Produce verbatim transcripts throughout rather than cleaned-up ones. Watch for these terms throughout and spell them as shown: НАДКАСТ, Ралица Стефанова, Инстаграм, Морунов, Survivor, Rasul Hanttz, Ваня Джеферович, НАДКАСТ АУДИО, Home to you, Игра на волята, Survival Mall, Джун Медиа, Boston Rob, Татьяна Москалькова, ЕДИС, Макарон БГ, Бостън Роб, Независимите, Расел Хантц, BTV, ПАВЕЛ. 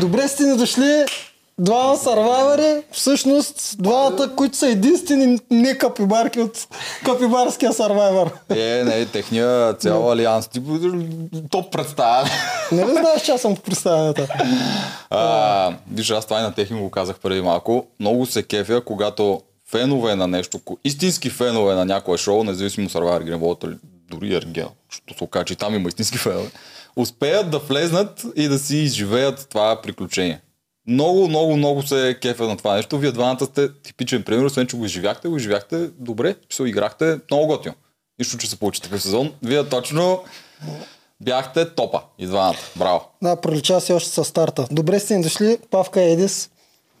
Добре сте ни дошли, двама сървайвари, всъщност двамата, които са единствени не капибарки от капибарския сървайвър. Е, не, техния цял алианс, ти топ представя. Не ли знаеш, че аз съм по представянето? Виж, аз това и на техни го казах преди малко. Много се кефя, когато фенове на нещо, истински фенове на някое шоу, независимо сървайвър, гримболата ли, дори Ергел, защото се окаже, че там има истински фенове, успеят да влезнат и да си изживеят това приключение. Много, много, много се кефя на това нещо. Вие двамата сте типичен пример, освен че го изживяхте, го изживяхте добре, че се играхте много готино. Нищо, че се получи такъв сезон. Вие точно бяхте топа и двамата. Браво! Да, пролича си още със старта. Добре сте ни дошли, Павка и Едис.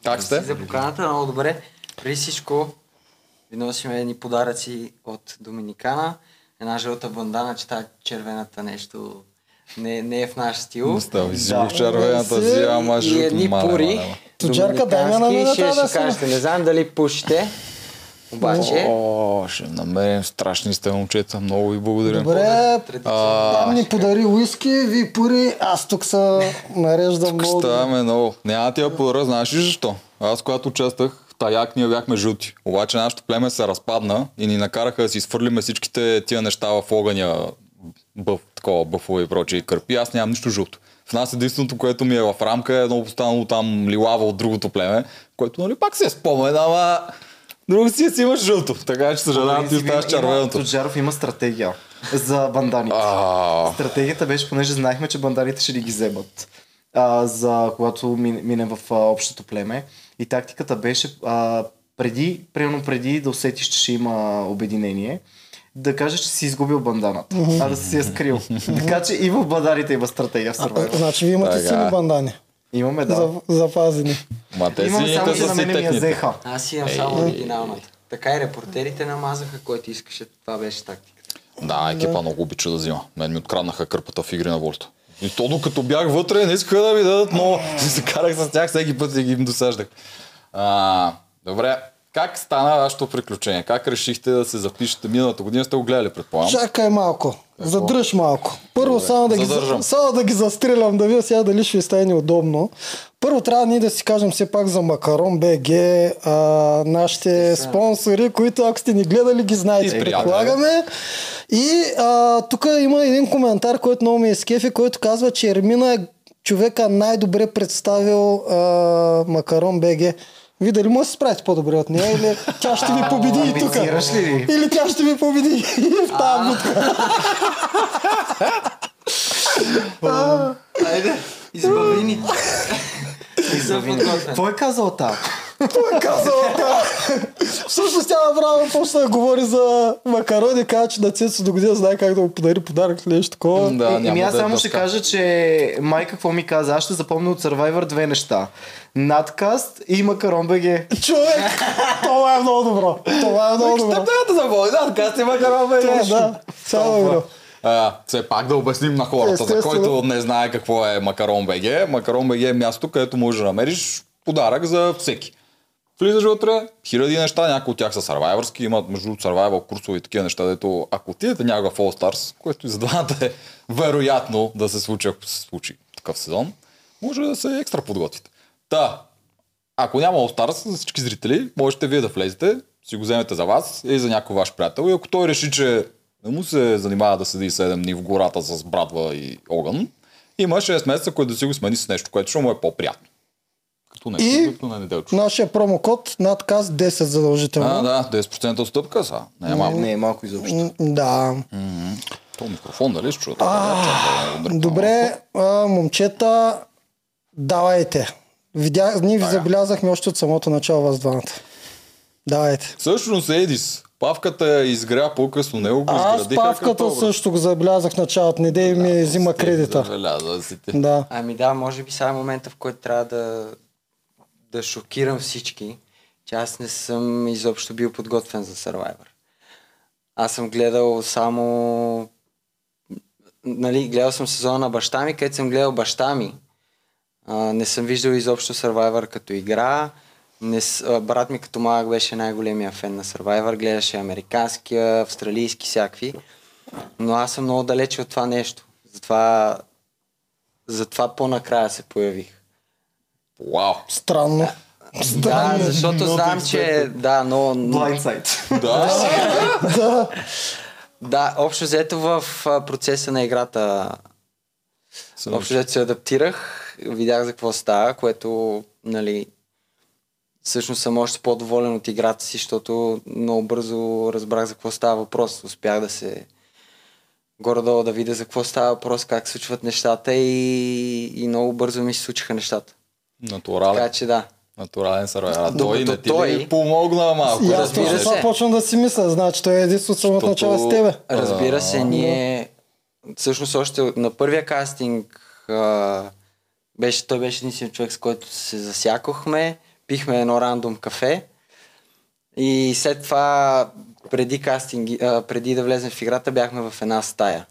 Как сте? За поканата, много добре. При всичко ви носим едни подаръци от Доминикана. Една жълта бандана, че тази червената нещо... Не, не е в наш стил. Достави си в червената си, ама жълто. И едни пури. Туджарка, дай ме на мината. Ще ще кажете, не знам дали пушите. Обаче... О, ще намерим. Страшни сте, момчета. Много ви благодарим. Добре, там ни подари уиски, ви пури. Аз тук се нареждам много. Тук ставаме много. Няма ти я подаря, знаеш ли защо? Аз когато участвах, таяк ние бяхме жълти. Обаче нашето племе се разпадна и ни накараха да си свърлиме всичките тия неща в огъня. Бъв, такова бъфове и прочее кърпи, аз нямам нищо жълто. В нас единственото, което ми е в рамка, е едно останало там лилава от другото племе, което нали пак се спомена, ама друго си си имаш жълто. Така че съжалявам, ти оставаш червеното. Туджаров има стратегия за банданите. Стратегията беше, понеже знаехме, че банданите ще ли ги вземат, а, за когато минем в а, общото племе. И тактиката беше а, преди, примерно преди да усетиш, че ще има обединение, да кажеш, че си изгубил банданата, mm-hmm. а да си я скрил. Mm-hmm. Така че и в банданите има стратегия в Survivor. Значи ви имате сини бандани. Имаме, да. Запазени. Ма, имаме само, че на мене ми я взеха. Аз си имам само оригиналната. Така и репортерите намазаха, който искаше. Това беше тактиката. Да, екипа да. Много обича да взима. Мен ми откраднаха кърпата в Игри на волята. И то докато бях вътре, не искаха да ми дадат, но се карах с тях всеки път и ги им досаждах. А, добре. Как стана вашето приключение? Как решихте да се запишете? Миналата година сте го гледали, предполагам. Чакай малко. Какво? Задръж малко. Първо само да, ги, само да ги застрелям, да видя сега дали ще ви стане неудобно. Първо трябва ние да си кажем все пак за Макарон БГ, а, нашите спонсори, които ако сте ни гледали, ги знаете. Предполагаме. И тук има един коментар, който много ми е скефи, който казва, че Ермина е човека най-добре представил а, Макарон БГ. Вие дали може да се справите по-добре от нея, или тя ще ви победи и тук. Или тя ще ви победи и в тази бутка. Айде, избави ни. Кой е казал та? Кой е казал та? Всъщност тя направо почна да говори за макарони, каза, че на Цецо до година знае как да му подари подарък или нещо такова. Ами аз само ще кажа, че майка какво ми каза, аз ще запомня от Survivor две неща. НАДКАСТ и Макарон БГ. Човек! Това е много добро! Това е много добро! Ще трябва да заболи НАДКАСТ и Макарон БГ. Да, цяло добро. Uh, все пак да обясним на хората, естествено. За който не знае какво е Макарон БГ. Макарон БГ е място, където можеш да намериш подарък за всеки. Влизаш вътре, хиляди неща, някои от тях са сървайвърски, имат между Survival курсове и такива неща, дето ако отидете някога в All-Stars, което и за двамата е вероятно да се случи, ако се случи такъв сезон, може да се екстра подготвите. Та, ако няма All-Stars, за всички зрители, можете вие да влезете, си го вземете за вас или за някой ваш приятел и ако той реши, че не му се занимава да седи седем дни в гората с брадва и огън. Има шест месеца, който да си го смени с нещо, което ще му е по-приятно. Като не, и като не неделчо. Нашия промокод НАДКАСТ десет задължително. А, да, десет процента отстъпка са. Не е малко. Не е малко изобщо. Да. Mm-hmm. То микрофон, дали ще чуя? Добре, а, момчета, давайте. Видях, ние ви забелязахме още от самото начало вас двамата. Давайте. Всъщност, Едис, Павката изгря по-късно, него го изградиха. Аз Павката също го забелязах в началото, не дей да, ми взима кредита. Забелязва си те. Да. Ами да, може би сега е момента, в който трябва да, да шокирам всички, че аз не съм изобщо бил подготвен за Survivor. Аз съм гледал само... Нали, гледал съм сезона на баща ми, където съм гледал баща ми. А, не съм виждал изобщо Survivor като игра. Не, брат ми като малък беше най-големия фен на Survivor, гледаше американския, австралийски, всякакви, но аз съм много далече от това нещо, затова, затова по-накрая се появих. Вау! Странно. Да, защото Not знам, expected. Че... Да, но... Blindsight. Да. Да, общо взето в процеса на играта. Също. Общо взето се адаптирах. Видях за какво става, което, нали... Всъщност съм още по-доволен от играта си, защото много бързо разбрах за какво става въпрос. Успях да се... горе-долу да видя за какво става въпрос, как се случват нещата и, и много бързо ми се случиха нещата. Натурален. Така че да. Натурален сървайвър. А той не ти той... ли помогна малко? И аз разбира това се. Почвам да си мисля, значи той е единството съм от начала с тебе. Разбира се, ние... Всъщност още на първия кастинг а... беше, той беше единствен човек, с който се засякохме. Пихме едно рандом кафе и след това преди кастинги, а, преди да влезем в играта, бяхме в една стая.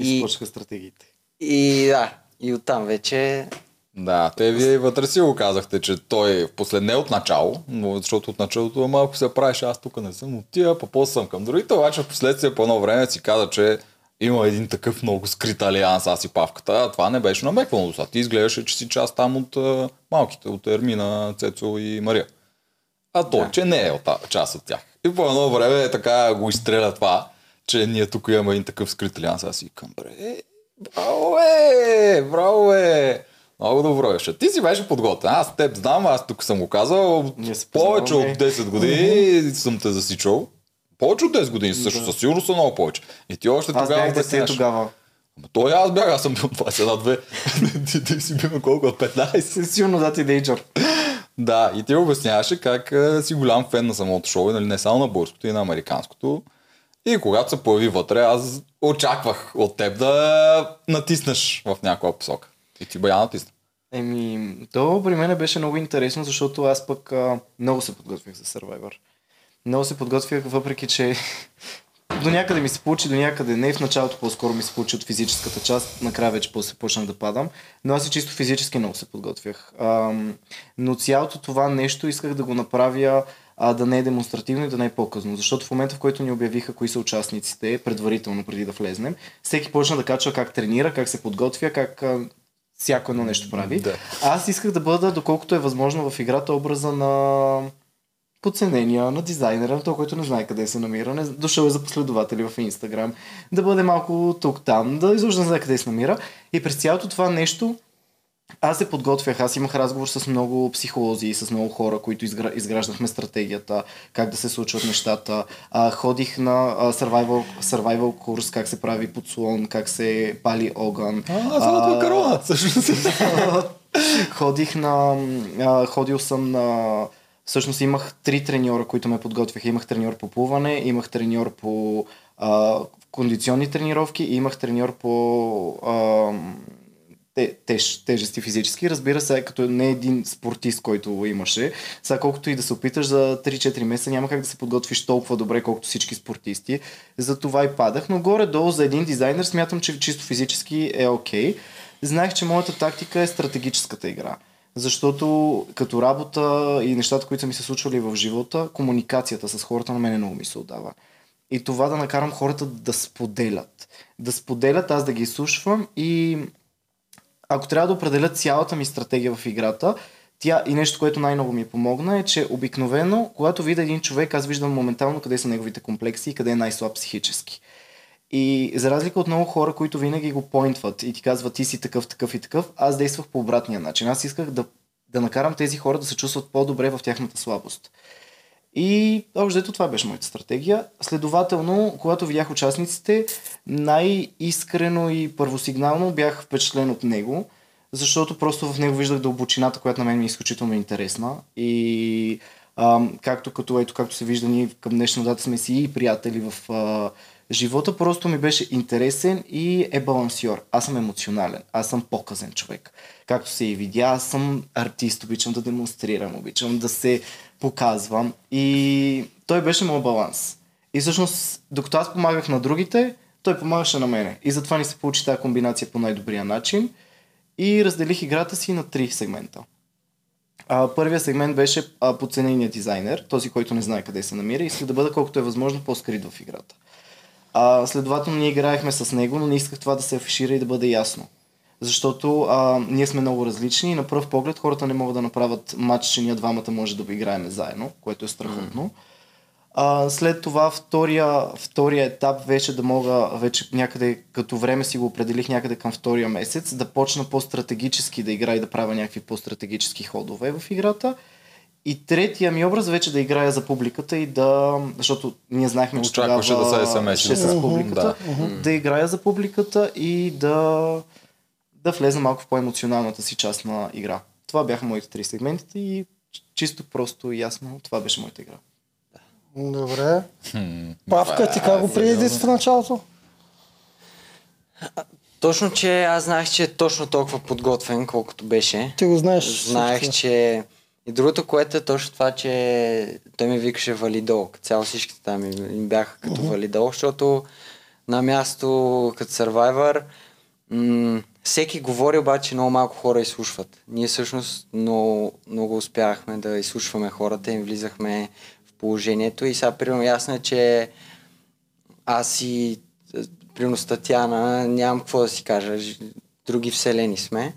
И, и спочнаха стратегиите. И да, и оттам вече... Да, те вие и вътре си го казахте, че той после не от начало, но защото от началото малко се правиш, аз тук не съм от тия, по-после съм към другите, обаче в последствие по едно време си каза, че има един такъв много скрит алианс, аз и Павката, а това не беше намеквано до сега. Ти изглеждаше, че си част там от uh, малките, от Ермина, Цецо и Мария. А той, да. Че не е от, част от тях. И по едно време така го изстреля това, че ние тук имаме един такъв скрит алианс, аз и към бре, браво е, браво е. Много добро беше. Ти си беше подготвен. Аз теб знам, аз тук съм го казал. Повече от десет години съм те засичал. Повече от десет години също, със сигурност са много повече. И ти още аз тогава обясняваш. Ама той аз бях, аз съм бил двайсет и една две. Ти си бил колко от петнайсет. Сигурно да ти дейджър. Да, и ти обясняваше как си голям фен на самото шоу, не само на българското и на американското. И когато се появи вътре, аз очаквах от теб да натиснеш в някаква посока. И ти бая натисна. Еми, то при мен беше много интересно, защото аз пък а, много се подготвих за Survivor. Много се подготвих, въпреки че до някъде ми се получи, до някъде не. В началото по-скоро ми се получи от физическата част, накрая вече после почнах да падам. Но аз и чисто физически много се подготвях. А, но цялото това нещо исках да го направя а, да не е демонстративно и да не е по-късно. Защото в момента, в който ни обявиха кои са участниците, предварително преди да влезнем, всеки почна да качва как тренира, как се подготвя, как... А, всяко едно нещо прави. Да. Аз исках да бъда, доколкото е възможно в играта, образа на подценения, на дизайнера, на то, който не знае къде се намира. Не... Дошъл е за последователи в Инстаграм. Да бъде малко тук-там, да изобщо не знае къде се намира. И през цялото това нещо аз се подготвях. Аз имах разговор с много психолози и с много хора, които изгра... изграждахме стратегията, как да се случват нещата. А, ходих на а, survival, survival курс, как се прави подслон, как се пали огън. А, аз съм от макарона, всъщност. Ходих на... А, ходил съм на... Всъщност имах три треньора, които ме подготвяха. Имах треньор по плуване, имах треньор по а, кондиционни тренировки и имах треньор по... А, Теж, тежести физически. Разбира се, като не един спортист, който имаше. Сега колкото и да се опиташ за три-четири месеца, няма как да се подготвиш толкова добре, колкото всички спортисти. Затова и падах, но горе-долу за един дизайнер смятам, че чисто физически е окей. Okay. Знаех, че моята тактика е стратегическата игра. Защото като работа и нещата, които са ми се случвали в живота, комуникацията с хората на мен много ми се отдава. И това да накарам хората да споделят. Да споделят, аз да ги изслушвам и... Ако трябва да определя цялата ми стратегия в играта, тя и нещо, което най-много ми помогна е, че обикновено, когато видя един човек, аз виждам моментално къде са неговите комплекси и къде е най-слаб психически. И за разлика от много хора, които винаги го поинтват и ти казват ти си такъв, такъв и такъв, аз действах по обратния начин. Аз исках да, да накарам тези хора да се чувстват по-добре в тяхната слабост. И общо това беше моята стратегия. Следователно, когато видях участниците, най-искрено и първосигнално бях впечатлен от него, защото просто в него виждах дълбочината, която на мен ми е изключително интересна. И ам, както, като, ето, както се вижда, ние към днешна дата сме си и приятели в а, живота, просто ми беше интересен и е балансьор. Аз съм емоционален, аз съм показен човек. Както се и видя, аз съм артист, обичам да демонстрирам, обичам да се... показвам и той беше моят баланс. И всъщност, докато аз помагах на другите, той помагаше на мене. И затова ни се получи тази комбинация по най-добрия начин. И разделих играта си на три сегмента. А, първия сегмент беше а, подценения дизайнер, този, който не знае къде се намира, и иска да бъда колкото е възможно по-скрит в играта. А, следователно ние играехме с него, но не исках това да се афишира и да бъде ясно. защото а, ние сме много различни и на пръв поглед хората не могат да направят матч, че ние двамата може да играем заедно, което е страхотно. Mm-hmm. А, след това втория, втория етап вече да мога, вече някъде като време си го определих някъде към втория месец, да почна по-стратегически да игра и да правя някакви по-стратегически ходове в играта. И третия ми образ вече да играя за публиката и да... Защото ние знаехме, че тогава ще с публиката. Да играя за публиката и да... да влезна малко в по-емоционалната си част на игра. Това бяха моите три сегментите и чисто, просто и ясно това беше моята игра. Добре. Павка, ти как го приеди в началото? Точно, че аз знаех, че е точно толкова подготвен, колкото беше. Ти го знаеш. Знаех, че... И другото, което е точно това, че той ми викаше валидол. Цяло всичките там им бяха като uh-huh. валидол, защото на място като Survivor м- всеки говори, обаче много малко хора изслушват. Ние всъщност много, много успяхме да изслушваме хората, им влизахме в положението и сега примерно ясно е, че аз и примерно с Татяна нямам какво да си кажа, други вселени сме.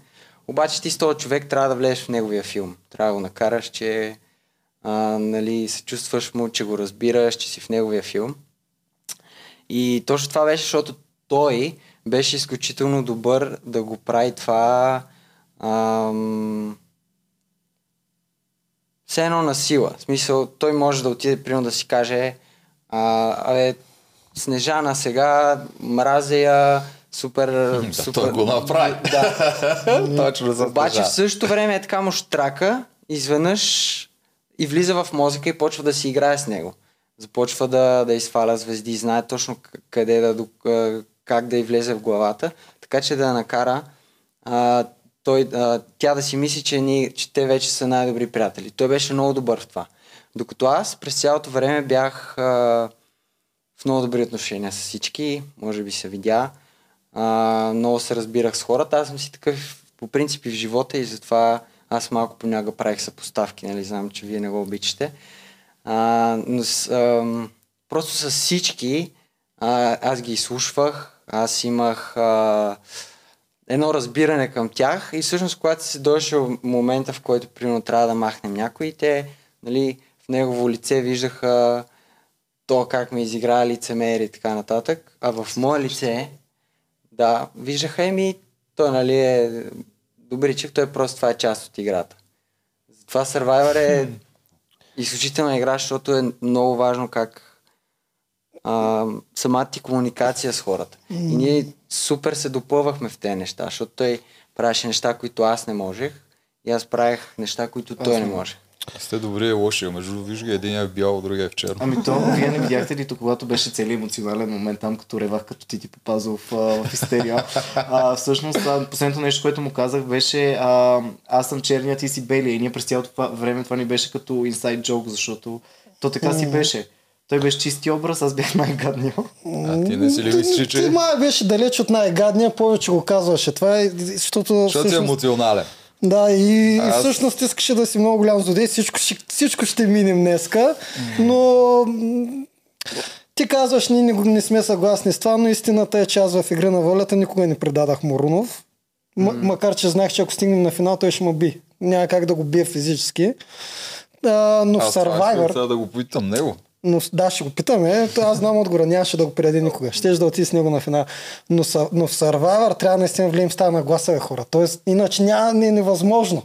Обаче ти с този човек трябва да влезеш в неговия филм. Трябва да го накараш, че а, нали, се чувстваш му, че го разбираш, че си в неговия филм. И точно това беше, защото той беше изключително добър да го прави това ам, все едно на сила. В смисъл, той може да отиде, примерно да си каже а, абе, Снежана сега, мразя я, супер... Да, супер... Той го направи. Да. Точно за обаче в същото време е така му штрака, изведнъж и влиза в мозъка и почва да си играе с него. Започва да, да изфаля звезди, знае точно къде да, как да й влезе в главата, така че да накара а, той, а, тя да си мисли, че, ни, че те вече са най-добри приятели. Той беше много добър в това. Докато аз през цялото време бях а, в много добри отношения с всички, може би се видя. Uh, много се разбирах с хората. Аз съм си такъв по принципи в живота и затова аз малко понякога правих съпоставки, нали, знам, че вие не го обичате. Uh, но с, uh, просто с всички uh, аз ги изслушвах, аз имах uh, едно разбиране към тях и всъщност когато се дойше момента, в който примерно трябва да махнем някой, те, нали, в негово лице виждаха то как ме изигра лицемерие и така нататък, а в мое лице да, виждаха и ми, той нали е добричек, той просто това е част от играта. Затова Survivor е изключителна игра, защото е много важно как а, самата ти комуникация с хората. И ние супер се допълвахме в тези неща, защото той правеше неща, които аз не можех и аз правих неща, които той не можех. Сте добри и лоши, между виж ги, един е бял, другия е в черно. Ами то, вие не видяхте ли, когато беше целият емоционален момент там, като ревах, като ти ти попазал в, в истерия. А, всъщност, последното нещо, което му казах беше а, аз съм черния, ти си белия и ние през цялото време това ни беше като инсайд джок, защото то така си беше. Той беше чисти образ, аз бях най-гадния. А ти не си ли мислиш, че... Ти май беше далеч от най-гадния, повече го казваше. Това е, защото... Защото всъщност... е емоционален. Да, и, аз... и всъщност искаше да си много голям злодей, всичко, всичко ще минем днеска, но ти казваш, ние не, не сме съгласни с това, но истината е, че аз в Игра на волята никога не предадах Морунов, м- макар че знаех, че ако стигнем на финал, той ще ме би, няма как да го бие физически, а, но аз в Survivor... Аз да го питам него. Но, да, ще го питаме. Аз знам отгора, нямаше да го преди никога. Щеш да отиде с него на финал. Но, но в Survivor трябва наистина влием с тази нагласа на хора. Тоест, иначе няма, не е невъзможно.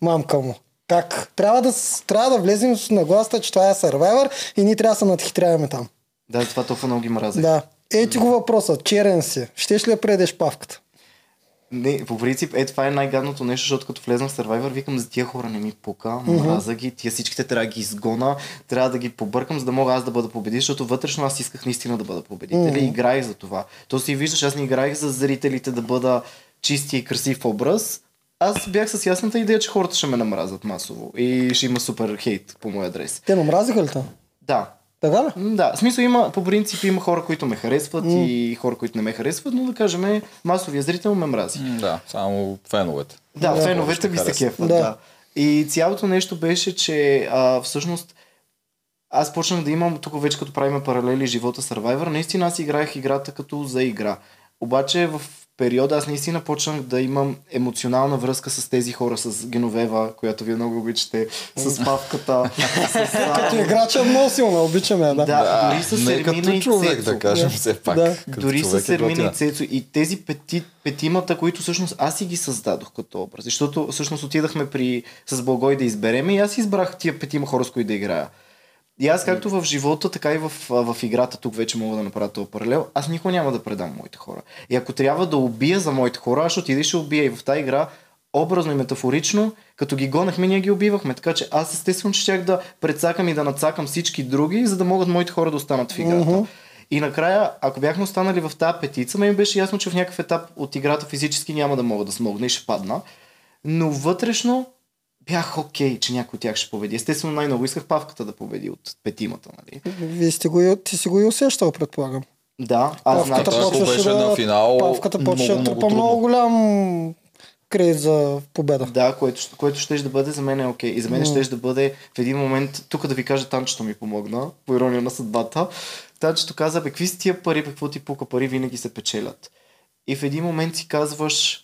Мамка му. Как? Трябва да, трябва да влезем с нагласата, че това е Survivor и ние трябва да се надхитряваме там. Да, това толкова много ги мрази. Да. Ети го въпроса. Черен си. Щеш ли да предеш павката? Не, по принцип, е, това е най-гадното нещо, защото като влезна в Survivor, викам, за тия хора не ми пука, мраза ги, тия всичките трябва да ги изгона, трябва да ги побъркам, за да мога аз да бъда победител, защото вътрешно аз исках наистина да бъда победител и играех за това. То си виждаш, аз не играех за зрителите да бъда чистия и красив образ, аз бях с ясната идея, че хората ще ме намразят масово и ще има супер хейт по моя адрес. Те намразиха ли това? Да. Така ли? Да, в смисъл има, по принцип има хора, които ме харесват mm. и хора, които не ме харесват, но да кажем, масовия зрител ме мрази. Mm, да, само феновете. Да, yeah, феновете ви се кефват, да. да. И цялото нещо беше, че а, всъщност аз почнах да имам, тук вече като правим паралели живота Survivor, наистина аз играех играта като за игра. Обаче в период аз наистина почнах да имам емоционална връзка с тези хора, с Геновева, която вие много обичате, с Павката. Като играча много силно обичаме. Да, дори с Ермина и Цецо. Да кажем все пак. Дори с Ермина и Цецо. И тези пети, петимата, които всъщност аз и ги създадох като образ. Защото всъщност отидахме при, с Благой да избереме и аз избрах тия петима хора, с които да играя. И аз както в живота, така и в, в играта, тук вече мога да направя този паралел, аз никога няма да предам моите хора. И ако трябва да убия за моите хора, аз отида и ще убия. И в тази игра, образно и метафорично, като ги гонахме, ние ги убивахме. Така че аз естествено щях да прецакам и да нацакам всички други, за да могат моите хора да останат в играта. Uh-huh. И накрая, ако бяхме останали в тази петица, ме ми беше ясно, че в някакъв етап от играта физически няма да мога да смогна и ще падна. Но вътрешно бях окей, okay, че някой от тях ще победи. Естествено, най-много исках Павката да победи от петимата, нали? Вие сте го, ти си го и усещал, предполагам. Да, аз знам. Павката почеше да трупа много голям кред за победа. Да, което, което ще да бъде за мен е окей. Okay. И за мен mm. ще да бъде в един момент, тук да ви кажа, танчето ми помогна, по ирония на съдбата. Танчето каза, бе, какви си тия пари, бе, какво ти пука, пари винаги се печелят. И в един момент си казваш,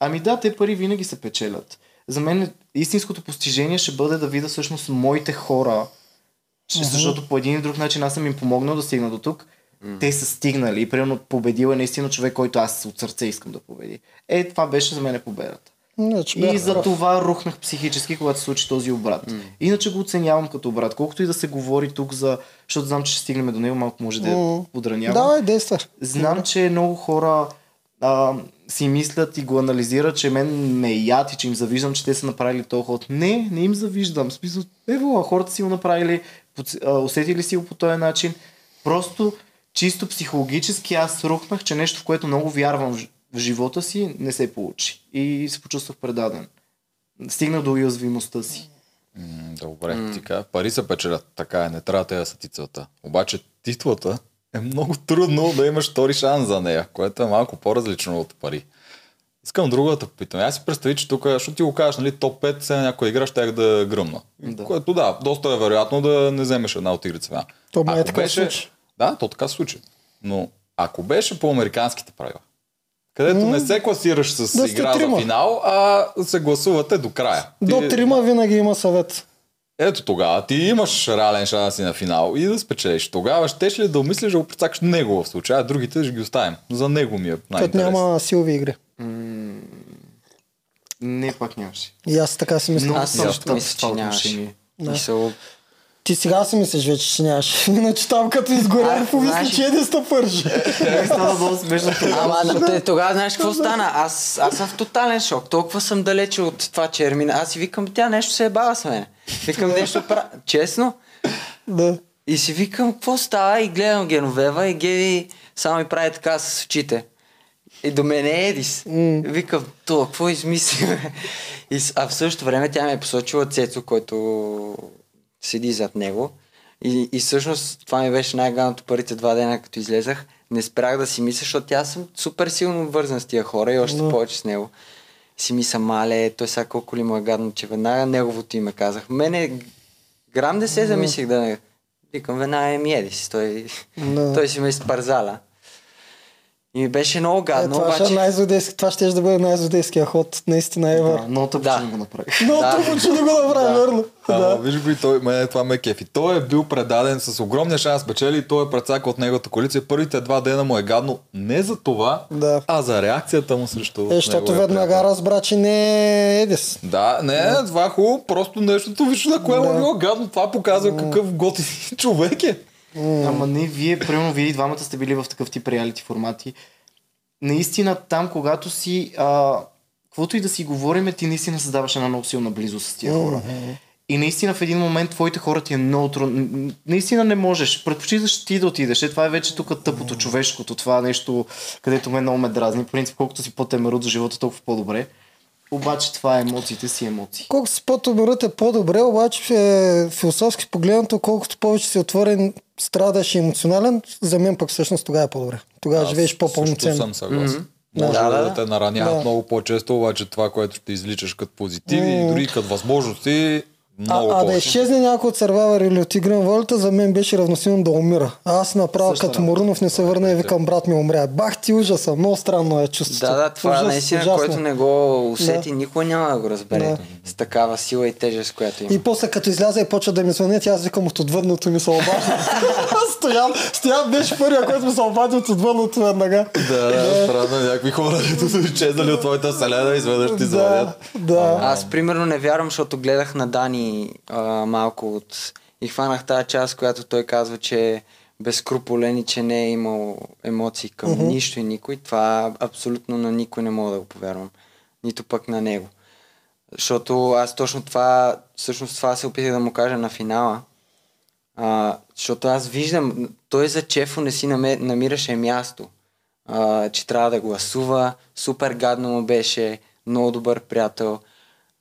ами да, те пари винаги се печелят. За мен истинското постижение ще бъде да видя всъщност моите хора, uh-huh. защото по един и друг начин аз съм им помогнал да стигна до тук. Uh-huh. Те са стигнали и примерно победил е наистина човек, който аз от сърце искам да победи. Е, това беше за мен победата. Uh-huh. И за това рухнах психически, когато се случи този обрат. Uh-huh. Иначе го оценявам като обрат. Колкото и да се говори тук за... Защото знам, че ще стигнем до него, малко може да uh-huh. подранявам. Давай, действа. Знам, че много хора... А, си мислят и го анализират, че мен ме яд и че им завиждам, че те са направили този ход. Не, не им завиждам. Смисъл, ево, а хората си го направили, усетили си го по този начин. Просто чисто психологически аз рухнах, че нещо, в което много вярвам в живота си, не се получи. И се почувствах предаден. Стигна до уязвимостта си. Mm, добре, mm. така. Пари се печелят. Така е, не трябва да я са ти целта. Обаче титлата е много трудно да имаш втори шанс за нея, което е малко по-различно от пари. Искам другата питам. Аз си представи, че тук, защото ти го кажеш, нали, топ пет, сега някоя игра щях да гръмна. Да. Което да, доста е вероятно да не вземеш една от игрите сега. То ме е така беше... случи. Да, то така се случи. Но ако беше по американските правила, където mm. не се класираш с да игра за финал, а се гласувате до края. До ти... трима винаги има съвет. Ето тогава ти имаш реален шанс да си на финал и да спечелиш. Тогава щеш ли да умислиш да го прецакаш него в случая, а другите ще ги оставим. За него ми е най-интересно. Като няма силови игри. М- не, пак нямаше. И аз така си мисля. Аз също мисля, че нямаше. Да. Ти сега си мислиш вече, че нямаш. Иначе там като изгоря, помисли, че еди сте пържи. Ама тогава знаеш какво стана? Аз съм в тотален шок. Толкова съм далече от това, че Ермина. Аз си викам, тя нещо се ебава с мен. Викам нещо правя. Честно? Да. И си викам, какво става? И гледам Геновева и Геви само ми прави така с очите. И до мен е Едис. Викам, това, какво измислиме? А в същото време тя ми е посочила Цецо, който... седи зад него и, и всъщност това ми беше най-гадното първите два дена, като излезах. Не спрях да си мисля, защото аз съм супер силно вързан с тия хора и още no. повече с него. Си мисля, мале, той сега колко ли му е гадно, че веднага неговото име казах. Мене грам да се замислих да не... Викам, веднага е ми Едис, той, no. той си ме изпързала. И ми беше много гадно, е, това обаче... Ще това ще да бъде най-злодейския ход, наистина е вър. Да, но тъпо, да. че не го направи. Но тъпо, че не го направи, верно. Да. Виж го и той, мен, това ме е кефи. Той е бил предаден с огромния шанс печели и той е прецакал от неговата коалиция. Първите два дена му е гадно не за това, да. а за реакцията му срещу него. Е, защото веднага разбра, че не е Едис. Да, не, да. това хубаво, просто нещото виж на кое да. му било гадно. Това показва mm. какъв готин човек е. Mm. Ама не, вие, примерно, вие двамата сте били в такъв тип реалити формати. Наистина там, когато си, а, каквото и да си говорим, ти наистина създаваш една много силна близост с тия хора. Mm-hmm. И наистина в един момент твоите хора ти е много трудно. Наистина не можеш. Предпочиташ ти да отидеш. Е, това е вече тук тъпото, mm-hmm. човешкото. Това е нещо, където мен много ме дразни. В принцип, колкото си по-темерут за живота, толкова по-добре. Обаче това е емоциите си емоции. Колкото си по-добрът е по-добре, обаче е, философски погледнато, колкото повече си отворен, страдаш и емоционален, за мен пък всъщност тогава е по-добре. Тогава аз живееш по-пълноценно. Аз също съм съгласен. Mm-hmm. Може да, да, да те нараняват да. много по-често, обаче това, което ще изличаш като позитиви, mm-hmm. и дори като възможности, много а, а да изчезне някой от Survivor или от Игра на волята, за мен беше равносилно да умира. Аз направо също като Морунов не се върна и викам, брат ми умря. Бах ти, ужаса, много странно е чувството. Да, да, това е наистина, който не го усети, да. Никой няма да го разбере. Да. С такава сила и тежест, която има. И после като изляза и почва да ми звънят, аз викам от отвъдното ми се обади. Стоян, Стоян беше първия, който ми се обади от отвъдното веднага. Да, да, странно, някакви хора, които са изчезнали от твоята селена, изведнъж ти звънят. Аз примерно не вярвам, защото гледах на Дани А, малко от... и хванах тази част, която той казва, че е безкруполен и че не е имал емоции към mm-hmm. нищо и никой. Това абсолютно на никой не мога да го повярвам. Нито пък на него. Защото аз точно това, всъщност това се опитах да му кажа на финала. А, защото аз виждам, той за Чефо не си намираше място. А, че трябва да гласува, супер гадно му беше, много добър приятел.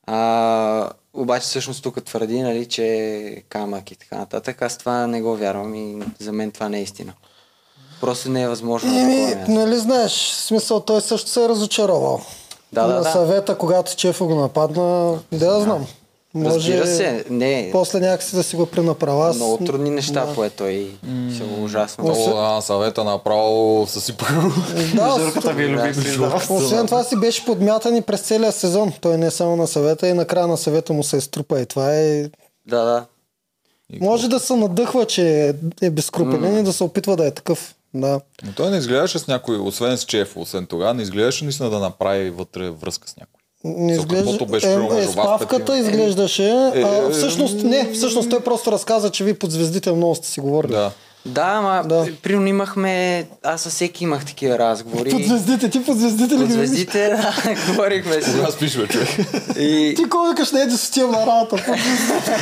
А... Обаче всъщност тук твърди, нали, че е камък и така нататък. Аз това не го вярвам и за мен това не е истина. Просто не е възможно. Еми, нали знаеш, в смисъл той също се е разочаровал. Да, да, на съвета, да. Когато Чефо го нападна, да я знам. Разбира се, не. После някакси да си го пренаправя. Много трудни неща, да. Което и mm. се го ужасно. Освен... О, а, съвета направо са си първо. Да, жърката ви е любима. Освен това си беше подмятан и през целия сезон. Той не е само на съвета и накрая на съвета му се изтрупа и това е... Да, да. Може да се надъхва, че е безкрупелен mm. и да се опитва да е такъв. Да. Но той не изглеждаше с някой, освен с Чеф, освен тогава, не изглеждаше наистина да направи вътре връзка с някой. Спавката изглеждаше. Всъщност не, всъщност той просто разказа, че ви под звездите много сте си говорили. Да, да, ма да. Примерно имахме, аз със всеки имах такива разговори. Под звездите, ти под звездите ли? Под звездите, да, говорихме си. Аз пишем, човек. И... Ти кой викаш на Едис отивам на работа, под звездите.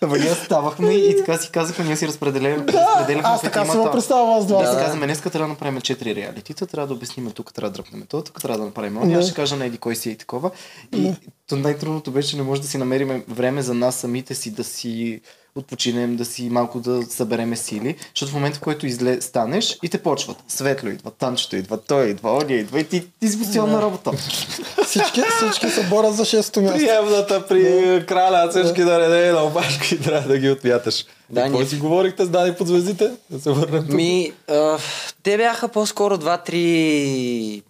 Ама ние ставахме и така си казахме, ние си разпределяхме. Аз така се го представя аз два. Аз казваме, днеска трябва да направим четири реалитита, трябва да обясним тук, трябва да дръпнем това, тук трябва да направим оня, аз ще кажа на Еди кой си и такова. И най-трудното беше, че не може да си намерим време за нас самите си да си отпочинем, да си малко да събереме сили, защото в момента, в който изле, станеш и те почват. Светло идва, танчето идва, той идва, оня идва и ти, ти си постоянна работа. всички, всички се борят за шесто място. Приемната при да. Краля, всички да, да реде на обашка и трябва да ги отмяташ. Да, какво си говорихте с Дани под звездите? Да се върнем тук. Ми, а, те бяха по-скоро два-три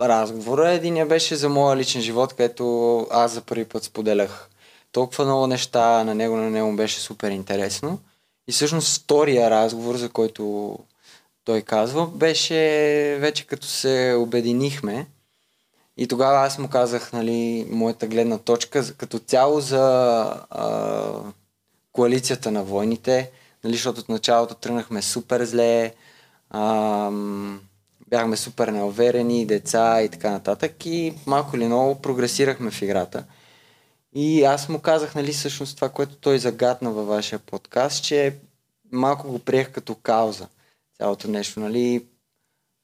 разговора. Единия беше за моя личен живот, където аз за първи път споделях толкова много неща, на него на него беше супер интересно. И всъщност втория разговор, за който той казва, беше вече като се обединихме. И тогава аз му казах, нали, моята гледна точка като цяло за а, коалицията на войните, нали, защото от началото тръгнахме супер зле, а, бяхме супер неуверени, деца и така нататък. И малко или много прогресирахме в играта. И аз му казах, нали, всъщност това, което той загадна във вашия подкаст, че малко го приех като кауза. Цялото нещо, нали,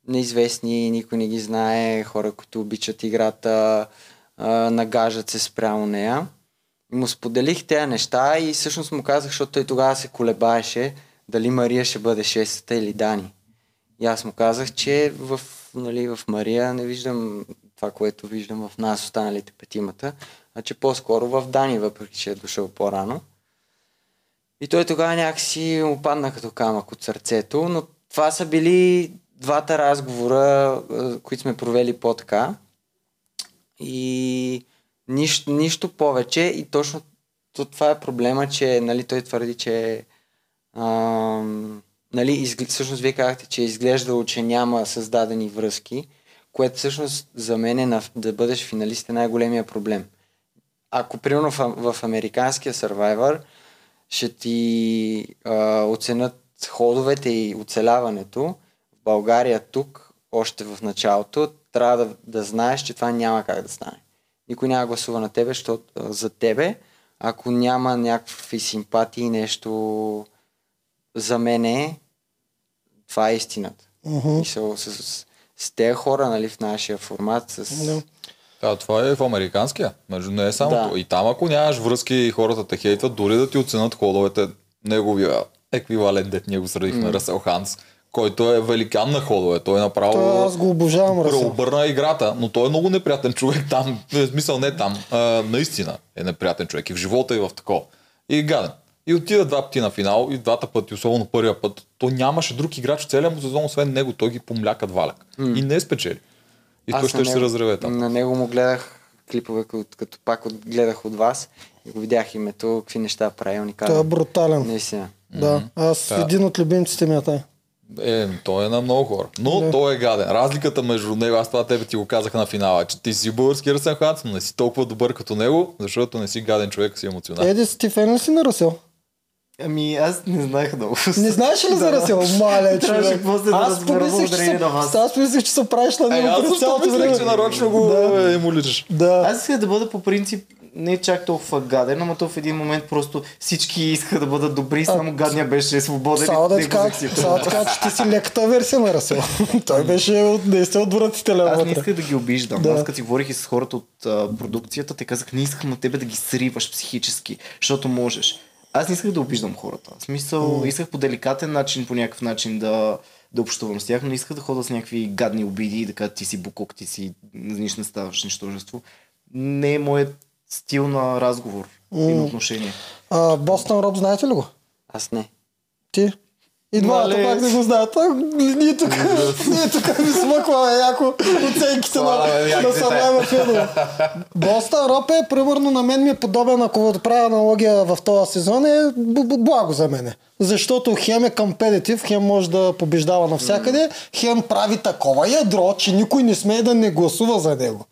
неизвестни, никой не ги знае, хора, които обичат играта, а, нагажат се спрямо нея. И му споделих тези неща и всъщност му казах, защото той тогава се колебаеше, дали Мария ще бъде шестата или Дани. И аз му казах, че в, нали, в Мария не виждам това, което виждам в нас, останалите петимата, а че по-скоро в Дани, въпреки че е дошъл по-рано. И той тогава някакси му падна като камък от сърцето, но това са били двата разговора, които сме провели по-така. И нищо, нищо повече и точно това е проблема, че, нали, той твърди, че ам, нали, изгл... всъщност вие казахте, че е изглеждало, че няма създадени връзки, което всъщност за мен е на... да бъдеш финалист е най-големия проблем. Ако, примерно, в, в американския Survivor ще ти а, оценят ходовете и оцеляването, в България тук, още в началото, трябва да, да знаеш, че това няма как да стане. Никой няма гласува на тебе, защото, а, за тебе, ако няма някакви симпатии, нещо за мене, това е истината. Uh-huh. Мисъл, с, с, с тези хора, нали, в нашия формат, с... No. Да, това е в американския. Между не е само да. То. И там, ако нямаш връзки и хората те хейтват, дори да ти оценят ходовете, неговия еквивалент, дет ние го средихме, mm. Расел Хантц, който е великан на ходове. Той е направо... Той, аз го обожавам, Расул. Преобърна играта, но той е много неприятен човек там. В смисъл не там. А, наистина е неприятен човек. И в живота, и в такова. И гаден. И отида два пъти на финал, и двата пъти, особено първия път. Той нямаше друг играч в целия му сезон, освен него. Той ги помляка дваляк. Mm. И не е спечели. И аз той ще него, се разреве там. На него му гледах клипове, като пак гледах от вас. И го видях името, какви неща правилни. Той е брутален. Наистина. Да, аз да. един от любимците ми е. Е, той е на много хора. Но да. той е гаден. Разликата между него, аз това тебе ти го казах на финала, че ти си български Расул Хантц, но не си толкова добър като него, защото не си гаден човек, си емоционален. Едис, ти фен си на Расул? Ами аз не знаех много. Не знаеш ли да. за Расул? Мале, човек. Аз помислих, че, да че се правиш на него. Е, аз съм помислих, че нарочно го да. емулираш. Да. Аз исках да бъда по принцип не чак толкова гаден, ама то в един момент просто всички искаха да бъдат добри, само гадния беше свободен. Само да така, че ти си леката версия на Расул. Той беше наистина отвратителен. Аз не исках да ги обиждам. Да. Аз като си говорих и с хората от а, продукцията, те казах, не искам на тебе да ги сриваш психически, защото можеш. Аз не исках да обиждам хората. В смисъл, mm. исках по деликатен начин, по някакъв начин да, да общувам с тях, но не исках да ходя с някакви гадни обиди и да кажа, ти си букок, ти си нищо не ставаш, нищожество. Не е моят стил на разговор mm. и на отношение. А, Бостън Роб, знаете ли го? Аз не. Ти? И двамата пак не го знаят. Ние тук ми смъкваме яко оценките на Survivor филма. Бостън Роб е, примерно на мен ми е подобен, ако правя аналогия в този сезон, е благо за мене. Защото хем е компетитив, хем може да побеждава навсякъде, хем прави такова ядро, че никой не смее да не гласува за него.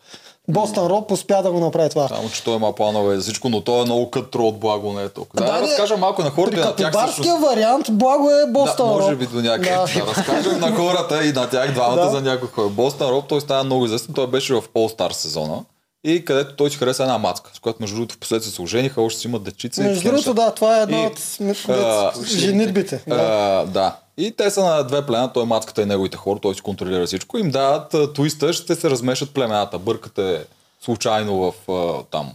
Бостън Роб успя да го направи това. Само, че той има планове за всичко, но той е много кътро от Благо, не е толкова. Да, да разкажа малко на хората и на тях. Барския също... вариант Благо е Бостън Роб. Да, може би до някъде. Да. Да, разкажа на хората и на тях двамата да. за някой хора. Бостън Роб, той стана много известен, той беше в All-Stars сезона. И където той си хареса една мацка, с която между другото в последствие се ожениха, още си имат дечица. Между другото, да, това е една и, от uh, женитбите. Uh, да. да. И те са на две племена, той мацката и неговите хора, той си контролира всичко, им дават туиста, ще се размешат племената, бъркате случайно в uh, там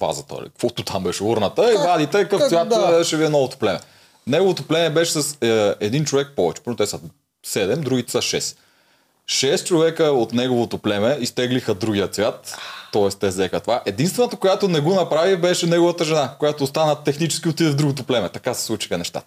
вазата, или каквото там беше урната, и вадите къв цвят да. ще ви е новото племе. Неговото племе беше с uh, един човек повече, първо те са седем, другите са шест. Шест човека от неговото племе изтеглиха другия цвят, т.е. те взеха това. Единствената, която не го направи, беше неговата жена, която остана технически отиде в другото племе. Така се случиха нещата.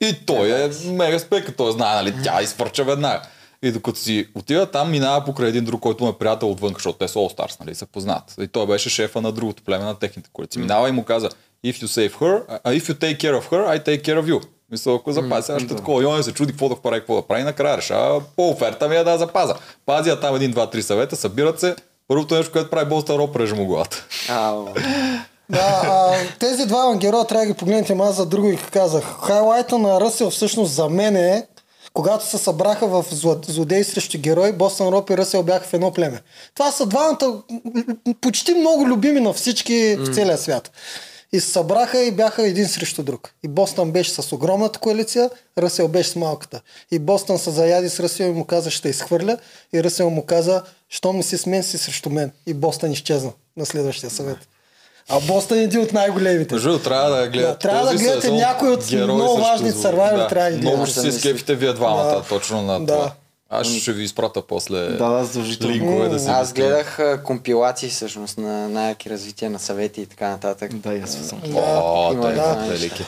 И той е мега спека, той знае, нали, тя изфърча веднага. И докато си отива там, минава покрай един друг, който му е приятел отвън, защото те са All-Stars, нали, се познат. И той беше шефа на другото племе на техните колици. Минава и му каза, if you save her, if you take care of her, I take care of you. Мисля, ако запази, аз ще да. такова. И он се чуди какво да впара и какво да прави. Накрая решава, по оферта ми я да запаза. Пазия там един, два, три съвета, събират се. Първото нещо, което прави Бостън Роб, реже му главата. Да, а, тези два героя трябва да ги погледнете, аз за друго и казах. Хайлайта на Расул всъщност за мен е, когато се събраха в злодеи срещу герои, Бостън Роб и Расул бяха в едно племе. Това са двамата почти много любими на всички в целия свят. И се събраха и бяха един срещу друг. И Бостън беше с огромната коалиция, Расул беше с малката. И Бостън се заяди с Расул и му каза, ще изхвърля. И Расул му каза, щом си с мен, си срещу мен. И Бостън изчезна на следващия съвет. А Бостън е един от най-големите. Жу, трябва да гледате. Да, трябва да гледате някой от много важни Survivor, да. трябва да гледате. Много ще се скепите вие двамата, да. точно на да. това. Аз ще ви изпратя после да, да, линкове да си... Аз гледах а, компилации всъщност на най-яки развития на съвети и така нататък. Да, я съм. О, да, да. А,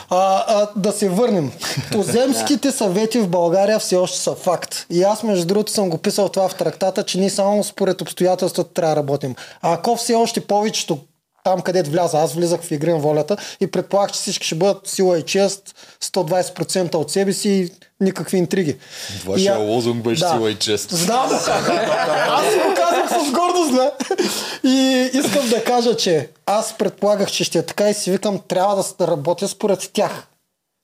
а, да се върнем. Туземските съвети в България все още са факт. И аз между другото съм го писал това в трактата, че ние само според обстоятелствата трябва да работим. А ако все още повечето там където вляза, аз влизах в Игра на волята и предполагах, че всички ще бъдат сила и чест, сто и двадесет процента от себе си и никакви интриги. Вашия я... лозунг беше да. сила и чест. Знам, аз си го казвам с гордост, да. И искам да кажа, че аз предполагах, че ще е така и си викам, трябва да работя според тях.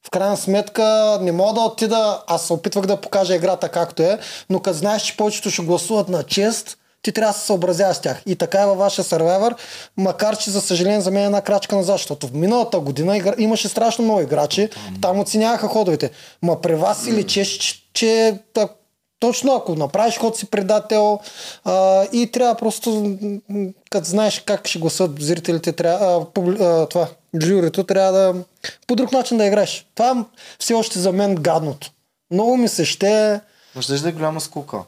В крайна сметка не мога да отида, аз се опитвах да покажа играта както е, но като знаеш, че повечето ще гласуват на чест, ти трябва да се съобразяваш с тях. И така е във вашия Survivor, макар че за съжаление за мен е една крачка назад, защото в миналата година игра... имаше страшно много играчи, там оценяваха ходовете. Ма при вас си личеше, че, че так, точно ако направиш ход си предател а, и трябва просто, като знаеш как ще гласат зрителите, трябва, а, а, това, жюрито, трябва да по друг начин да играеш. Това все още за мен гадното. Много ми се ще... Може да е голяма скука.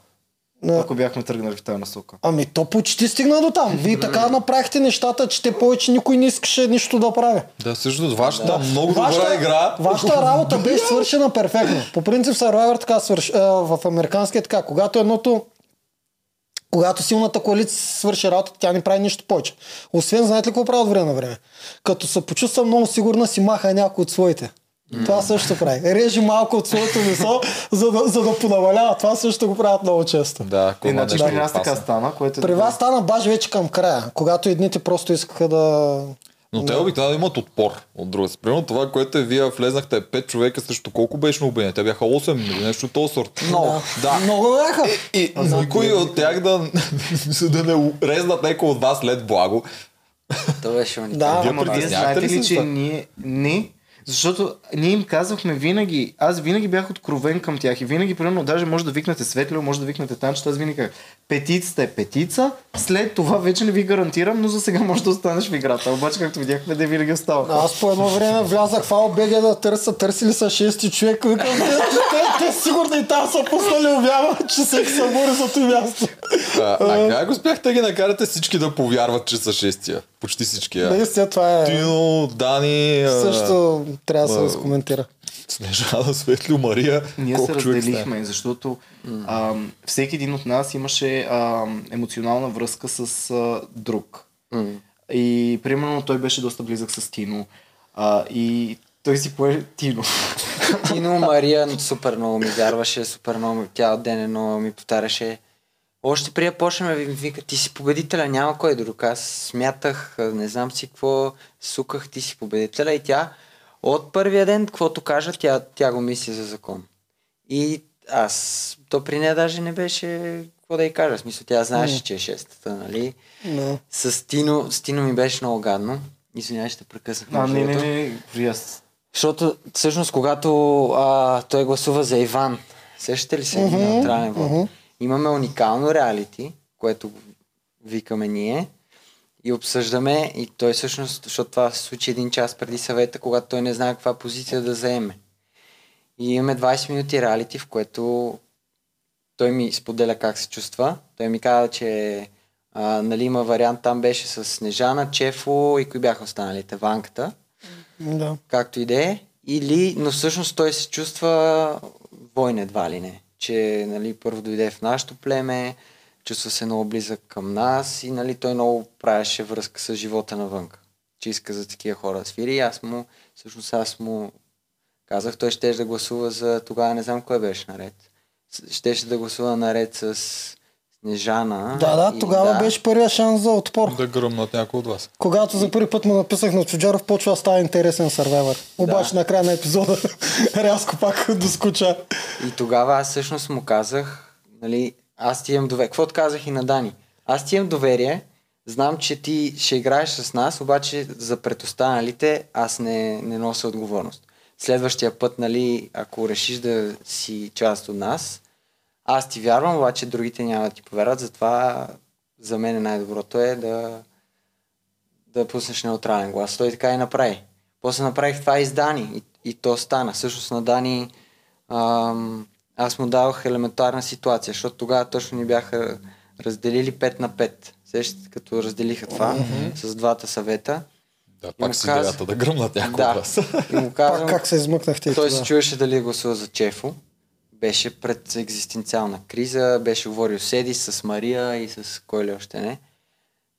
Не. Ако бяхме тръгнали в тази насока. Ами то почти стигна до там. Вие така направихте нещата, че те повече никой не искаше нищо да прави. Да, също вашата да. Много вашата, добра игра. Вашата работа беше свършена перфектно. По принцип Survivor така свърши, а, в американския така. Когато едното, когато силната коалиция свърши работа, тя не прави нищо повече. Освен, знаете ли какво правят време на време? Като се почувства много сигурна, си маха някой от своите. Mm. Това също прави. Режи малко от своето месо, за да, за да понавалява. Това също го правят много често. Да, иначе при нас така стана. Което при вас стана баш вече към края, когато едните просто искаха да... Но те обикновено да имат отпор от друга. Примерно това, което е, вие влезнахте пет човека срещу колко беше на обвинение? Те бяха осем или нещо от този сорт. Много. Да. Много бяха. И, и никой от тях да, да не резнат някой от вас след благо. Това беше уникално. Да, вие знаете ли, че ние... ние... Защото ние им казвахме винаги, аз винаги бях откровен към тях и винаги, примерно, даже може да викнете Светлио, може да викнете Танчето, аз винаги казах, петицата е петица, след това вече не ви гарантирам, но за сега може да останеш в играта. Обаче, както видяхме, да винаги оставаха. Аз по едно време влязах в Ал Би Джи да търса, търсили са шести човека, викам, те сигурно и там са пуснали обява, че всеки са бори за това място. А как успяхте ги накарате всички да повярват, че са шестия? Почти всички. Да, това е. Тино, Дани. Също трябва да се разкоментира. Снежана, Светло, Мария. Ние се разделихме, защото а, всеки един от нас имаше а, емоционална връзка с а, друг. Mm. И примерно той беше доста близък с Тино. А, и той си пое Тино. Тино, Мария супер много ми вярваше, супер много тя ден едно ми повтаряше. Още преди почнем ви вика, ти си победителя, няма кой друг. Аз смятах, не знам си какво, суках, ти си победителя и тя от първия ден, каквото кажа, тя, тя го мисли за закон. И аз, то при нея даже не беше какво да й кажа. В смисъл, тя знаеше, че е шестата, нали? Не. С Тино, с Тино ми беше много гадно. Извинявай, ще прекъсах. А, не, не, не, не. Защото всъщност, когато а, той гласува за Иван, сещате ли се на uh-huh. Траен вод? Uh-huh. Имаме уникално реалити, което викаме ние и обсъждаме и той всъщност, защото това се случи един час преди съвета, когато той не знае каква позиция да заеме. И имаме двайсет минути реалити, в което той ми споделя как се чувства. Той ми каза, че а, нали, има вариант, там беше с Снежана, Чефо и кои бяха останалите, Ванката. Да. Както и да е. Или, но всъщност той се чувства война едва ли не. Че нали, първо дойде в нашето племе, чувства се много близък към нас и нали, той много правеше връзка с живота навън. Че иска за такива хора да свири. Аз му, всъщност аз му казах, той щеше да гласува за тогава, не знам кой беше наред. Щеше да гласува наред с Снежана. Да, да, и, тогава да, беше първия шанс за отпор. Да гръмнат някой от вас. Когато за първи път му написах на Чуджаров, почва да става интересен Survivor. Обаче да, на края на епизода рязко пак доскуча. И тогава аз всъщност му казах, нали, аз ти имам доверие. Какво казах и на Дани? Аз ти имам доверие, знам, че ти ще играеш с нас, обаче за пред останалите аз не, не нося отговорност. Следващия път, нали, ако решиш да си част от нас, аз ти вярвам, обаче другите няма да ти повярват, затова за мен най-доброто е да, да пуснеш неутрален глас. Той така и направи. После направих това и с Дани и, и то стана. Всъщност на Дани ам, аз му давах елементарна ситуация, защото тогава точно ни бяха разделили пет на пет. Сещате, като разделиха това mm-hmm. с двата съвета. Да, пак си каза... да гръмнат няколко да. Раз. И му казвам, пак как се измъкнахте. Той се чуеше дали гласува за Чефо. Беше пред екзистенциална криза, беше говорил с Еди, с Мария и с кой ли още не.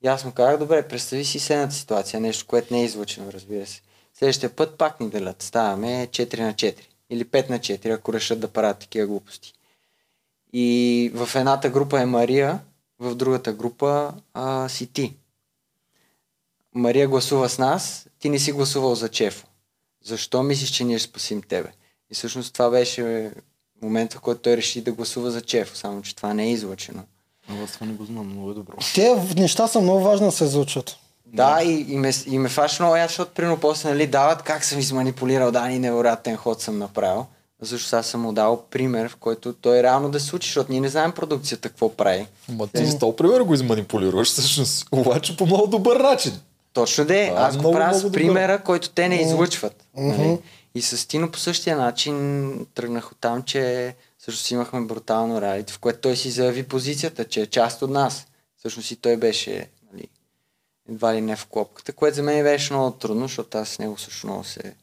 И аз му казах, добре, представи си следната ситуация, нещо, което не е излъчено, разбира се. Следващия път пак ни делят, ставаме четири на четири или пет на четири, ако решат да правят такива глупости. И в едната група е Мария, в другата група а, си ти. Мария гласува с нас, ти не си гласувал за Чефо. Защо мислиш, че ние ще спасим тебе? И всъщност това беше... момента, в който той реши да гласува за Чеф, само че това не е излъчено. Но аз това не го знам, много е добро. Те неща са много важно да се излучат. Да, и, и ме, и ме фаш много яд, защото прино после нали, дават как съм изманипулирал Дани, невероятен ход съм направил. Защото аз съм му дал пример, в който той реално да се случи, защото ние не знаем продукцията какво прави. Ма ти с този пример го изманипулираш, всъщност, обаче по много добър начин. Точно де, аз го правя с примера, който те не излъчват. Нали? И с Тино по същия начин тръгнах от там, че всъщност имахме брутално ралито, в което той си заяви позицията, че е част от нас. Всъщност и той беше, нали, едва ли не в клопката, което за мен беше много трудно, защото аз с него също много се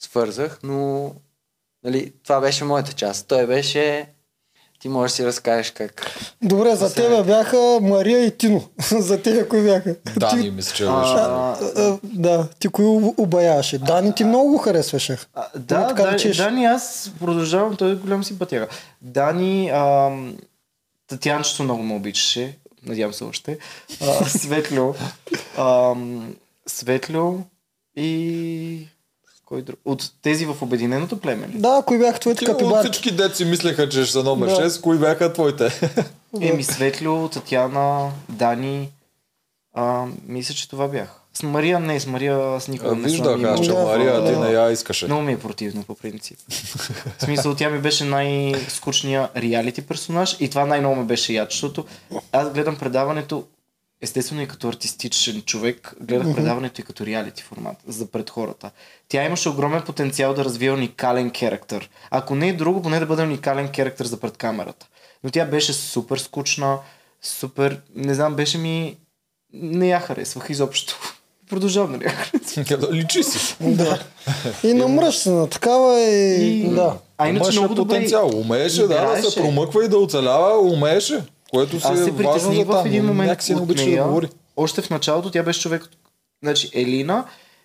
свързах, но нали, това беше моята част. Той беше... Ти можеш да си разкажеш как... Добре, за тебе е... бяха Мария и Тино. За тебе кои бяха? Дани, ти... мисля, че беше. Да. да, ти кои обаяваше? Дани, ти много го харесваше. А, да, да, да Дани, Дани, аз продължавам, той е голям си пътяга. Дани, ам, Татьянчето много ме обичаше, надявам се още. А, светло. Ам, светло и... От тези в Обединеното племе. Да, кои бяха твоите капибарки? От всички деци мислеха, че са номер да. шест, кои бяха твоите? Еми, Светлио, Татьяна, Дани, а, мисля, че това бях. С Мария не, с Мария с никога а, не съм имал. Виждах, аз, че Мария ти не я искаше. Много ми е противно, по принцип. В смисъл, тя ми беше най-скучният реалити персонаж и това най-много ме беше яд, защото аз гледам предаването естествено и като артистичен човек, гледах mm-hmm. предаването и като реалити формат за пред хората. Тя имаше огромен потенциал да развие уникален характер. Ако не е друго, поне да бъде уникален характер за пред камерата. Но тя беше супер скучна, супер... Не знам, беше ми... Не я харесвах изобщо. Продължавам да не я харесвах. Личи си. Да. И намръщена, такава и... и... Да. А иначе много добре... потенциал. Умееше, да, да се промъква и да оцелява, умееше. Което се, се притесни в един момент от нея. Да, още в началото тя беше човек. Значи Елина,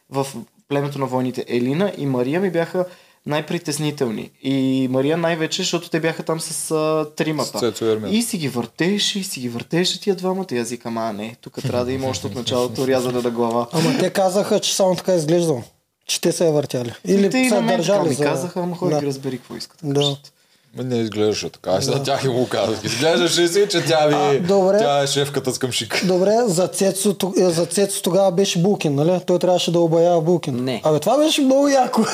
в племето на войните Елина и Мария ми бяха най-притеснителни. И Мария най-вече, защото те бяха там с а, тримата. С и си ги въртеше, и си ги въртеше тия двамата. И аз викам, а не, тук трябва да има още от началото рязана на глава. Ама те казаха, че само така изглеждам. Че те са я въртяли. Или те и на мен така ми за... казаха, ама ходи да. ги разбери какво искат. Да. Кажат. Не изглеждаше така. Аз да. тях и го казах. Изглеждаше си, че тя ви... А, тя е шефката с къмшик. Добре, за Цецо, за Цецо тогава беше Булкин, нали? Той трябваше да обаява Булкин. Не. Абе, това беше много яко.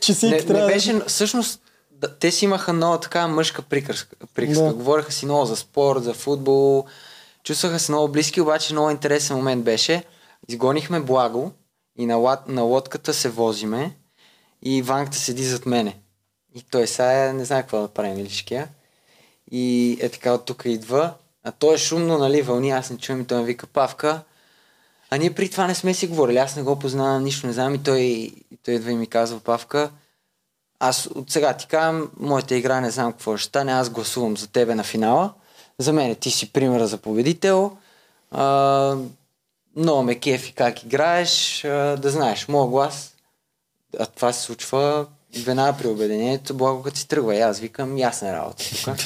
Че всеки не, трябва... Не беше... Всъщност, да, те си имаха много така мъжка приказка. Да. Говореха си много за спорт, за футбол. Чувстваха се много близки, обаче много интересен момент беше. Изгонихме Благо и на, лад, на лодката се возиме и Ванката седи зад мене. И той сега не знае какво да прави милишкия. И е така от тук идва. А той е шумно, нали, вълни, аз не чувам и той ми вика Павка. А ние при това не сме си говорили, аз не го познавам, нищо не знам. И той, и той идва и ми казва Павка, аз от сега ти казвам, моята игра не знам какво ще стане, аз гласувам за тебе на финала. За мен ти си примера за победител. А, много ме кефи как играеш, а, да знаеш, моя глас. А това се случва... Веднага при обединението, Благо като си тръгва. И аз викам, ясна работа тук.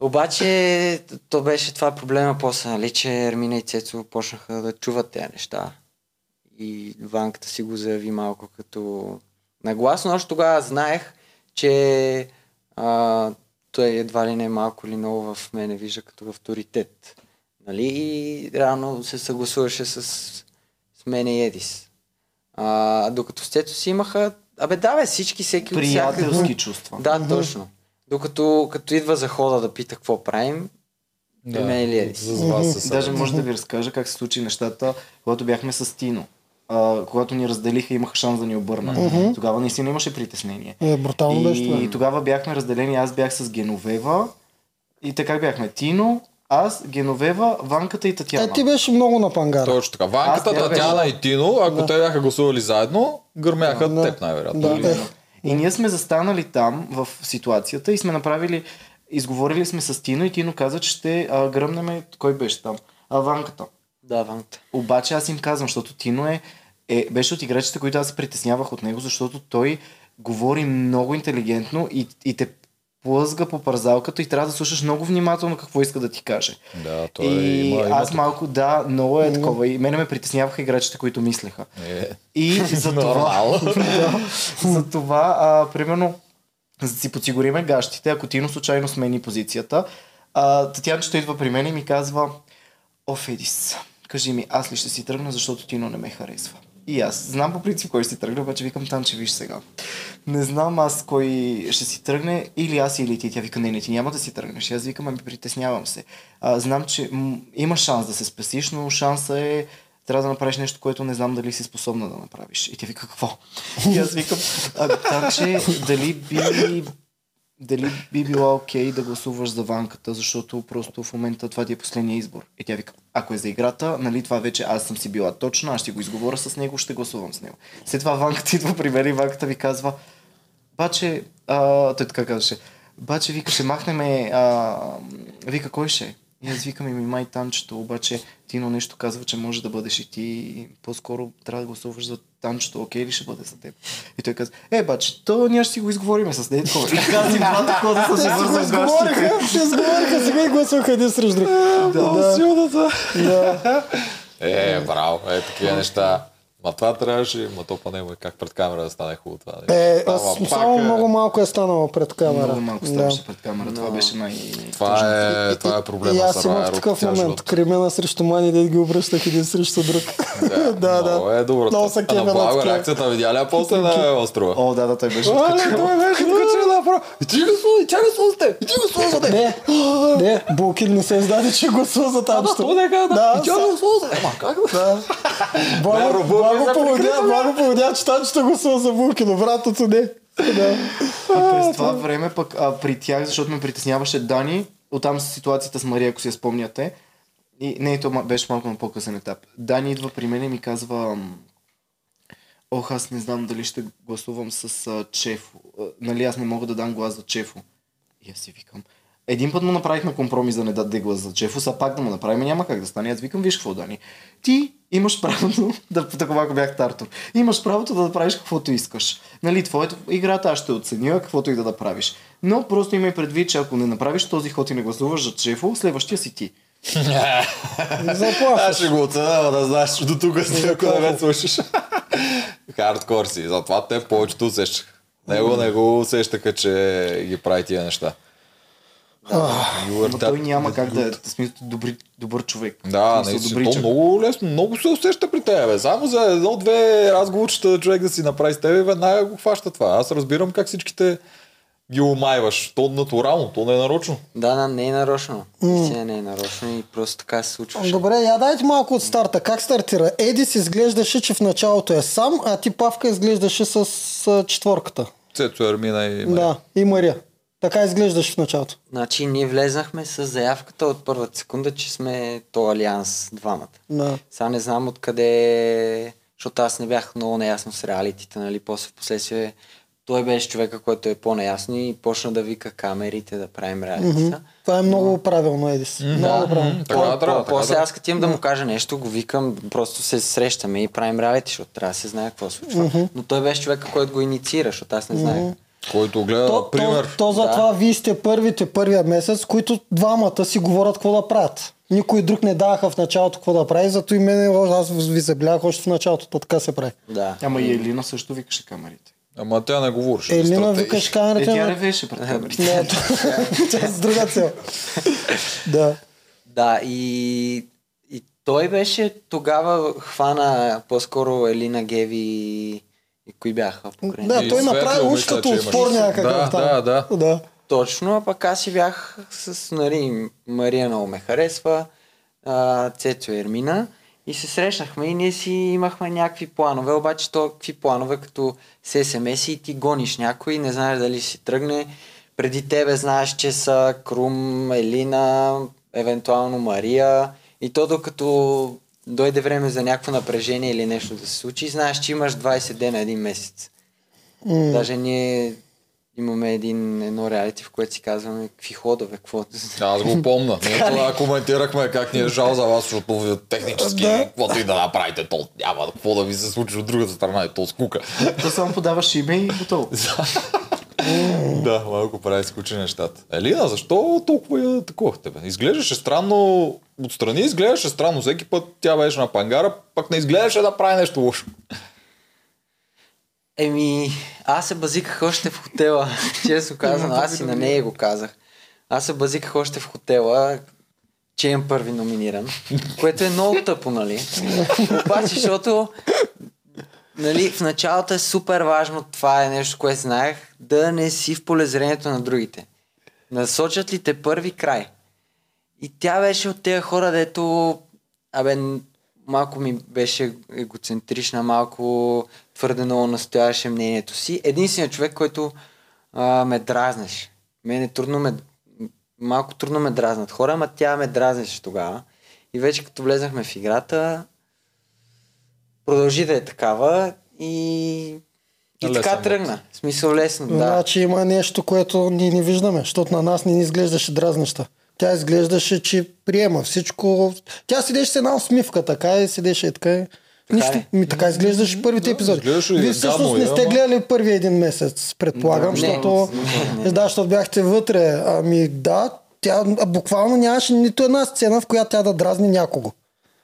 Обаче, то беше това проблема после, нали, че Ермина и Цецо почнаха да чуват тези неща. И Ванката си го заяви малко като нагласно. Още тогава знаех, че а, той едва ли не малко или много в мене вижда като авторитет. Нали? И рано се съгласуваше с, с мене и Едис. А, докато с Цецо си имаха Абе, да, бе, всички, всеки от всяка... Приятелски чувства. Да, mm-hmm. точно. Докато като идва за хода да пита какво правим, да, при мен е Леди. Mm-hmm. Даже може да ви разкажа как се случи нещата, когато бяхме с Тино. А, когато ни разделиха, имаха шанс да ни обърнат. Mm-hmm. Тогава наистина имаше притеснение. Е, брутално беше. И тогава бяхме разделени, аз бях с Геновева и така бяхме Тино, аз, Геновева, Ванката и Татьяна. Е, ти беше много на пангара. Точно така. Ванката, аз, Татьяна беше... и Тино, ако да. те бяха гласували заедно, гърмяха да, теб най-вероятно. Да, да. И ние сме застанали там в ситуацията и сме направили, изговорили сме с Тино и Тино каза, че ще а, гръмнеме, кой беше там? А, Ванката. Да, Ванката. Обаче аз им казвам, защото Тино е, е беше от играчите, които аз се притеснявах от него, защото той говори много интелигентно и, и те плъзга по парзалката и трябва да слушаш много внимателно какво иска да ти каже. Да, той и има, има аз тук. малко, да, много е такова. И мене ме притесняваха играчите, които мислеха. Е. И за това, да, за това а, примерно, за да си подсигуриме гащите, ако Тино случайно смени позицията, а, Татьянчето идва при мен и ми казва: О, Федис, кажи ми, аз ли ще си тръгна, защото Тино не ме харесва. И аз знам по принцип кой ще си тръгне, обаче викам Танче, виж сега. Не знам аз кой ще си тръгне, или аз, или ти. Тя вика, не, не, ти няма да си тръгнеш. И аз викам, ами притеснявам се. А, знам, че м- има шанс да се спасиш, но шанса е трябва да направиш нещо, което не знам дали си способна да направиш. И ти вика, какво? И аз викам, така че дали би, дали би било окей да гласуваш за ванката, защото просто в момента това ти е последния избор. И тя вика, ако е за играта, нали това вече аз съм си била точна, аз ще го изговоря с него, ще гласувам с него. След това ванката идва при мен и ванката ви казва, баче, а, той така казваше, баче вика, ще махнеме, а, вика, кой ще е? И аз викам, и май танчето, обаче Тино нещо казва, че може да бъдеш и ти, по-скоро трябва да гласуваш за танчето, окей ли ще бъде за теб? И той казва, е, баче, то ние ще си го изговориме с Дейдко. И казвам, двата хода са си вързани гащите. Ще изговориха, сега и гласуваха един срещу друг. Да. Е, браво, е, такива неща. Ма това трябваше, ма то па не има как пред камера да стане хубаво това. Е, аз само пак, много малко е станало пред камера. Много малко ставаше да. Пред камера, no. Това беше най... Това е, това е проблема. И, и аз имах такъв момент, кремена срещу мани, да ги обръщах един срещу друг. Да, да, много да. Е добро. Много са кемена. Благо реакцията видя ли, а после на острова? О, да, да, той беше откачил. Той беше откачил направо. И ти гласувай, тя гласувате, и ти гласувате. Не, не, Булкин не се издаде, че гласува за танчето. Да, и тя гласувате. Ама как да? Благо поводя, че танчето гласува за Булкино, братото не. Да. А през това време пък а, при тях, защото ме притесняваше Дани, оттам с ситуацията с Мария, ако си я спомняте, и не, то беше малко на по-късен етап. Дани идва при мен и ми казва, ох, аз не знам дали ще гласувам с а, Чефо. А, нали, аз не мога да дам глас за Чефо. И аз си викам, един път му направихме компромис да не даде глас за Чефо, сега пак да му направим, няма как да стане. Аз викам, виж какво, Дани. Ти имаш правото, да, такова ако бях Тартор, имаш правото да правиш каквото искаш. Нали, твоята играта аз ще оценя, каквото и да да правиш. Но просто имай предвид, че ако не направиш този ход и не гласуваш за Чефо, следващия си ти. Аз ще го оценя, да знаеш, до тук си, ако не ме слушаш. Хардкор си, затова те повечето усещаха. Него не го усещаха, че ги прави тия неща. Но той няма как да е добър човек. Да, наистина, много лесно, много се усеща при тебе. Само за едно-две разговорчета човек да си направи с тебе, веднага го хваща това. Аз разбирам как всичките ги омайваш. То натурално, то не е нарочно. Да, да, не е нарочно. Истина не е нарочно и просто така се случва. Добре, я дайте малко от старта. Как стартира? Едис изглеждаше, че в началото е сам, а ти Павка изглеждаше с четворката. Цецо, Ермина и Мария. Да, и Мария. Така изглеждаш в началото. Значи ние влезнахме с заявката от първата секунда, че сме то алианс двамата. No. Сега не знам откъде, защото аз не бях много неясно с реалитите, нали, после в последствие той беше човека, който е по-неясно и почна да вика камерите да правим реалитета. Mm-hmm. Това е много Но... правилно, Едис. Mm-hmm. Много правилно. Mm-hmm. По- после аз като имам да му кажа нещо, го викам, просто се срещаме и правим реалити, защото трябва да се знае какво случва. Mm-hmm. Но той беше човека, който го инициира, защото аз не знаех. Mm-hmm. Който гледа, то, пример. То, то затова да. Вие сте първите, първия месец, които двамата си говорят какво да правят. Никой друг не даваха в началото какво да прави, зато и мен, аз ви заблях още в началото, то така се прави. Да. Ама и Елина също викаше камерите. Ама тя не говореше. Елина викаше камерите. Е, тя ревеше пред камерите. Не, тя с друга цел. Да. Да, и... и той беше тогава хвана по-скоро Елина, Геви... И кои бяха покрайни. Да, и той направи уж като отпор някакъв там. Да, да, да. Точно, а пък аз си бях с нали, Мария много ме харесва, Цецо и Ермина и се срещнахме и ние си имахме някакви планове, обаче то какви планове като с СМС и ти гониш някой, не знаеш дали си тръгне. Преди тебе знаеш, че са Крум, Елина, евентуално Мария и то докато... дойде време за някакво напрежение или нещо да се случи, знаеш, че имаш двайсет дена, един месец. Mm. Даже ние имаме един, едно реалити, в което си казваме какви ходове, какво... Аз го помня. Ние това коментирахме как ни е жал за вас, защото технически, каквото и да направите, то няма какво да ви се случи от другата страна, и то скука. То само подаваш име и готово. Да, малко прави скучи нещата. Елина, защо толкова я атакувахте? Изглеждаше странно, отстрани изглеждаше странно, всеки път тя беше на пангара, пък не изглеждаше да прави нещо лошо. Еми, аз се базиках още в хотела, честно казано, аз и на нея го казах. Аз се базиках още в хотела, че имам първи номиниран, което е много тъпо, нали? Обаче, защото... Нали, в началото е супер важно, това е нещо, което знаех, да не си в полезрението на другите. Насочат ли те първи край? И тя беше от тези хора, дето абе, малко ми беше егоцентрична, малко твърде много настояваше мнението си. Единственият човек, който а, ме дразнеше. Мене трудно ме, малко трудно ме дразнат хора, ама тя ме дразнеше тогава. И вече като влезнахме в играта, продължи да е такава и... И лесен, така тръгна. В смисъл лесно, да. Значи има нещо, което ние не виждаме, защото на нас не ни изглеждаше дразнеща. Тя изглеждаше, че приема всичко. Тя седеше с една усмивка, така и седеше и така. Така нищо. Е. Ми, така изглеждаше първите да, епизоди. Вие всъщност не сте гледали първия един месец, предполагам, да, защото не, не, да, защото бяхте вътре. Ами да, тя буквално нямаше нито една сцена, в която тя да дразни някого.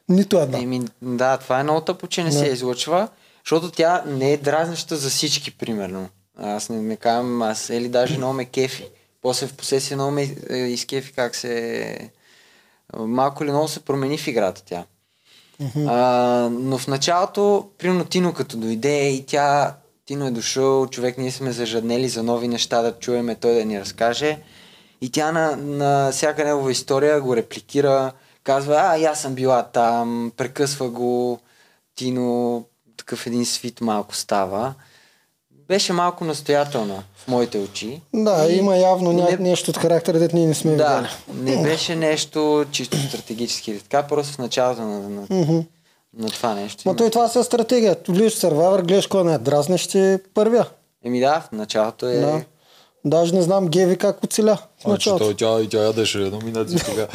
Нито една. Еми, да, това е много тъпо, че не, не. се излъчва. Защото тя не е дразнеща за всички, примерно. Аз не, не казвам, аз ели даже много ме кефи. После в последствие много ме изкефи как се... Малко или много се промени в играта тя. Mm-hmm. А, но в началото, примерно Тино като дойде и тя... Тино е дошъл, човек, ние сме зажаднели за нови неща да чуеме, той да ни разкаже. И тя на, на всяка негова история го репликира, казва, а, я съм била там, прекъсва го, Тино... такъв един свит малко става. Беше малко настоятелна в моите очи. Да, и има явно не... нещо от характера, дето ние не сме видели. Да, не беше нещо чисто стратегически. Така просто в началото на, на, mm-hmm. на това нещо. Но той това си е стратегия. Влизаш в Survivor, гледаш кой не е дразнещ и първия. Еми да, в началото е... Да. Даже не знам Геви как оцеля в началото. А, че той, тя, и тя ядеше номинации сега.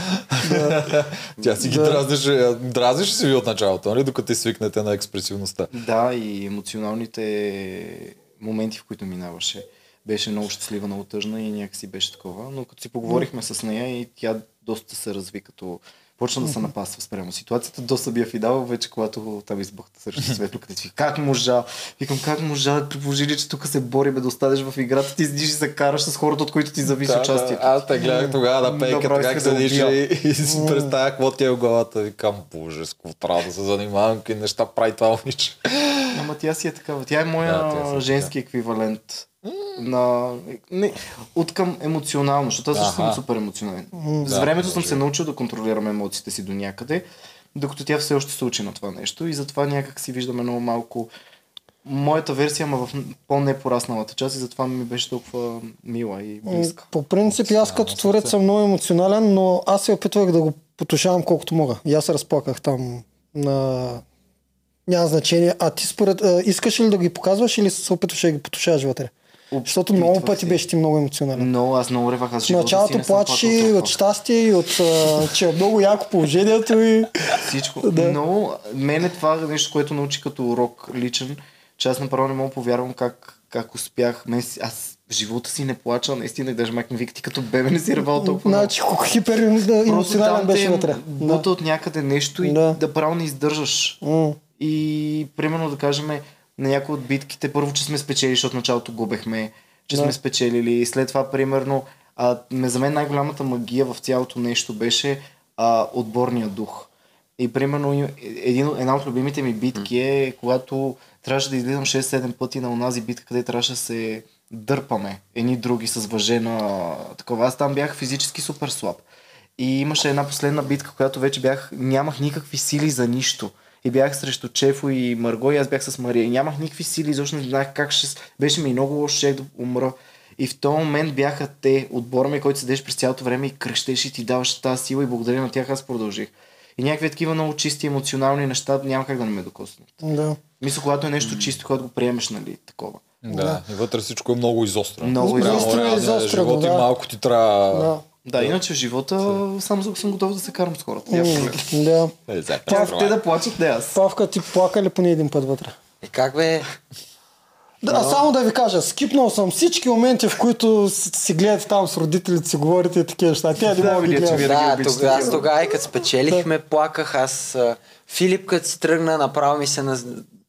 Тя си ги дразнеше. Дразнеше си ви от началото, нали? Докато ти свикнете на експресивността. Да, и емоционалните моменти, в които минаваше. Беше много щастлива, много тъжна и някакси беше такова. Но като си поговорихме с нея и тя доста се разви, като почна да се напасва спрямо ситуацията. Доста би я фидала вече, когато там избухта срещу Светло, където си как можа? Викам, как можа да приложили, че тук се бори, бе, да останеш в играта, ти седиш и се караш с хората, от които ти зависи да, участието. Да, аз те гледах тогава на пейката, Добра, как седиш да и, и си представя какво ти е в главата. Викам, боже, с какво трябва да се занимавам, какви неща прави това момиче. Ама тя си е такава. Тя е моя да, женски еквивалент. На... Не, от към емоционално, защото аз също съм супер емоционален. Да, с времето съм се научил да контролирам емоциите си до някъде, докато тя все още се учи на това нещо и затова някак си виждаме много малко моята версия, ама в по-непорасналата част и затова ми беше толкова мила и близка. По принцип аз като творец съм много емоционален, но аз се опитвах да го потушавам колкото мога. И аз се разплаках там на... Няма значение. А ти според... искаш ли да ги показваш или се опитваш да ги потушаваш вътре? Защото много пъти беше ти много емоционален. Но аз много ревах. Аз в началото плачеш и от щастие, и от че е много яко положението и... Всичко. Да. Но мен е това нещо, което научих като урок личен, че аз направо не мога повярвам как, как успях. Мен, аз живота си не плача, наистина, даже майка ми вика, ти като бебе не си ревал толкова. Значи, хиперемоционален беше вътре. Бута от някъде нещо и да право не издържаш. И примерно да кажем... на някои от битките, първо, че сме спечели, защото началото губехме, че да. сме спечелили. След това, примерно, а, за мен най-голямата магия в цялото нещо беше а, отборния дух. И примерно, един, една от любимите ми битки е, когато трябваше да излизам шест-седем пъти на онази битка, къде трябваше да се дърпаме едни други с въжена такова. Аз там бях физически супер слаб. И имаше една последна битка, която вече бях, нямах никакви сили за нищо. И бях срещу Чефо и Марго и аз бях с Мария. И нямах никакви сили, защото не знаех как ще... Беше ми много лошо, щех да умра. И в този момент бяха те, отбора ми, който седеше през цялото време и кръщеше и ти даваше тази сила и благодаря на тях аз продължих. И някакви такива много чисти емоционални неща няма как да не ме докоснат. Да. Мисля, когато е нещо чисто, когато го приемеш, нали, такова. Да, да. И вътре всичко е много изострено. Много изострено, изострено, живота да. И малко ти трябва... Да. Да, да, иначе в живота само съм готов да се карам с хората. Mm, да. Павка, те да плачат, не аз. Павка, ти плака ли поне един път вътре? Е, как бе? Да, но... само да ви кажа, скипнал съм всички моменти, в които си гледате там с родителите, си говорите и такива неща. Те да могат да гледат. Да, тогава, аз тогава и като спечелихме, плаках. Аз Филип като си тръгна, направо ми се... На...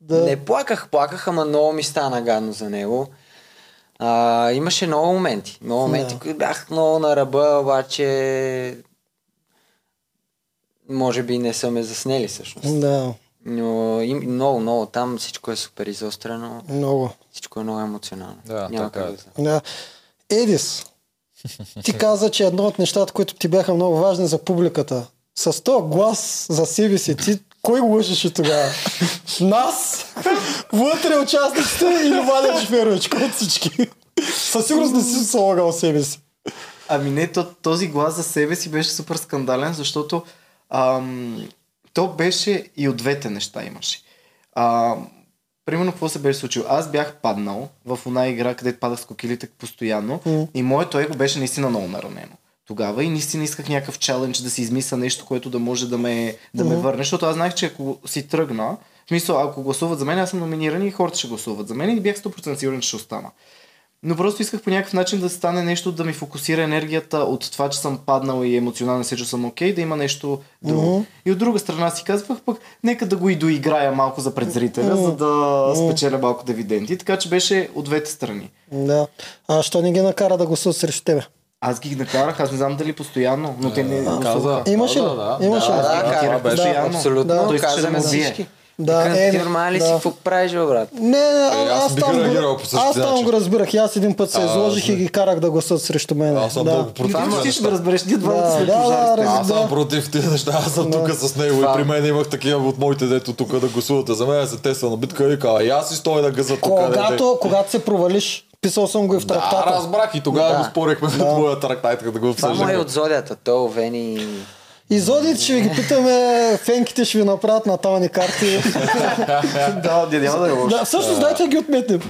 Да. Не плаках, плаках, ама много ми стана гадно за него. А, имаше много моменти, много моменти, yeah. които бях много на ръба, обаче може би не са ме заснели всъщност. Yeah. Но и, много, много, там всичко е супер изострено, много. Всичко е много емоционално. Yeah, Няма как да знам. Yeah. Едис, ти каза, че едно от нещата, които ти бяха много важни за публиката, с този глас за себе си, ти Кой го лъжеше тогава? Нас? Вътре участниците или Валя Джиферович? Кой от всички? Със сигурност не си слагал себе си. Ами не, този глас за себе си беше супер скандален, защото ам, то беше и от двете неща имаше. Ам, примерно какво се беше случило? Аз бях паднал в една игра, където падах с кокилите постоянно mm. и моето его беше наистина много наранено. Тогава и наистина исках някакъв чалендж да си измисля нещо, което да може да ме, да ме uh-huh. върне, защото аз знаех, че ако си тръгна, в смисъл, ако гласуват за мен, аз съм номиниран и хората ще гласуват за мен и бях сто процента сигурен, че ще остана. Но просто исках по някакъв начин да стане нещо, да ми фокусира енергията от това, че съм паднал и емоционално се, че съм окей, okay, да има нещо друго. Uh-huh. И от друга страна си казвах пък, нека да го и доиграя малко за пред зрителя, uh-huh. за да спечеля малко дивиденти. Така че беше от двете страни. Да. А що не ги накара да гласуват срещу тебе? Аз ги накарах, аз не знам дали постоянно, но те не гласуваха. Имаше ли? Имаше ли? Да, беше абсолютно. Той искаше да ме бие. Да, е, нормали да. Си какво правиш, брат? Не, е, аз, аз там, го, аз там го разбирах. И аз един път се а, изложих а, и ги карах да гласат срещу мен. Аз съм да. Много против. Ти ще да разбереш, ти двамата сме пожари. Аз съм против тези неща, аз съм тук с него. И при мен имах такива от моите дето тук да гласувате. За мен се тества на битка и казва, и аз си стоя да газа тук. Когато се провалиш, писал съм го и в трактата. Да, разбрах и тогава да. Го спорихме за да. Твоя трактайка да го обсъждаме. Това е от Зодията, то Вени... И Зодиите ще ви ги питаме, фенките ще ви направят натални карти. Да, няма да е лошо. Да, всъщност дайте ги отметнем.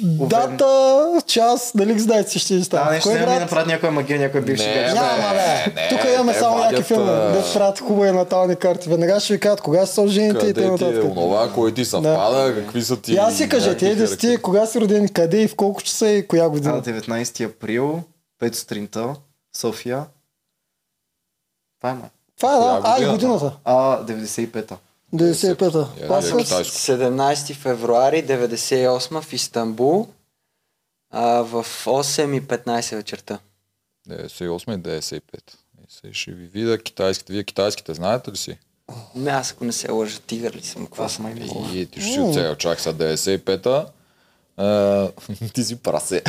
Дата, час, дали ги знаете всички неща. Да, нещо не ми направят някоя магия, някоя бивши гаджет. Няма, бе. Тук имаме само яки филми, да правят хубави натални карти. Веднага ще ви кажат кога са жените и т.н. Къде ти е онова, кой ти съвпада, какви са ти... И аз си кажете, Едис, ти кога си роден, къде и в колко часа и коя година? деветнайсети април, пет сутринта, София. Това е май. Това е, да. А, и годината? А, деветдесет и пета. деветдесет и пета. седемнайсети февруари, деветдесет и осма в Истанбул, а, в осем и петнайсет вечерта. деветдесет и осма и деветдесет и пета. Ще ви видя китайските. Вие китайските знаете ли си? Не, аз ако не се лъжа, тигър ли съм? Каква съм и мила? И ти ще си оцелял, чак са деветдесет и пета. Uh, ти си прасе.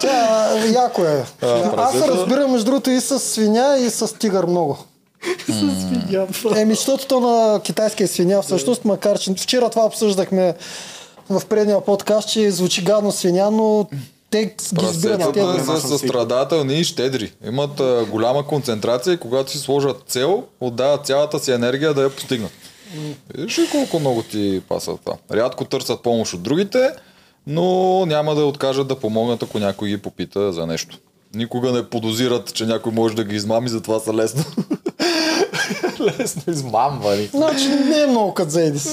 Тя, яко е. Uh, Аз се разбирам между другото и с свиня и с тигър много. Mm. Еми, защото то на китайския свиня всъщност, макар че вчера това обсъждахме в предния подкаст, че звучи гадно свиня, но те ги избират. Прасетата са състрадателни и щедри. Имат а, голяма концентрация и когато си сложат цел, отдават цялата си енергия да я постигнат. Виж ли колко много ти пасат това. Рядко търсят помощ от другите, но няма да откажат да помогнат, ако някой ги попита за нещо. Никога не подозират, че някой може да ги измами, затова са лесно. Лесно измамвани. Значи не е много кът за Едис.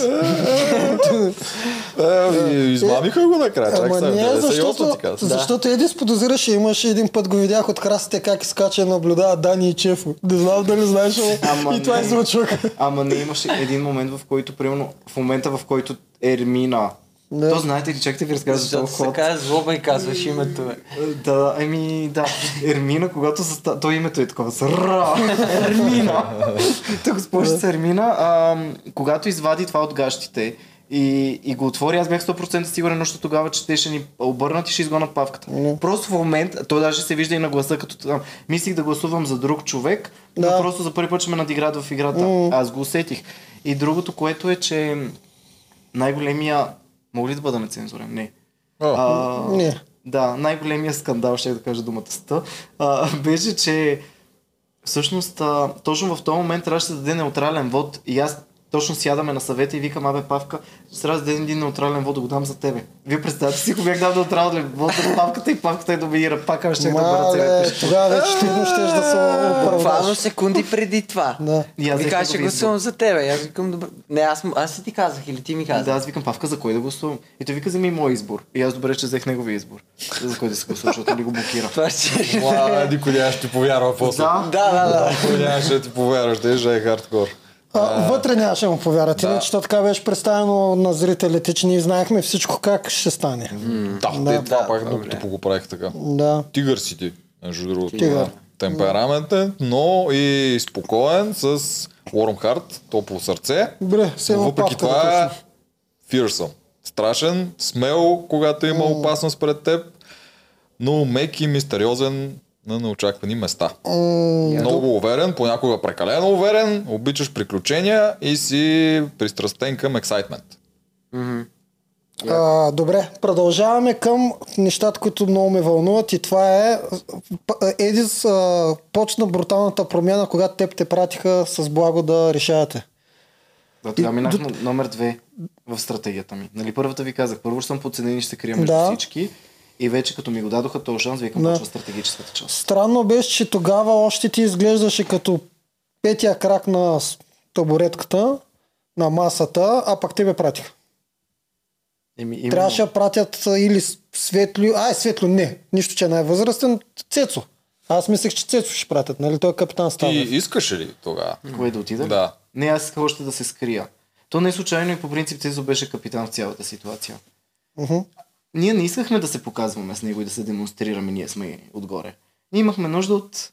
Измамиха го накрая. Чак са деветдесет и осма ти каза. Защото Едис подозираше, имаше един път го видях от красите как изкача и наблюдава Дани и Чефо. Не знам дали знаеш, и това излъчва. Ама не имаше един момент, в който, примерно, в момента в който Ермина. Да. То знаете ли, чакайте ви разказваш този ход. Защото така злоба и казваш името. Да, еми да. Ермина, когато с... То името е такова. Сра! Ермина! Тук спорши с Ермина. А, когато извади това от гащите и, и го отвори, аз бях сто процента сигурен, защото тогава, че те ще ни обърнат и ще изгонят павката. Не. Просто в момент, той даже се вижда и на гласа, като там. Мислих да гласувам за друг човек, да. Но просто за първи път ще ме надиграят в играта. Mm. Аз го усетих. И другото, което е, че най-големия... Мога ли да бъда нецензурен? Не. Oh. А, не. Да, най-големия скандал, ще да кажа думата ста, а, беше, че всъщност а, точно в този момент трябваше да даде неутрален вод и аз точно сядаме на съвета и викам, абе Павка, трябва да даде един неутрален вод да го дам за тебе. Вие представяте си, ако бях дал неутрален вод за Павката и Павката е доминира, пак аз ще да бъда целият. Тогава вече ти ще да се оправдаш. Буквално секунди преди това. Ми казваш, ще гласувам за тебе. Аз викам, добре. Не, аз си ти казах или ти ми казах. Да, аз викам, Павка, за кой да гласувам? И той вика, за ми мой избор. И аз добре, че взех неговия избор. За кой да се гласува, защото ли го блокира. Никой няма ще ти повярва после. Да, да, да. Ще ти повярваш, да е хардкор. А, вътре нямаше му повярват, да. Иначе така беше представено на зрителите, че ние знаехме всичко как ще стане. Mm, да, да, те, това да, пак докато да, го правих така. Да. Тигър си ти, между другото. Тигър. Темпераментен, но и спокоен, с warm heart, топло сърце. Бре, въпреки това да е фирсъм. Страшен, смел, когато има mm. опасност пред теб, но мек и мистериозен на неочаквани места. Oh. Много уверен, понякога прекалено уверен, обичаш приключения и си пристрастен към ексайтмент. Mm-hmm. Yeah. А, добре, продължаваме към нещата, които много ме вълнуват и това е Едис а, почна бруталната промяна, когато теб те пратиха с благо да решавате. Да, тогава минах до... номер две в стратегията ми. Нали, първата ви казах, първо съм подценен и ще се крия между да. всички. И вече като ми го дадоха този шанс, викам да. почва стратегическата част. Странно беше, че тогава още ти изглеждаше като петия крак на табуретката, на масата, а пак тебе пратиха. Еми, именно... Трябваше да пратят или Светлю... Ай, Светлю не. Нищо, че е най-възрастен. Цецо. Аз мислех, че Цецо ще пратят. Нали? Той е капитан Стана. Ти искаш ли тогава? Кое да отида? Да. Не, аз исках още да се скрия. То не е случайно и по принцип Цецо беше капитан в цялата ситуация. Uh-huh. Ние не искахме да се показваме с него и да се демонстрираме. Ние сме отгоре. Ние имахме нужда от...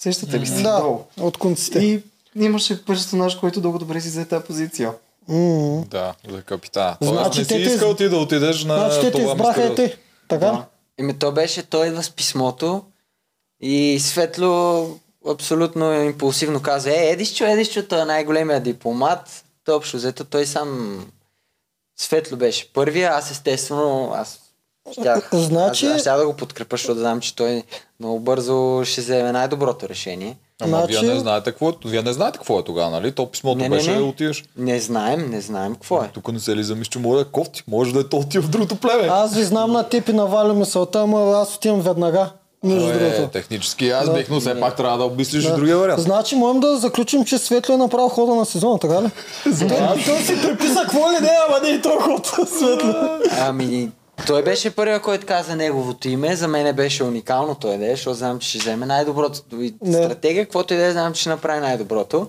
Сещате ли си? Да, долу. От конците. И имаше персонаж, който долу добре си взе тази позиция. Mm-hmm. Да, за капитана. Значи не си искал ти да отидеш на значи, това те избраха и ти, така? Да. Еми то беше, той идва с писмото и Светло абсолютно импулсивно каза, е, Едисчо, Едисчо, той е най-големия дипломат, той общо взето, той сам Светло беше първия, аз естествено, аз щях, значи... аз, аз щях да го подкрепя, защото знам, че той много бързо ще вземе най-доброто решение. Ама значи... вие не знаете какво е, вие не знаете какво е тогава, нали? То писмото не, беше не, не. да отидеш. Не знаем, не знаем какво е. Тук не се ли замисли, че може да е кофти, може да е то отива в другото племе. Аз ви знам на типи на Валя мисълта, ама аз отивам веднага. Между е, другото. Технически аз да. бих, но все пак трябва да обмислиш да. и другия вариант. Значи можем да заключим, че Светло е направил хода на сезона, така ли? Той си приписа какво ли не, ама не и то ход, Светло. Ами... Той беше първият, който каза неговото име. За мен беше уникално той да е, защото знам, че ще вземе най-доброто. Не. Стратегия, каквото и да е, знам, че ще направи най-доброто.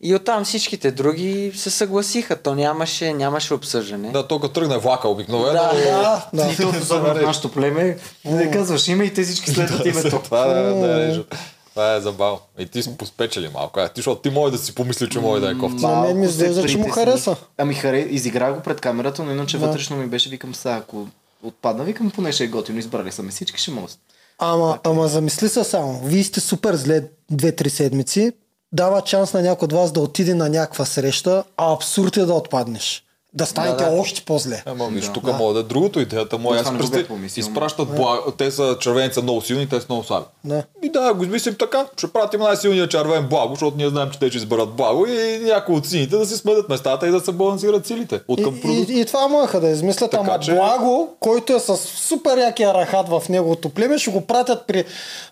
И оттам всичките други се съгласиха. То нямаше, нямаше обсъждане. Да, тук тръгна влака обикновено. Да, да, да. И толкова за нашето племе. Не казваш име и те всички следват името. Това да, да режат. Това е забавно. И ти си поспечели малко. Ти, защото ти може да си помисли, че може да е кофти. На мен ми изглежда, че му хареса. Ами харе... изигра го пред камерата, но иначе да. вътрешно ми беше, викам сега, ако отпадна, викам поне ще е готино, избрали сами всички, ще може. Ама, так, ама замисли се само, вие сте супер зле две-три седмици, дава шанс на някой от вас да отиде на някаква среща, а абсурд е да отпаднеш. Да станете да, да. още по-зле. Ама виж, да, тук да. мога да е другото. Идеята моя, аз пръсти изпращат, да. бла... те са червени са много силни, те са много слаби. Да. И да, го измислим така, ще пратим най-силния червен Благо, защото ние знаем, че те ще изберат Благо и някои от сините да си сметат местата и да се балансират силите. Откъм и, и, и това мъха да измислят, така, ама че... Благо, който е с супер якия рахат в неговото племе, ще го пратят при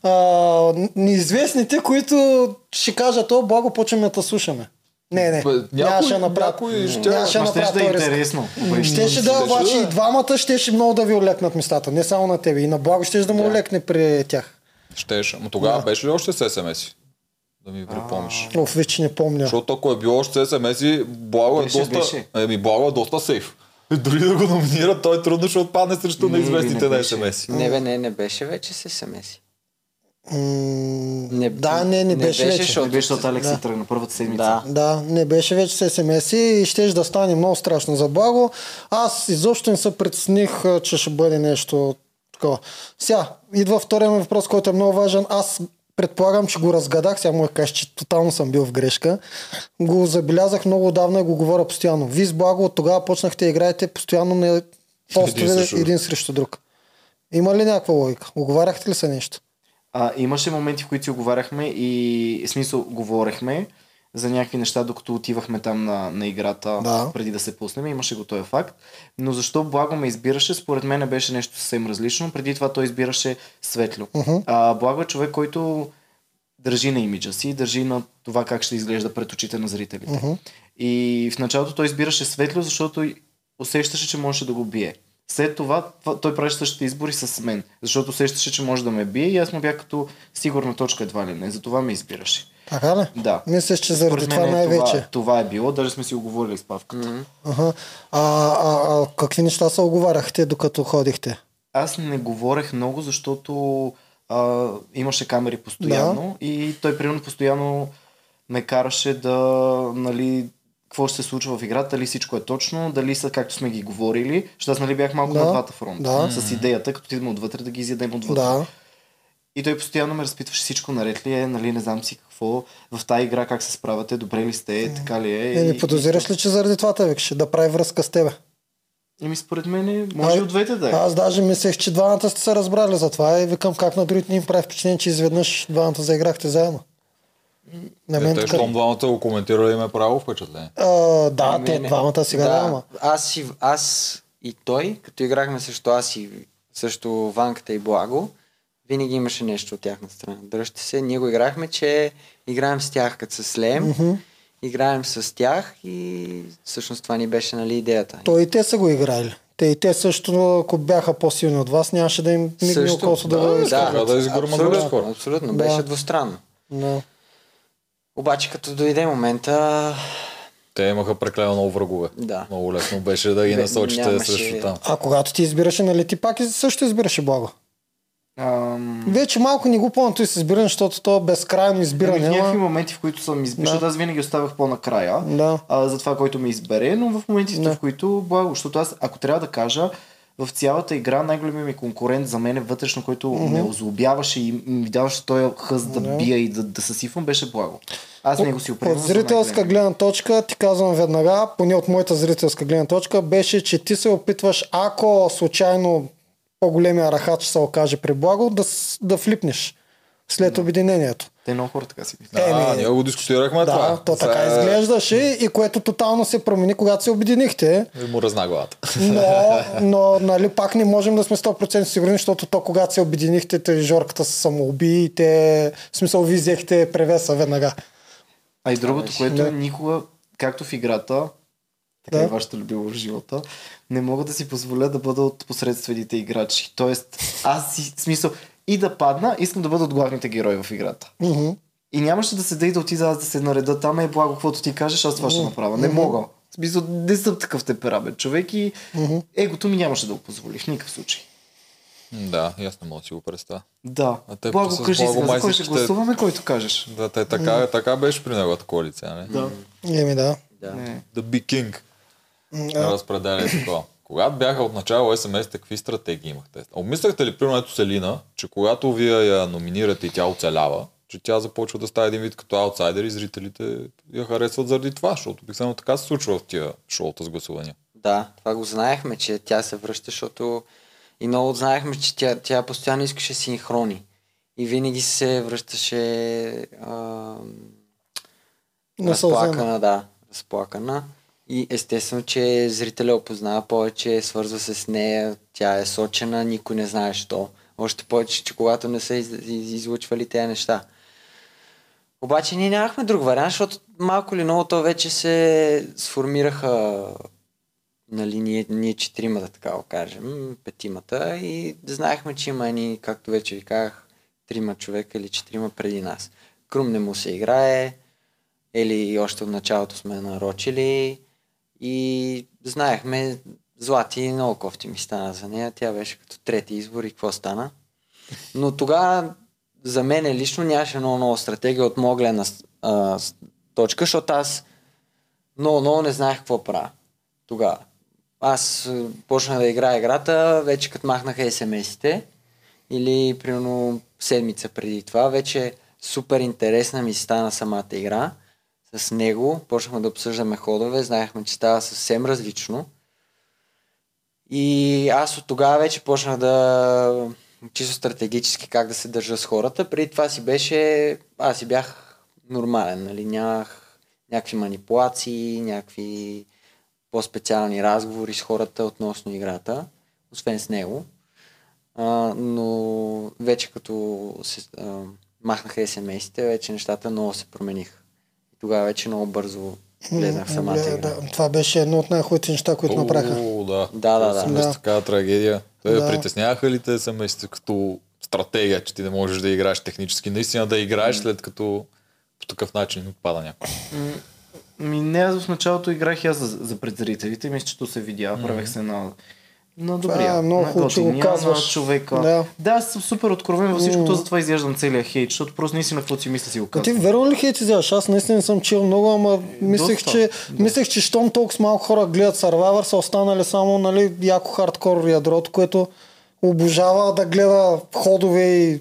а, неизвестните, които ще кажат, о, Благо, почваме да слушаме. Не, не. Нямаше направи. Някой ще направи да е интересно. Щеше да, обаче и двамата щеше много да ви олекнат местата. Не само на тебе. И на Благо щеше да му олекне при тях. Щеше. Но тогава беше ли още с ес ем ес-и? Да ми припомниш. Оф, вече не помня. Защото ако е било още с ес ем ес-и, Благо е доста... Еми, Благо е доста сейф. Дори да го номинира, той трудно ще отпадне срещу неизвестните на ес ем ес-и. Не, бе, не, не беше вече с ес ем ес-и. Mm, не, да, не, не, не беше, беше вече. Не беше, защото Алекс да. тръгна първата седмица. Да. да, не беше вече с ес ем ес-и и ще да стане много страшно за Благо. Аз изобщо не се притесних, че ще бъде нещо такова. Сега, идва втория ми въпрос, който е много важен. Аз предполагам, че го разгадах. Сега му кажа, че тотално съм бил в грешка. Го забелязах много отдавна и го говоря постоянно. Вие с Благо от тогава почнахте да играете постоянно на постове един срещу, един срещу друг. Има ли някаква логика? Оговаряхте ли се нещо? А, имаше моменти, в които си оговаряхме и смисъл говорехме за някакви неща, докато отивахме там на, на играта, да. преди да се пуснем. Имаше го този факт. Но защо Благо ме избираше, според мен беше нещо съвсем различно. Преди това той избираше Светло. Uh-huh. А, Благо е човек, който държи на имиджа си, държи на това как ще изглежда пред очите на зрителите. Uh-huh. И в началото той избираше Светло, защото усещаше, че можеше да го бие. След това той правеше същите избори с мен, защото усещаше, че може да ме бие и аз му бях като сигурна точка едва ли не, затова ме избираше. Така ли? Да. Мислиш, че заради това най-вече. Това, това е било, даже сме си оговорили с Павката. Mm-hmm. Ага. А, а, а какви неща се оговаряхте докато ходихте? Аз не говорех много, защото а, имаше камери постоянно да. и той примерно постоянно ме караше да, нали... какво ще се случва в играта, дали всичко е точно, дали са както сме ги говорили, защото аз нали бях малко да, на двата фронта, да. с идеята, като идем отвътре да ги изядем отвътре. Да. И той постоянно ме разпитваше всичко наред ли е, нали, не знам си какво, в тази игра как се справяте, добре ли сте, mm. така ли е. Не, не и... подозираш ли, че заради това те викаше да прави връзка с тебе? Еми според мен може и от двете да е. Аз даже мислех, че двамата сте се разбрали за това и викам как на другите ни им прави впечатление, че изведнъж двамата заиграхте заедно. На мен е, те, щом двамата го коментирали им е право впечатление. А, да, ами, те двамата сега да, няма. Аз и, аз и той, като играхме също аз и също Ванката и Благо, винаги имаше нещо от тяхна страна. Дръжте се, ние го играхме, че играем с тях като се слеем, mm-hmm. играем с тях и всъщност това ни беше, нали, идеята. То и те са го играли. Те и те също, ако бяха по-силни от вас, нямаше да им мигне около да го изгърмат. Да, да, да изгърмат. Абсолютно, абсолютно. Да. Беше двустранно. Да. Обаче като дойде момента... Те имаха преклено много врагове. Да. Много лесно беше да ги насочите нямаше... срещу там. А когато ти избираше, нали ти пак също избираше Благо? Um... Вече малко не го помня той с избиране, защото то е безкрайно избиране. Да, в някакви моменти, в които съм избирал, защото да. аз винаги оставах по-накрая да. а, за това, който ме избере, но в моментите, да. в които Благо, защото аз, ако трябва да кажа, в цялата игра най-големият ми конкурент за мен е вътрешно, който mm-hmm. ме озлобяваше и ми даваше този хъз да yeah. бия и да, да съсифвам, беше Благо. Аз от, не го си определям. От зрителска гледна точка, ти казвам веднага, поне от моята зрителска гледна точка, беше, че ти се опитваш, ако случайно по-големия рахач се окаже при Благо, да, да флипнеш след обединението. Те много хора така си мисля. Да, е, ние го дискутирахме да, това. Да, то така За... изглеждаше и което тотално се промени, когато се обединихте. И му разна главата. Но, но нали, пак не можем да сме сто процента сигурни, защото то когато се обединихте, те Жорката се самоуби и те, в смисъл, ви взехте превеса веднага. А и другото, което да. никога, както в играта, така да. и вашето любимо в живота, не мога да си позволя да бъда от посредствените играчи. Тоест, аз си, смисъл, и да падна, искам да бъда от главните герои в играта. Mm-hmm. И нямаше да седа и да отида аз да се нареда там, е Благо, каквото ти кажеш, аз това mm-hmm. ще направя. Не mm-hmm. мога. В смисъл, не съм такъв темперамент човек и mm-hmm. егото ми нямаше да го позволи в никакъв случай. Да, ясно мога да си го представя. Да. Благо, кажи сега, за кой ще гласуваме, който кажеш. Да, те, така, mm-hmm. така беше при него такова лице, не? Да. Еми да. The Big King. Yeah. Разпределение такова. Когато бяха отначало ес ем ес-те, какви стратегии имахте? Обмисляхте ли, примерно, ето Селина, че когато вие я номинирате и тя оцелява, че тя започва да става един вид като аутсайдер и зрителите я харесват заради това, защото обикновено така се случва в тия шоута с гласувания. Да, това го знаехме, че тя се връща, защото и много знаехме, че тя, тя постоянно искаше синхрони и винаги се връщаше а... разплакана, да, разплакана. И естествено, че зрителя опознава повече, свързва се с нея, тя е сочена, никой не знае що. Още повече, че когато не са из- из- излучвали тези неща. Обаче ние нямахме друг вариант, защото малко ли много то вече се сформираха, нали, ние, ние четиримата, така го кажем, петимата и знаехме, че има едни, както вече ви казах, трима човека или четирима преди нас. Крум не му се играе, или още от началото сме нарочили. И знаехме, Злати много кофти ми стана за нея. Тя беше като трети избор и какво стана. Но тогава за мен лично нямаше много нова стратегия от моя гледна точка, защото аз много, много не знаех какво правя тогава. Аз почнах да играя играта, вече като махнаха ес ем ес-ите или примерно седмица преди това, вече супер интересна ми стана самата игра. С него почнахме да обсъждаме ходове, знаехме, че става съвсем различно. И аз от тогава вече почнах да чисто стратегически как да се държа с хората. Преди това си беше, аз си бях нормален, нали, нямах някакви манипулации, някакви по-специални разговори с хората относно играта, освен с него. А, но вече като се, а, махнаха ес ем ес-ите, вече нещата много се промениха. Тогава вече много бързо гледах самата игра. Да, да. Това беше едно от най-хубавите неща, които направиха. Да, да, да. да. С такава трагедия. Те да. притесняваха ли те семейства като стратегия, че ти не можеш да играеш технически? Наистина да играеш, след като по такъв начин отпада някой. Ми, не, аз в началото играх и аз за, за предзрителите. Мисля, че то се видя. Правех се на... Но добрия, е много хубаво казваш човека. Да, да, аз съм супер откровен във всичко, mm. затова изяждам целия хейт, защото просто наистина какво си мисля си го казвам. А ти верно ли хейт изяждаш? Аз наистина съм чил много, ама мислех, Доста. че да. мислех, че щом толкова малко хора гледат Survivor, са останали само, нали, яко хардкор ядрото, което обожава да гледа ходове и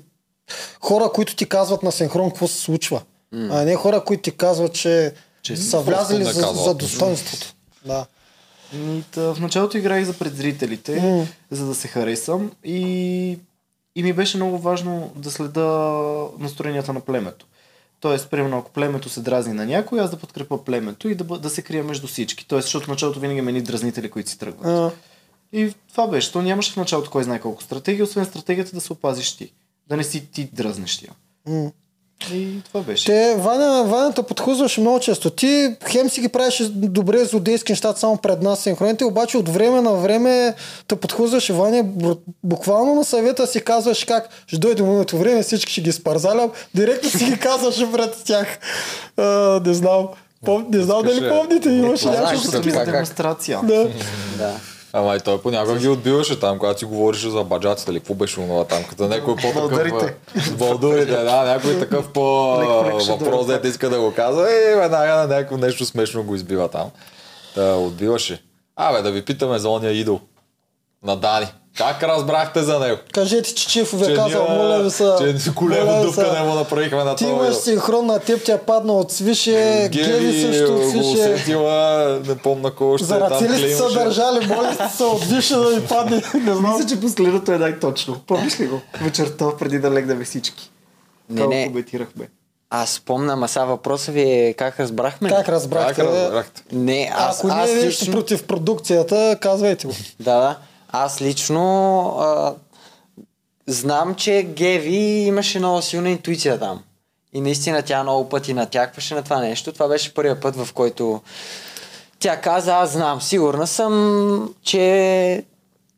хора, които ти казват на синхрон какво се случва. Mm. А не хора, които ти казват, че, че са влязли за, за достойнството. Да. В началото играех за пред зрителите, mm. за да се харесам и, и ми беше много важно да следа настроенията на племето. Тоест, примерно, ако племето се дразни на някой, аз да подкрепя племето и да, да се крия между всички. Тоест, защото в началото винаги има едни дразнители, които си тръгват. Uh. И това беше, то нямаше в началото кой знае колко стратегия, освен стратегията да се опазиш ти. Да не си ти дразнеш тя. Mm. И това беше. Те, Ваня, Ваня подхузваше много често. Ти хем си ги правиш добре злодейски нещата само пред нас синхроните, обаче от време на време те подхузваше, Ваня, буквално на съвета си казваш как ще дойде моето време, всички ще ги спарзалям, директно си ги казваше пред тях. А, не знам. Пом... Не знам дали помните, имаше някаква демонстрация. Да. Да. Ама и той понякога ги отбиваше там, когато си говореше за баджаците или какво беше онова там, като някой по-такъв... Балдурите. Да, някой такъв по-въпрос, дете иска да го казва и веднага на някакво нещо смешно го избива там. Та отбиваше. Абе, да ви питаме за ония идол на Дани. Как разбрахте за него? Кажете, че Чифов е казал, моля ви са... Че голема дупка не му направихме на това. Ти имаш синхрон на теб, тя падна от свише, Геви също от свише. Геви го усетила, не помна кого ще е там. Зарацили сте са държали, моля сте са отдиша да ви падне. Мисля, че последното е най-точно. Помниш ли го? Вечерта, преди да легнаме всички. Не, не. Обетирахме. Аз спомням, а сега въпроса ви е как разбрахме? Как разбрахте? Как разбрахте? Не, аз, ако не е нещо против продукцията, казвайте го. Да, да. Аз лично а, знам, че Геви имаше много силна интуиция там. И наистина тя много пъти натякваше на това нещо. Това беше първият път, в който тя каза, аз знам, сигурна съм, че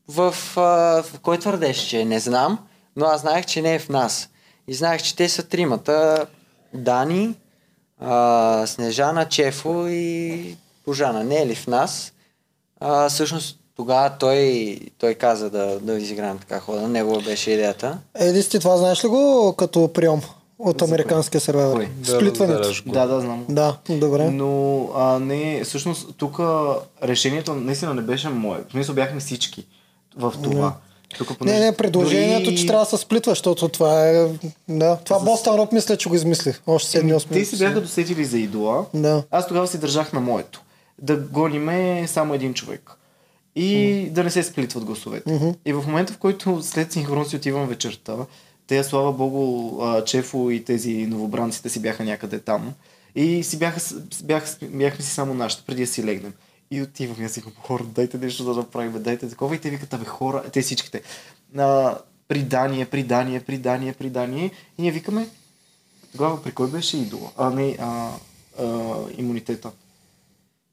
в... А, в кой твърдеше, че не знам, но аз знаех, че не е в нас. И знаех, че те са тримата. Дани, а, Снежана, Чефо и Божана. Не е ли в нас? А, всъщност тогава той, той каза да, да изиграем така хода. Негова беше идеята. Едис, ти това знаеш ли го като прием от американския сервер? Сплитването. Да, да, знам. Да, добре. Но а, не, всъщност тук решението наистина не беше мое. В смисъл бяхме всички в това. Тука, понеже... Не, не, предложението, дори... че трябва да се сплитва, защото това е... Да. Това за... Boston Rob мисля, че го измислих. Още седем осем. Те си бяха досетили за идола. Да. Аз тогава си държах на моето. Да гониме само един човек. И mm-hmm. да не се сплитват гласовете. Mm-hmm. И в момента, в който след синхрон си отивам вечерта, те, слава богу, Чефо и тези новобранците си бяха някъде там. И си бяха, бях, бяхме си само нашите, преди да си легнем. И отивам, я си към хора, дайте нещо да направим, дайте такова. И те викат, абе хора, те всичките. А, придание, придание, придание, придание. И ние викаме, тогава при кой беше идола? А, не, а, а, имунитета.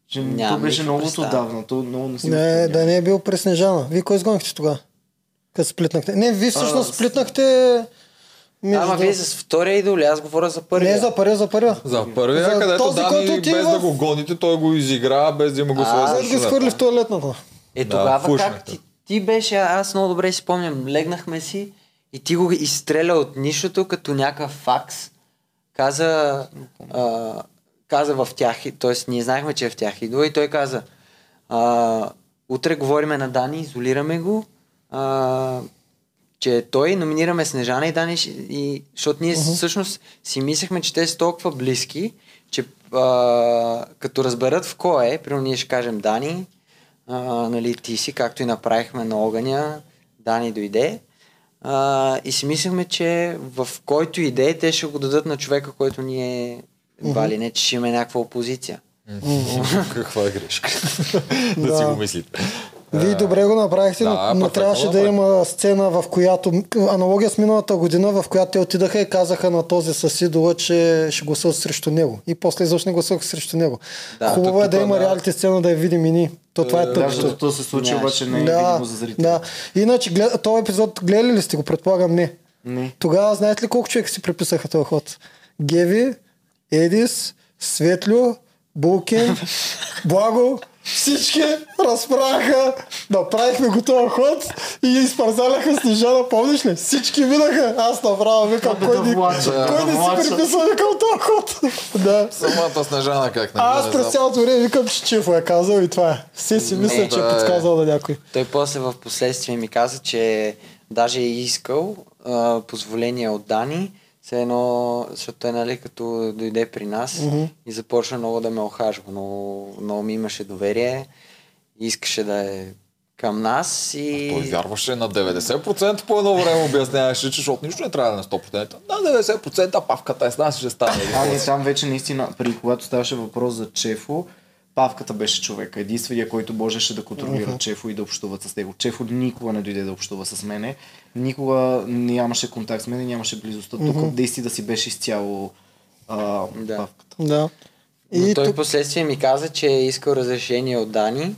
Че то беше многото давно. То много не, не да не е бил през Снежана. Вие кой изгонихте тогава? Като сплитнахте? Не, вие всъщност а, сплитнахте... Между... Ама вие с втория идол, аз говоря за първия. Не, за първия, за първия. За първия, за където този, Дани, без в... да го гоните, той го изигра, без да има го своя защината. Аз ги схвърли в туалетната. Е, тогава да, как ти, ти беше, аз много добре си спомням, легнахме си и ти го изстреля от нищото, като някакъв факс. Каза... А, каза в тях, т.е. ние знаехме, че е в тях идва и той каза а, утре говориме на Дани, изолираме го, а, че той номинираме Снежана и Дани, и, защото ние uh-huh. всъщност си мислехме, че те са толкова близки, че а, като разберат в кой е, примерно ние ще кажем Дани, а, нали, ти си, както и направихме на огъня, Дани дойде. А, и си мислехме, че в който иде, те ще го дадат на човека, който ни е едва ли не, че ще има някаква опозиция. Каква е грешка? Да си го мислите. Вие добре го направихте, но трябваше да има сцена, в която... Аналогия с миналата година, в която те отидаха и казаха на този със идола, че ще гласуват срещу него. И после изобщо не гласуваха срещу него. Хубаво е да има реалити сцена, да я видим и ние. То това е тъпчето. Това се случи, обаче не е видимо за зрителите. Иначе, този епизод гледали ли сте го? Предполагам, не. Тогава знаете ли колко човека си приписаха този ход? Геви, Едис, Светлю, Булкин, Благо, всички разправяха, направихме готова ход и изпързаляха Снежана, помниш ли? Всички видаха, аз направя, викам, кой, да ни, влача, кой да не влача. Си приписва, викам този ход. Да. Самата Снежана как не а, аз през цялото време викам, че Чифо е казал и това е. Все си мисля, че е подсказал на някой. Той после в последствие ми каза, че Даже е искал а, позволение от Дани, все едно, защото е, нали, като дойде при нас mm-hmm. и започна много да ме охажва, но много, много ми имаше доверие, искаше да е към нас и... А той вярваше на деветдесет процента по едно време, обясняваше, че защото нищо не трябва на сто процента. На деветдесет процента павката е с нас, ще стане. Ами там вече наистина, при когато ставаше въпрос за Чефо, павката беше човека, единствения, който можеше да контролира uh-huh. Чефо и да общува с него. Чефо никога не дойде да общува с мене, никога нямаше контакт с мене, нямаше близостта. Uh-huh. Тук действи да си беше изцяло а, да. Павката. Да. И но и той тук... последствие ми каза, че е искал разрешение от Дани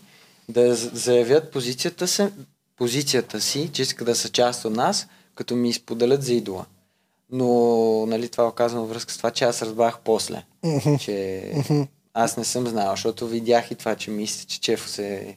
да заявят позицията си, позицията си, че иска да са част от нас, като ми изподелят за идола. Но, нали, това е казано връзка с това, че аз разбрах после, uh-huh. че... Uh-huh. Аз не съм знал, защото видях и това, че мисля, че Чефо се...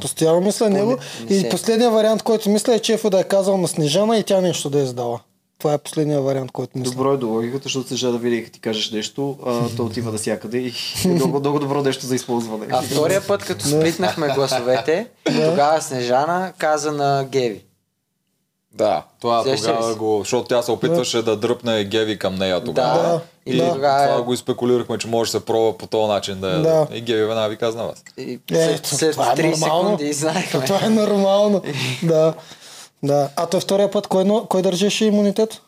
Постоянно мисля него. И последният вариант, който мисля, е Чефо да е казал на Снежана и тя нещо да е издала. Това е последният вариант, който мисля. Добро е до логиката, защото Снежана винаги, като ти кажеш нещо, то отива навсякъде и е много, много добро нещо за използване. А втория път, като сплитнахме гласовете, тогава Снежана каза на Геви. Да, това Зеш тогава го... Защото тя се опитваше да, да дръпне Геви към нея тогава. Да, и да. Това да. Го изспекулирахме, че може да се пробва по този начин. Да, да. И Геви веднага ви каза на вас. И след, след това три е секунди знаехме. Това е нормално. да. Да. А то втория път, кой, кой държеше имунитет?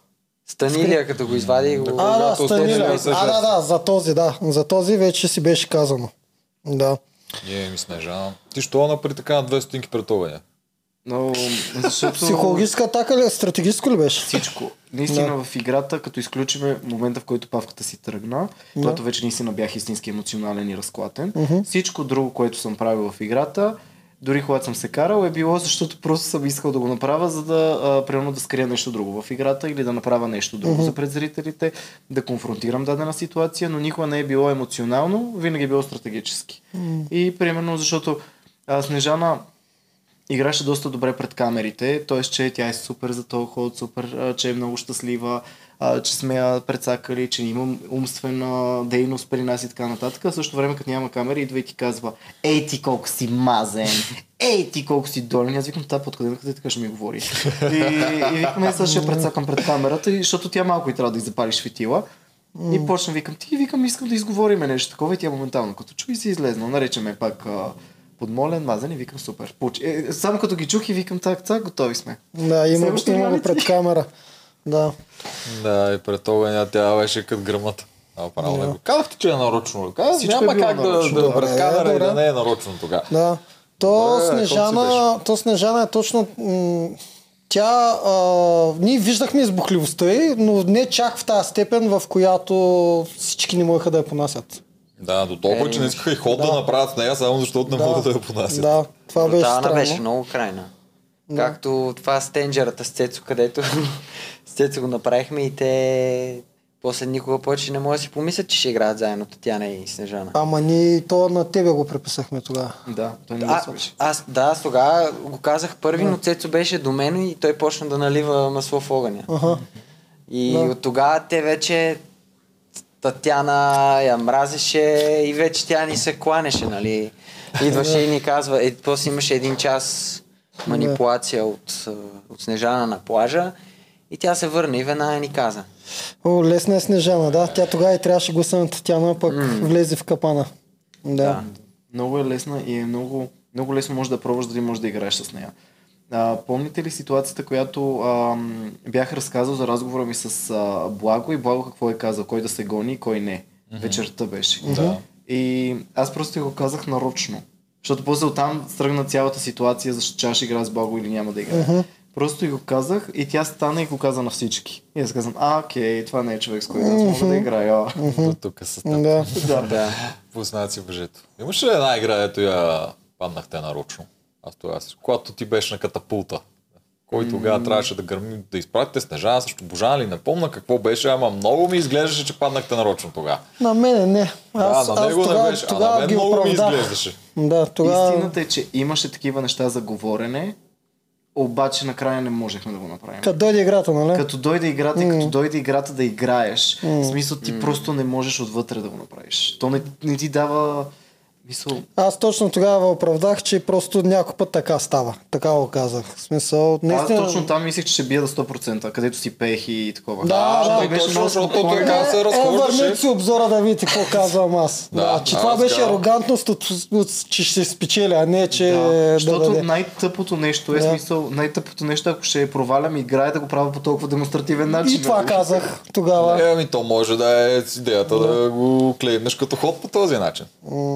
Станилия, като го извади и го... А, да, да, Станилия. А, да, да, за този, да. За този вече си беше казано. Да. Е, ми Снежана. Ти що напри така на две стотинки пред това, не? Но, защото... Психологическа атака ли? Стратегическо ли беше? Всичко. Наистина да. В играта, като изключиме момента, в който павката си тръгна, когато да. Вече наистина бях истински емоционален и разклатен, uh-huh. всичко друго, което съм правил в играта, дори когато съм се карал, е било защото просто съм искал да го направя, за да, а, примерно да скрия нещо друго в играта или да направя нещо друго uh-huh. за пред зрителите, да конфронтирам дадена ситуация, но никога не е било емоционално, винаги е било стратегически. Uh-huh. И примерно защото а, Снежана играше доста добре пред камерите, т.е. че тя е супер за този ход, супер, че е много щастлива, че сме я прецакали, че има умствена дейност при нас и така нататък. В същото време, като няма камери, идва и ти казва: ей ти колко си мазен, ей ти колко си долен. Аз викам, тази подкаденка ти така ще ми говори. И, и викам, аз ще я прецакам пред камерата, защото тя малко и трябва да иззапали светила. И почна викам, ти викам, искам да изговориме нещо такова и тя моментално, като чуй си излезна, наречеме пак... подмолен, мазен и викам супер. Е, само като ги чух и викам так, так, готови сме. Да, има го пред камера. Да. Да, и пред това тя беше като гръмата. Yeah. Казахте, че е нарочно. Казах, няма е как нарочно. Да, да, да пред камера е, и да не е нарочно тогава. Да. То, да, Снежана, то Снежана е точно... М- тя... А, ние виждахме избухливостта ѝ, но не чак в тази степен, в която всички не можеха да я понасят. Да, до толкова, е, че не искаха и ход да. Да направят с нея, само защото не да. Могат да я понасят. Да, това беше странно. Тана беше много крайна. Да. Както това с тенджерата с Цецо, където с Цецо го направихме и те после никога повече не може да си помислят, че ще играят заедно Татяна и Снежана. Ама ние то на тебе го преписахме тогава. Да, той не а, аз, да, аз тогава го казах първи, да. Но Цецо беше до мен и той почна да налива масло в огъня. Ага. И да. От тогава те вече... Татяна я мразеше и вече тя ни се кланеше, нали? Идваше и ни казва, е, после имаше един час манипулация от, от Снежана на плажа и тя се върна и веднага ни каза. О, лесна е Снежана, да. Тя тогава и трябваше гласа на Татяна, пък mm. влезе в капана. Да. Да. Много е лесна и е много, много лесно може да пробваш, дали можеш да играеш с нея. А, помните ли ситуацията, която а, бях разказал за разговора ми с а, Благо и Благо какво е казал, кой да се гони и кой не. Mm-hmm. Вечерта беше. Mm-hmm. И аз просто го казах нарочно, защото после оттам стръгна цялата ситуация, защото че аз ще игра с Благо или няма да играе. Mm-hmm. Просто го казах и тя стана и го каза на всички. И аз казвам, а, окей, това не е човек, с който аз мога да играя. Mm-hmm. До тук са там. Да, да. Познат си божето. Имаш ли една игра, дето я паднахте нарочно? Аз тогава, когато ти беше на катапулта, кой тогава mm. трябваше да гърми, да изпратите Снежана също Божана ли, не помня какво беше, ама много ми изглеждаше, че паднахте нарочно тогава. На мене не. Аз, да, на него аз тогава, не беше, а на мен много ми изглеждаше. Да, тогава... Истината е, че имаше такива неща за говорене, обаче накрая не можехме да го направим. Като дойде играта, нали? Като дойде играта mm. и като дойде играта да играеш, mm. в смисъл ти mm. просто не можеш отвътре да го направиш. То не, не ти дава... Висъл... Аз точно тогава оправдах, че просто някой път така става. Така го казах. В смисъл, наистина... Аз точно там мислех, че ще бие до сто процента, където си пех и такова. Да, да, да, беше точно, защото той така се разхождаше. Е, върнете си обзора да видите какво казвам аз. Да, да, че а, това беше да. арогантност, от, от, че ще спечели, а не че... Да, защото да, да, най-тъпото нещо е да. смисъл, най-тъпото нещо, ако ще провалям играе да го правя по толкова демонстративен начин. И това да, казах тогава. Е, ами то може да е с идеята да, да го клеймнеш като ход по този начин.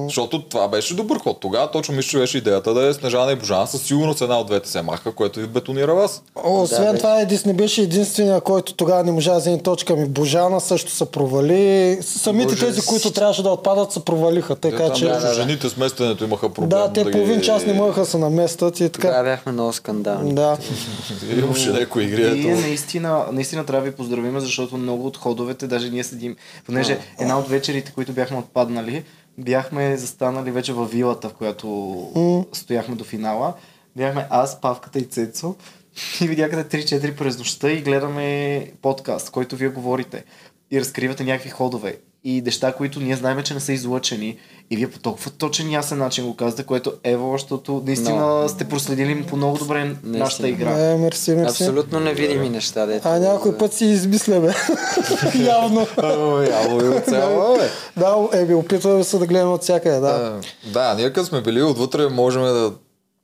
Защото това беше добър ход. Тогава точно мисля, беше идеята да е Снежана и Божана, със сигурност една от двете се маха, което ви бетонира вас. О, освен да, това Едис не беше единствения, който тогава не можа да вземе точка. Ми Божана също се провали. Самите Боже, тези, които трябваше да отпадат, се провалиха. Така да, че... Да, да, да. Жените с местенето имаха проблем. Да, те да половин ги... час не можеха да се наместят и така. Да, бяхме много скандални. Да. Имаше леко игри. Ние наистина, наистина трябва да ви поздравим, защото много от ходовете, даже ние седим, понеже една от вечерите, които бяхме отпаднали, бяхме застанали вече във вилата, в която mm. стояхме до финала. Бяхме аз, Павката и Цецо и видяхме три-четири през нощта и гледаме подкаст, който вие говорите и разкривате някакви ходове и неща, които ние знаем, че не са излъчени и вие по толкова точен ясен начин го казвате, което е защото наистина no. сте проследили по много добре не нашата си. игра. Не, мерси, мерси. Абсолютно невидими неща. Дето, а някой да... път си измисляме. Явно. Явно и оцело. Да, е, опитваме се да гледаме от всякъде. Да, да, ние като сме били отвътре, можем да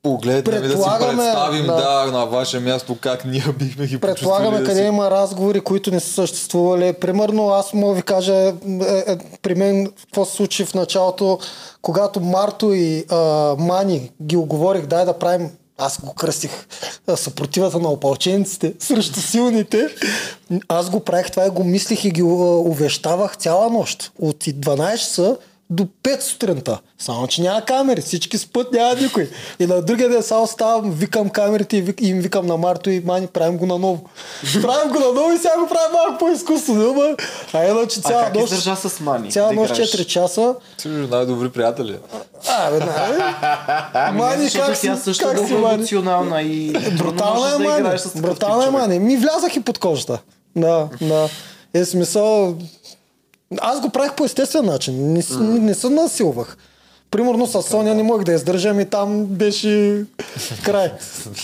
погледнем и да си представим да. да, на ваше място как ние бихме ги почувствали. Предполагаме да къде си... има разговори, които не са съществували. Примерно аз мога ви кажа е, е, при мен какво се случи в началото, когато Марто и е, Мани ги оговорих, дай да правим, аз го кръстих съпротивата на опълченците срещу силните. Аз го правих това и го мислих и ги увещавах цяла нощ. От дванайсет часа до пет сутринта. Само, че няма камери. Всички спът, няма никой. И на другия ден само ставам, викам камерите и им викам на Марто и Мани, правим го наново. Правим го наново и сега го правим малко по-изкусно. Да, а иначе цяла а нощ... Е с Мани, цяла да нощ четири часа. Ти бе най-добри приятели. А, бе, Мани, Мани как си, как си, Мани? И... Брутална е Мани. Да с Брутална е Мани. Ми влязах и под кожата. Да, да. Е смисъл... Аз го правих по естествен начин. Не, mm. не, не се насилвах. Примерно с Соня не мога да издържам и там беше край.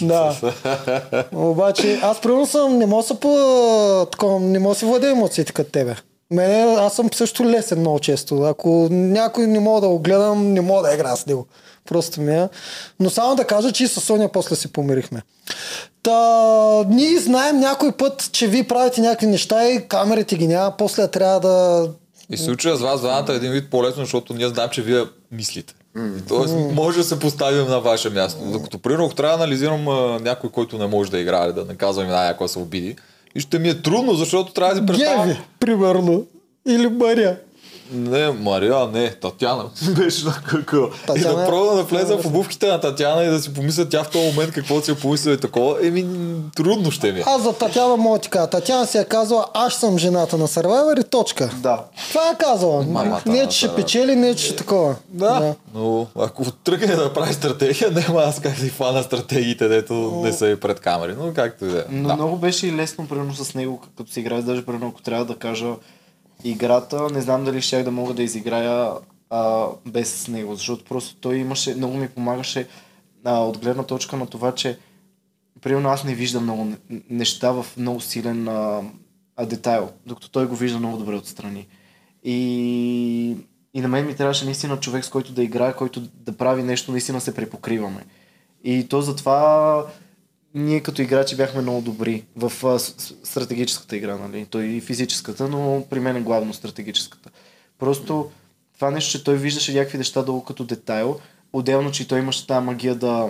Да. Обаче аз примерно съм, не мога по такова, не мога да си владея емоциите като тебе. Мене, аз съм също лесен много често. Ако някой не мога да го гледам, не мога да игра с него. Просто ми е. Но само да кажа, че и с Соня после се помирихме. Та, ние знаем някой път, че ви правите някакви неща и камерите ги няма, после трябва да... И се случва с вас дваната един вид по-лесно, защото ние знаем, че вие мислите. И тоест, може да се поставим на ваше място. Докато примерно трябва да анализирам а, някой, който не може да играе, да не казвам имена, някой се обиди. И ще ми е трудно, защото трябва да си представя... Геви, примерно. Или Мария. Не, Мария, не, Татьяна беше на какво. И да пробва да влеза в обувките на Татьяна и да си помисля тя в този момент какво си е помисля и такова. Еми, трудно ще ми е. Аз за Татьяна мога ти кажа. Татьяна си е казала, аз съм жената на Survivor и точка. Да. Това е казала. Мамата не, че ще печели, не, че ще такова. Да. да. Но ако тръгне да прави стратегия, няма аз как да и фана стратегиите, дето но... не са и пред камери. Но както и да е. Но да. Много беше и лесно, примерно с него, като си играеш, даже примерно, ако трябва да кажа играта, не знам дали щях да мога да изиграя а, без него, защото просто той имаше, много ми помагаше а, от гледна точка на това, че примерно аз не виждам много неща в много силен а, а, детайл, докато той го вижда много добре отстрани. И, и на мен ми трябваше наистина човек, с който да играе, който да прави нещо, наистина се препокриваме. И то затова ние като играчи бяхме много добри в а, с, стратегическата игра, нали? Той и физическата, но при мен е главно стратегическата. Просто това нещо, че той виждаше някакви неща долу като детайл, отделно, че той имаше тази магия да,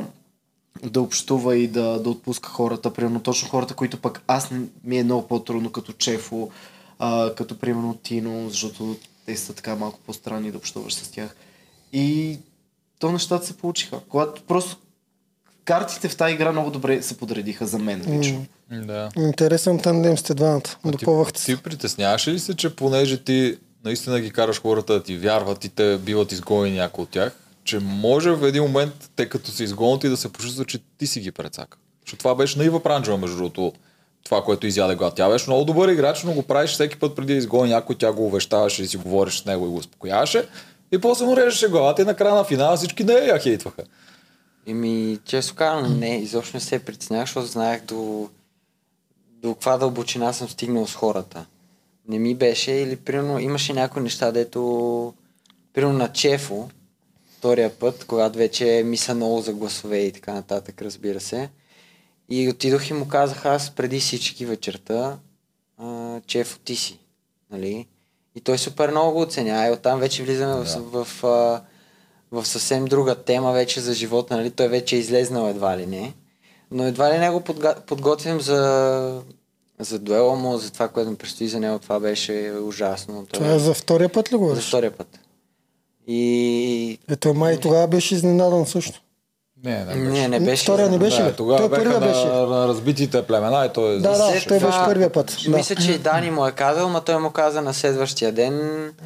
да общува и да, да отпуска хората, примерно точно хората, които пък аз ми е много по-трудно, като Чефо, а, като примерно Тино, защото те са така малко по-странни да общуваш с тях. И то нещата се получиха. Когато просто картите в тази игра много добре се подредиха за мен лично. Mm. Да. Интересен тандем сте двамата. Допълвахте. Ти, ти притесняваше ли се, че понеже ти наистина ги караш хората да ти вярват и те биват изгонени някои от тях, че може в един момент, те като се изгонят и да се почувстват, че ти си ги прецака. Защото това беше наива Пранджева, между другото, това, което изяде глад. Тя беше много добър играч, но го правиш всеки път преди да изгони някой, тя го увещаваше и си говориш с него и го успокояваше. И после му режеше главата и накрая на финала всички не я хейтваха. Еми, често казвам, не, изобщо не се притеснях, защото знаех до, до каква дълбочина съм стигнал с хората. Не ми беше, или примерно имаше някои неща, дето примерно на Чефо, втория път, когато вече мисля много за гласове и така нататък, разбира се. И отидох и му казах аз преди всички вечерта, а, Чефо, ти си, нали? И той супер много го оценя и оттам вече влизаме да. в, в, в, в съвсем друга тема вече за живота, нали? Той вече е излезнал едва ли не. Но едва ли не го подга- подготвим за, за дуела му, за това, което ми предстои за него. Това беше ужасно. Това, това е за втория път ли го? За втория път. И... Ето май тогава беше изненадан също. Не, не беше. Не, не беше. Втория не беше. Да, тогава той бяха беше. На, на разбитите племена и той... Да, да, той беше първия път. Да. Мисля, че и Дани му е казал, но той му каза на следващия ден,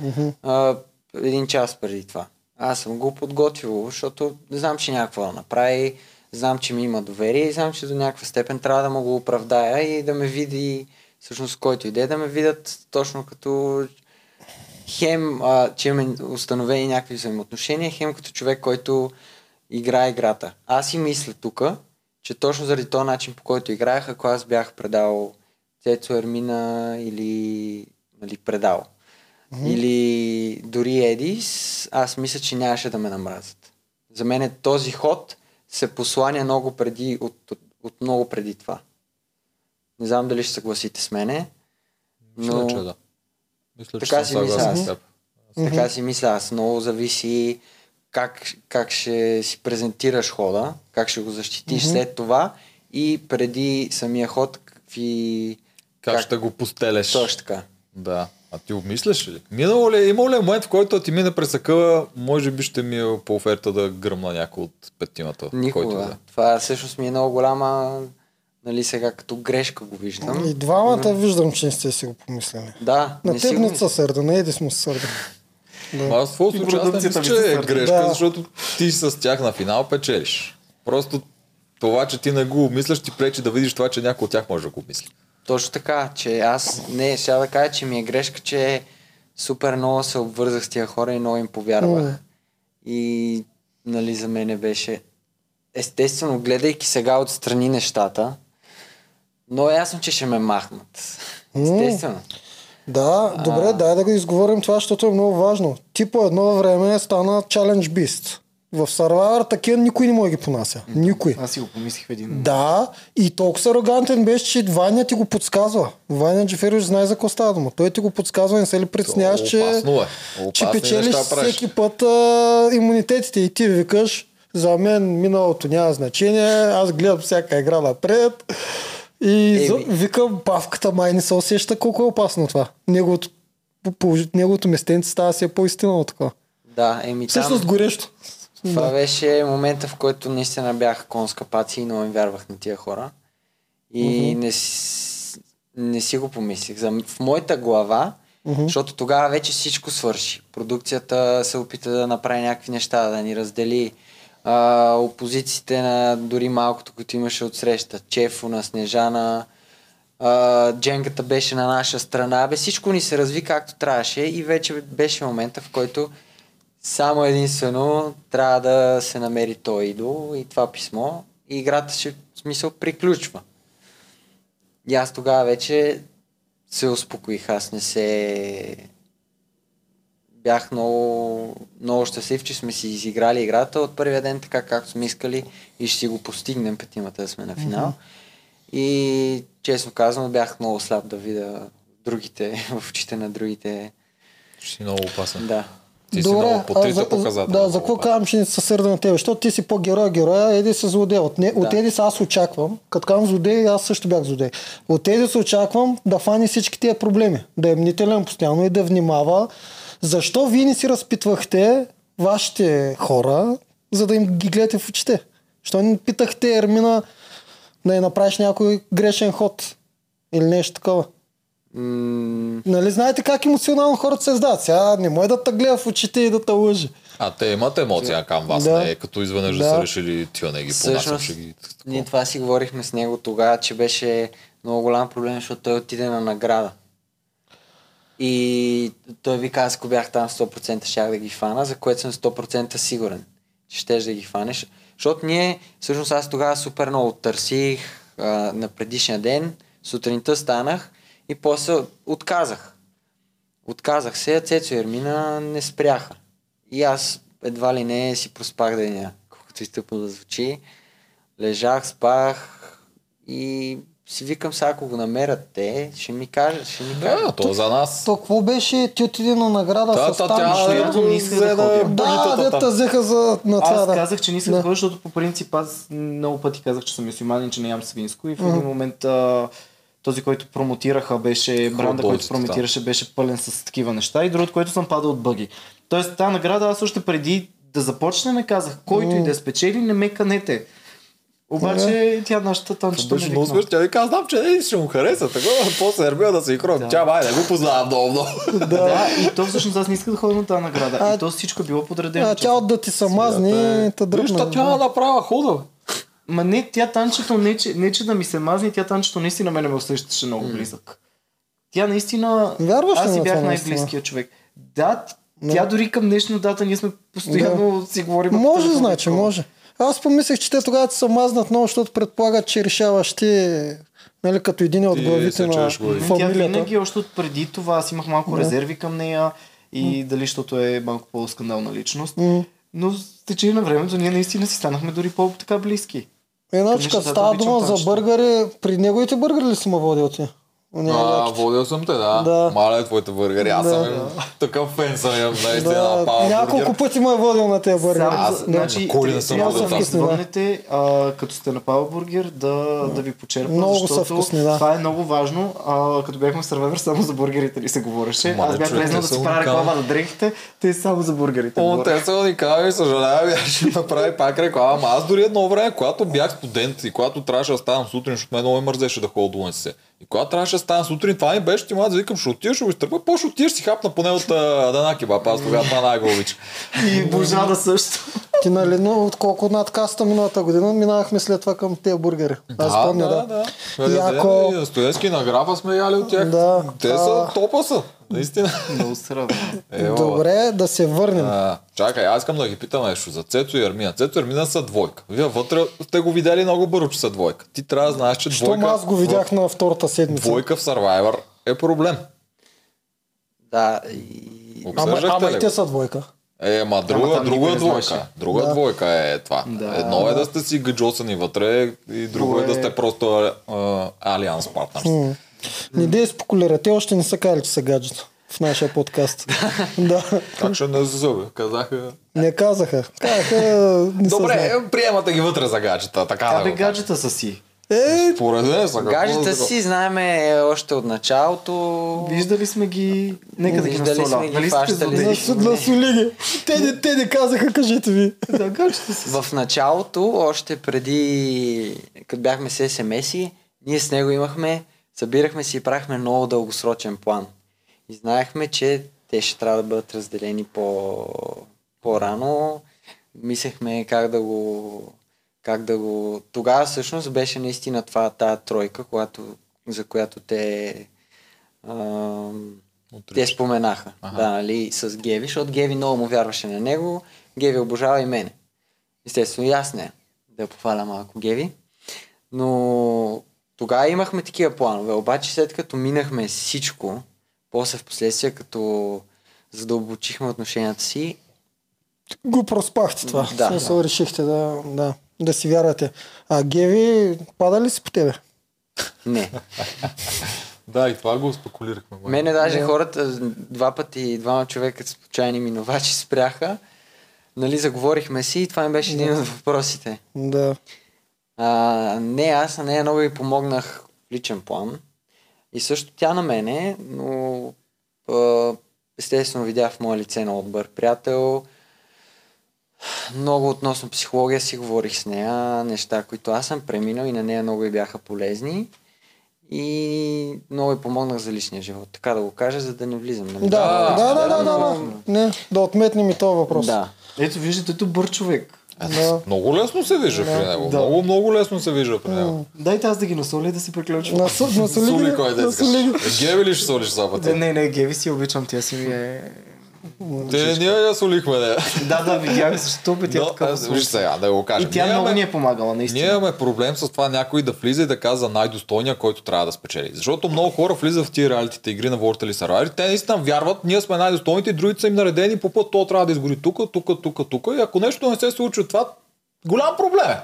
mm-hmm. а, един час преди това. Аз съм го подготвил, защото знам, че някакво да направи, знам, че ми има доверие и знам, че до някаква степен трябва да му го оправдая и да ме види, всъщност който иде, да ме видят точно като... Хем, а, че имаме установени някакви взаимоотношения, хем като човек, който играе играта. Аз и мисля тук, че точно заради този начин, по който играех, ако аз бях предал Цецо, Ермина или, нали, предал, mm-hmm. или дори Едис, аз мисля, че нямаше да ме намразят. За мен този ход се посланя много преди, от, от, от много преди това. Не знам дали ще съгласите с мене, но... Ще да. Мисля, така си мисля аз. Mm-hmm. Така си мисля аз. Много зависи как, как ще си презентираш хода, как ще го защитиш mm-hmm. след това и преди самия ход какви... Как, как... ще го постелеш. Точно така. Да. А ти обмисляш ли? Минало ли, имало ли момент, в който ти мине през акъла, може би ще ми е по оферта да гръмна някой от петимата? Никога. Който да. Това всъщност ми е много голяма... Нали, сега като грешка го виждам. И двамата mm. виждам, че не сте си го помислили. Да, на теб не са сърда, на Едис му са сърда. Да. Аз в този случай аз не мисля, че е грешка, да. Защото ти с тях на финал печелиш. Просто това, че ти не го обмисляш, ти пречи да видиш това, че някой от тях може да го обмисли. Точно така, че аз не, сега да кажа, че ми е грешка, че супер много се обвързах с тия хора и много им повярвах. Mm. И нали, за мене беше естествено, гледайки сега отстрани нещата, но е ясно, че ще ме махнат. Естествено. Да, добре, а... дай да го изговорим това, защото е много важно. Ти по едно време стана Challenge Beast. В Survivor такива никой не може ги понася. Никой. Аз си го помислих един. Да, и толкова арогантен беше, че Ваня ти го подсказва. Ваня Джефериш знае за какво става дума. Той ти го подсказва, не се ли притесняваш, че, че печелиш всеки път а, имунитетите и ти викаш, за мен миналото няма значение, аз гледам всяка игра напред. И за, викам, бавката май не се усеща колко е опасно това. Неговото, неговото местенце става си е по-истинно такова. Да, еми всъщност там... горещо. Това да. Беше момента, в който наистина бях кон с капаци и много им вярвах на тия хора. И mm-hmm. не, си, не си го помислих. За, в моята глава, mm-hmm. защото тогава вече всичко свърши. Продукцията се опита да направи някакви неща, да ни раздели. А, опозициите на дори малкото, като имаше отсреща. Чефо на Снежана, а, Дженката беше на наша страна. Бе, всичко ни се разви както трябваше и вече беше момента, в който само единствено трябва да се намери той идол и това писмо и играта ще, в смисъл, приключва. И аз тогава вече се успокоих. Аз не се... Бях много, много щастлив, че сме си изиграли играта от първия ден, така както сме искали и ще си го постигнем петимата да сме на финал. Mm-hmm. И честно казано, бях много слаб да видя другите, в очите на другите. Ще си много опасен. Да. Ти добре, си много потрита показателна. Да, за какво казвам, че не се сърда на тебе? Защото ти си по-герой-герой, Еди се злодей. От, да. От Еди се аз очаквам, като казвам злодей, аз също бях злодей. От Еди се очаквам да фани всички тия проблеми. Да е мнителен постоянно и да внимава. Защо вие не си разпитвахте вашите хора, за да им ги гледате в очите? Защо не питахте Ермина да я направиш някой грешен ход? Или нещо такова? Mm. Нали знаете как емоционално хората се издават? Сега не може да те гледа в очите и да те лъжи. А те имат емоция към вас, да. Не? Като изведнъж да. Да са решили, тя не ги понасям, ще ги... Такова. Ние това си говорихме с него тогава, че беше много голям проблем, защото той отиде на награда. И той вика, аз ако бях там сто процента щях да ги хвана, за което съм сто процента сигурен, че щеш да ги хванеш. Защото ние, всъщност аз тогава супер много търсих а, на предишния ден, сутринта станах и после отказах. Отказах се, Цецо и Ермина не спряха. И аз едва ли не си проспах деня, колкото изтъпно да звучи. Лежах, спах и си викам сега, ако го намерят те, ще ми кажат, ще ми кажат. Да, то за нас. То какво беше? Ти отиде на награда да, с останалото. Да, не иска да ходя. Да, дета взеха за нацада. Аз казах, че не иска да ходя, защото по принцип аз много пъти казах, че съм мюсюлманин, че не ям свинско и в един момент а, този, който промотираха, беше бранда, който промотираше, беше пълен с такива неща и другото, което съм падал от бъги. Тоест тази награда аз още преди да започнем казах, който и да спечели, не ме канете. Обаче yeah. тя нашата танчета беше много успешна. Тя вика, аз знам, че не ще му хареса. Такова после Ермила да се икрон. Да. Тя май, не го познавам много много. Да, и то всъщност аз не иска да ходя на тази награда. А, и то всичко било подредено. А, тя от да ти самазни, та дръпна. Вижте, тя направя хода. Ма не, тя танчето, не че, не че да ми се мазни, тя танчето наистина мене ме усещаше много близък. Тя наистина, вярваш аз си бях най-близкият човек. Да, тя дори към днешна дата ние сме постоянно си говорим. Може, значи, може. Аз помислих, че те тогава се мазнат много, защото предполагат, че решаваш ти, нали, като един от главите на фамилията. Тя винаги още от преди това, аз имах малко да. резерви към нея и mm. дали, защото е малко по-скандална личност. Mm. Но с течение на времето ние наистина си станахме дори по-така близки. Иначе, като става дума за бъргари, при неговите бъргари ли си ме водил ти? А, водил съм те, да. да. Маля, твоите бъргари. Аз да. съм им такъв фен съм им, наистина, да. Пава няколко бъргер. Пъти ме е водил на тези бъргари. Аз, значи, коли не съм водил там. Спомнете, като сте на Пава бургер, да, да ви почерпам, много защото вкусни, да. Това е много важно. А, като бяхме в Survivor, само за бургерите ли се говореше. Аз бях влезнал да си правя реклама на дрехите, те само за бургерите. О, те са уникални, съжалявам, ще направи пак реклама. Аз дори едно време, когато бях студент и когато трябваше да ставам сутрин, защото мен много ме мързеше да ходя до НСС. И когато трябваше да стана сутрин, това ми беше, ти мога да викам, ще отиеш, ще го изтърпя, по ще отиеш, си хапна поне от дана кебаб, аз тогава това най-головича. И божада също. Ти нали, но отколко на НАДКАСТа миналата година, минавахме след това към тези бургери. Да, аз помня, да. да. да. И ако... и на студентски награба сме яли от тях. Да, те а... са топа са, наистина. Много сръбно. Добре, да се върнем. А, чакай, аз искам да ги питам нещо за Цецо и Ермина. Цецо и Ермина са двойка. Вие вътре сте го видели много бързо, че са двойка. Ти трябва да знаеш, че двойка... Щом аз го видях в... на втората седмица. Двойка в Survivor е проблем. Да, и... Ама, ама и те са двойка. Е, ма друга, а, друга двойка. Друга да. двойка е това. Да, едно да. е да сте си гаджосани вътре и друго е... е да сте просто алианс партнерс. Не дей спекулира, те още не са казали, че са гаджета в нашия подкаст. да. Как ще не зазуби? Казаха... Не казаха. Казаха не добре, приемате ги вътре за гаджета. Така да бе, гаджета са си. Е, пореден, са, гаджета си знаем още от началото. Виждали сме ги. Нека да ги насоля. Насоли ги. Те, те не казаха, кажете ви. Да, гаджета си. В началото, още преди като бяхме с ес ем ес-и, ние с него имахме, събирахме си и правихме много дългосрочен план. И знаехме, че те ще трябва да бъдат разделени по, по-рано. Мислехме как да го... Как да го... Тогава всъщност беше наистина това, тая тройка, която, за която те, а, те споменаха. Ага. Да, нали, с Геви, защото Геви много му вярваше на него. Геви обожава и мене. Естествено, и аз не. Да похваля малко Геви. Но тогава имахме такива планове. Обаче след като минахме всичко, после в последствие, като задълбочихме отношенията си, го проспахте това. Да, смисъл, да. решихте да, да, да си вярвате. А Геви, пада ли си по тебе? Не. да, и това го спекулирахме. Мене даже не. хората, два пъти, двама човека случайни минувачи спряха. Нали, заговорихме си и това ми беше един да. от въпросите. Да. А, не, аз на нея много и помогнах в личен план. И също тя на мене, но а, естествено видях в моя лице на отбър приятел. Много относно психология си говорих с нея, неща, които аз съм преминал и на нея много и бяха полезни и много и помогнах за личния живот, така да го кажа, за да не влизам. Да, да, да, да, да, да, да, да. Не, да отметнем и този въпрос. Да. Ето виждате, тук бър човек. Но... Много лесно се вижда при него. Да. Много, много лесно се вижда при него. Дайте аз да ги насоли да си приключвам. Насо... Насоли, насоли кой да искаш. Геви ли ще солиш запата? Не, не, Геви си обичам, тя си ми е... Те ние я солихме, не. Да, да, видях, защото бе тя no, така да сега, да го кажем. И тя ние много ни е помагала, наистина. Ние имаме проблем с това някой да влиза и да казва най-достойния, който трябва да спечели. Защото много хора влизат в тия реалитите игри на волята или Survivor. Те наистина вярват, ние сме най-достойните и другите са им наредени по път. То трябва да изгори тук, тук, тук, тук. И ако нещо не се случи от това, голям проблем е.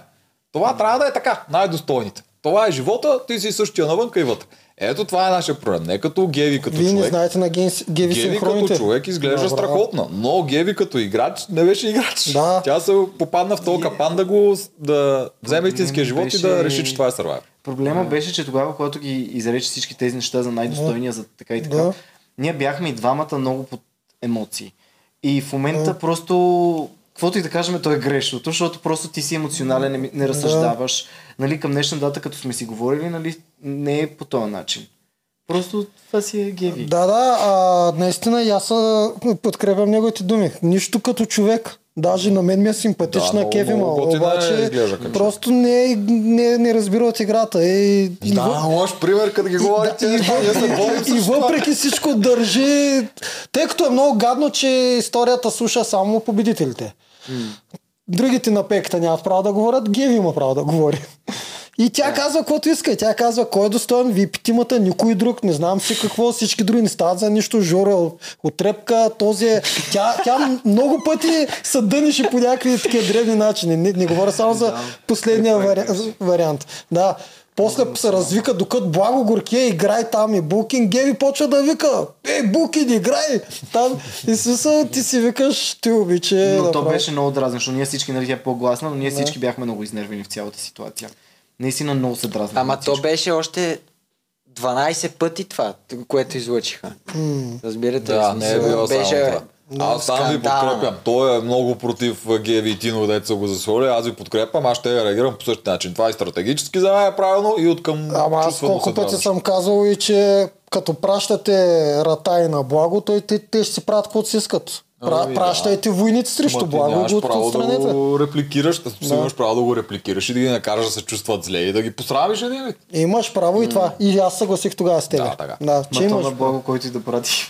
Това трябва да е така, най-достойните. Това е живота, ти си същия навънка и вътре. Ето това е нашия проблем. Не като Геви като Вие човек. Вие не знаете на Геви, Геви синхроните. Геви като човек изглежда да, страхотно, но Геви като играч не беше играч. Да. Тя се попадна в този капан да го да вземе истинския живот беше... и да реши, че това е Survivor. Проблема да. беше, че тогава, когато ги изрече всички тези неща за най-достойния, да. за така и така, да. ние бяхме и двамата много под емоции. И в момента да. просто... Каквото и да кажем, то е грешно, защото просто ти си емоционален, не, не разсъждаваш. Нали, към днешна дата, като сме си говорили, нали, не е по този начин. Просто това си е Геви. Да, да, а, наистина и аз подкрепям неговите думи. Нищо като човек. Даже на мен ми е симпатична да, Кевима, обаче не изглежда, просто не, не, не разбира от играта. Е, да, и въп... лош пример, като ги говорите. Да, и, въп... и въпреки всичко държи, тъй като е много гадно, че историята слуша само победителите. Другите на пекта нямат право да говорят, Геви има право да говори. И тя yeah. казва каквото иска. И тя казва кой е достоен, вие питимата, никой друг, не знам си какво, всички други не стават за нищо. Жоро отрепка, този е... Тя, тя много пъти се дънише по някакви такива древни начини. Не, не говоря само за последния вари... вариант. Да. После се развика, докато Благо Горкия играй там и Булкин, Геви почва да вика Ей, Булкин, играй! Там и смисъл ти си викаш, ти обиче... Но да то прави. Беше много дразно, защото ние всички нали е по-гласна, но ние всички бяхме много изнервени в цялата ситуация. Наистина много се дразна. Ама то беше още дванайсет пъти това, което излъчиха. Разбирате? Да, не е било беше... само това. Но аз сам ви подкрепям. Той е много против Геви и Тино, деца го засоли. Аз ви подкрепям, аз ще реагирам по същия начин. Това е стратегически за мен е правилно и от към Ама аз колко пъти съм казал и че като пращате Ратай на Благо, той те, те ще си правят каквото си искат. Пра, пращайте да. войници срещу Благо го от страната. Да го репликираш, да. си имаш право да го репликираш и да ги накараш да се чувстват зле и да ги посрамиш един вид. Имаш право mm. и това. И аз съгласих тогава с тебе. Да, така. Да, че имаш на Благо, който и да прати.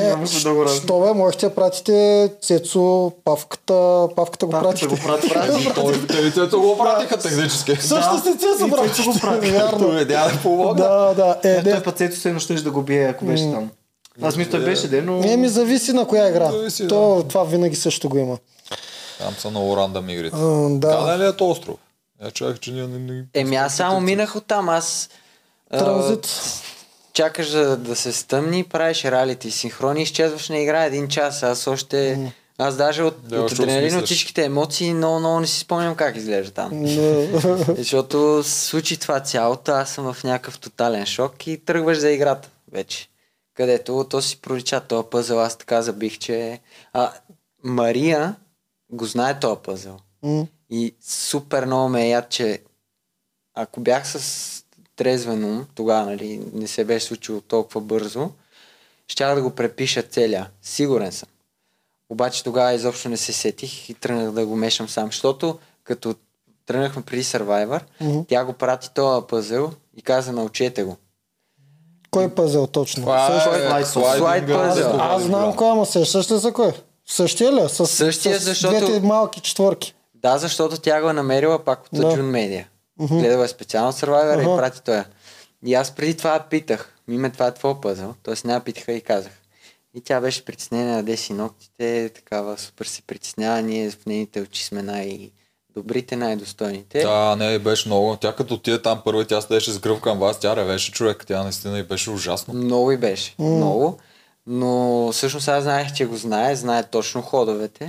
Е, що бе, можете да пратите Цецо, Павката, Павката го пратите. Павката го пратите. Цецо го пратиха технически. Също си Цецо го пратиха. Да, да. Е, той път Цецо се едно щеш да го бие, ако беше там. Аз мисля, той беше ден, но... Не ми зависи на коя игра. То, това винаги също го има. Там са много рандъм игрите. Гаден ли е то остров? Еми аз само минах оттам, аз... Транзит. Чакаш да, да се стъмни, правиш реалити, синхрони, изчезваш на игра един час. Аз още... Mm. Аз даже от, да, от адреналин, от всичките емоции, много, много не си спомням как изглежда там. No. Защото случи това цялото, аз съм в някакъв тотален шок и тръгваш за играта вече. Където то си пролича този пъзъл, аз така забих, че... А, Мария го знае този пъзъл. Mm. И супер много ме яд, че ако бях с... трезвено, тогава нали, не се беше случило толкова бързо, щях да го препиша целя. Сигурен съм. Обаче тогава изобщо не се сетих и тръгнах да го мешам сам, защото като тръгнахме преди Survivor, mm-hmm. тя го прати този пъзъл и каза научете го. Кой пъзъл точно? Слайд пъзъл. Аз знам кой, ама сещаш ли за кой? Същия ли? С, Същия, с защото... двете малки четворки. Да, защото тя го е намерила пак от Джун Медиа. Uh-huh. Гледава специално Survivor uh-huh. и прати тоя. И аз преди това питах, миме това е твой пъзъл, т.е. не питаха и казах. И тя беше притеснена на деси ногтите, такава супер се притеснява, ние в нейните очи сме най-добрите, най-достойните. Да, не, беше много. Тя като отиде там първо, тя следеше с гръб към вас, тя ревеше човек, тя наистина и беше ужасно. Много и беше, mm. много. Но всъщност аз знаех, че го знае, знае точно ходовете.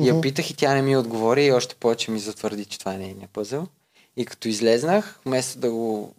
Uh-huh. Я питах и тя не ми отговори и още повече ми затвърди, че това не е пъзъл. И като излезнах, вместо да го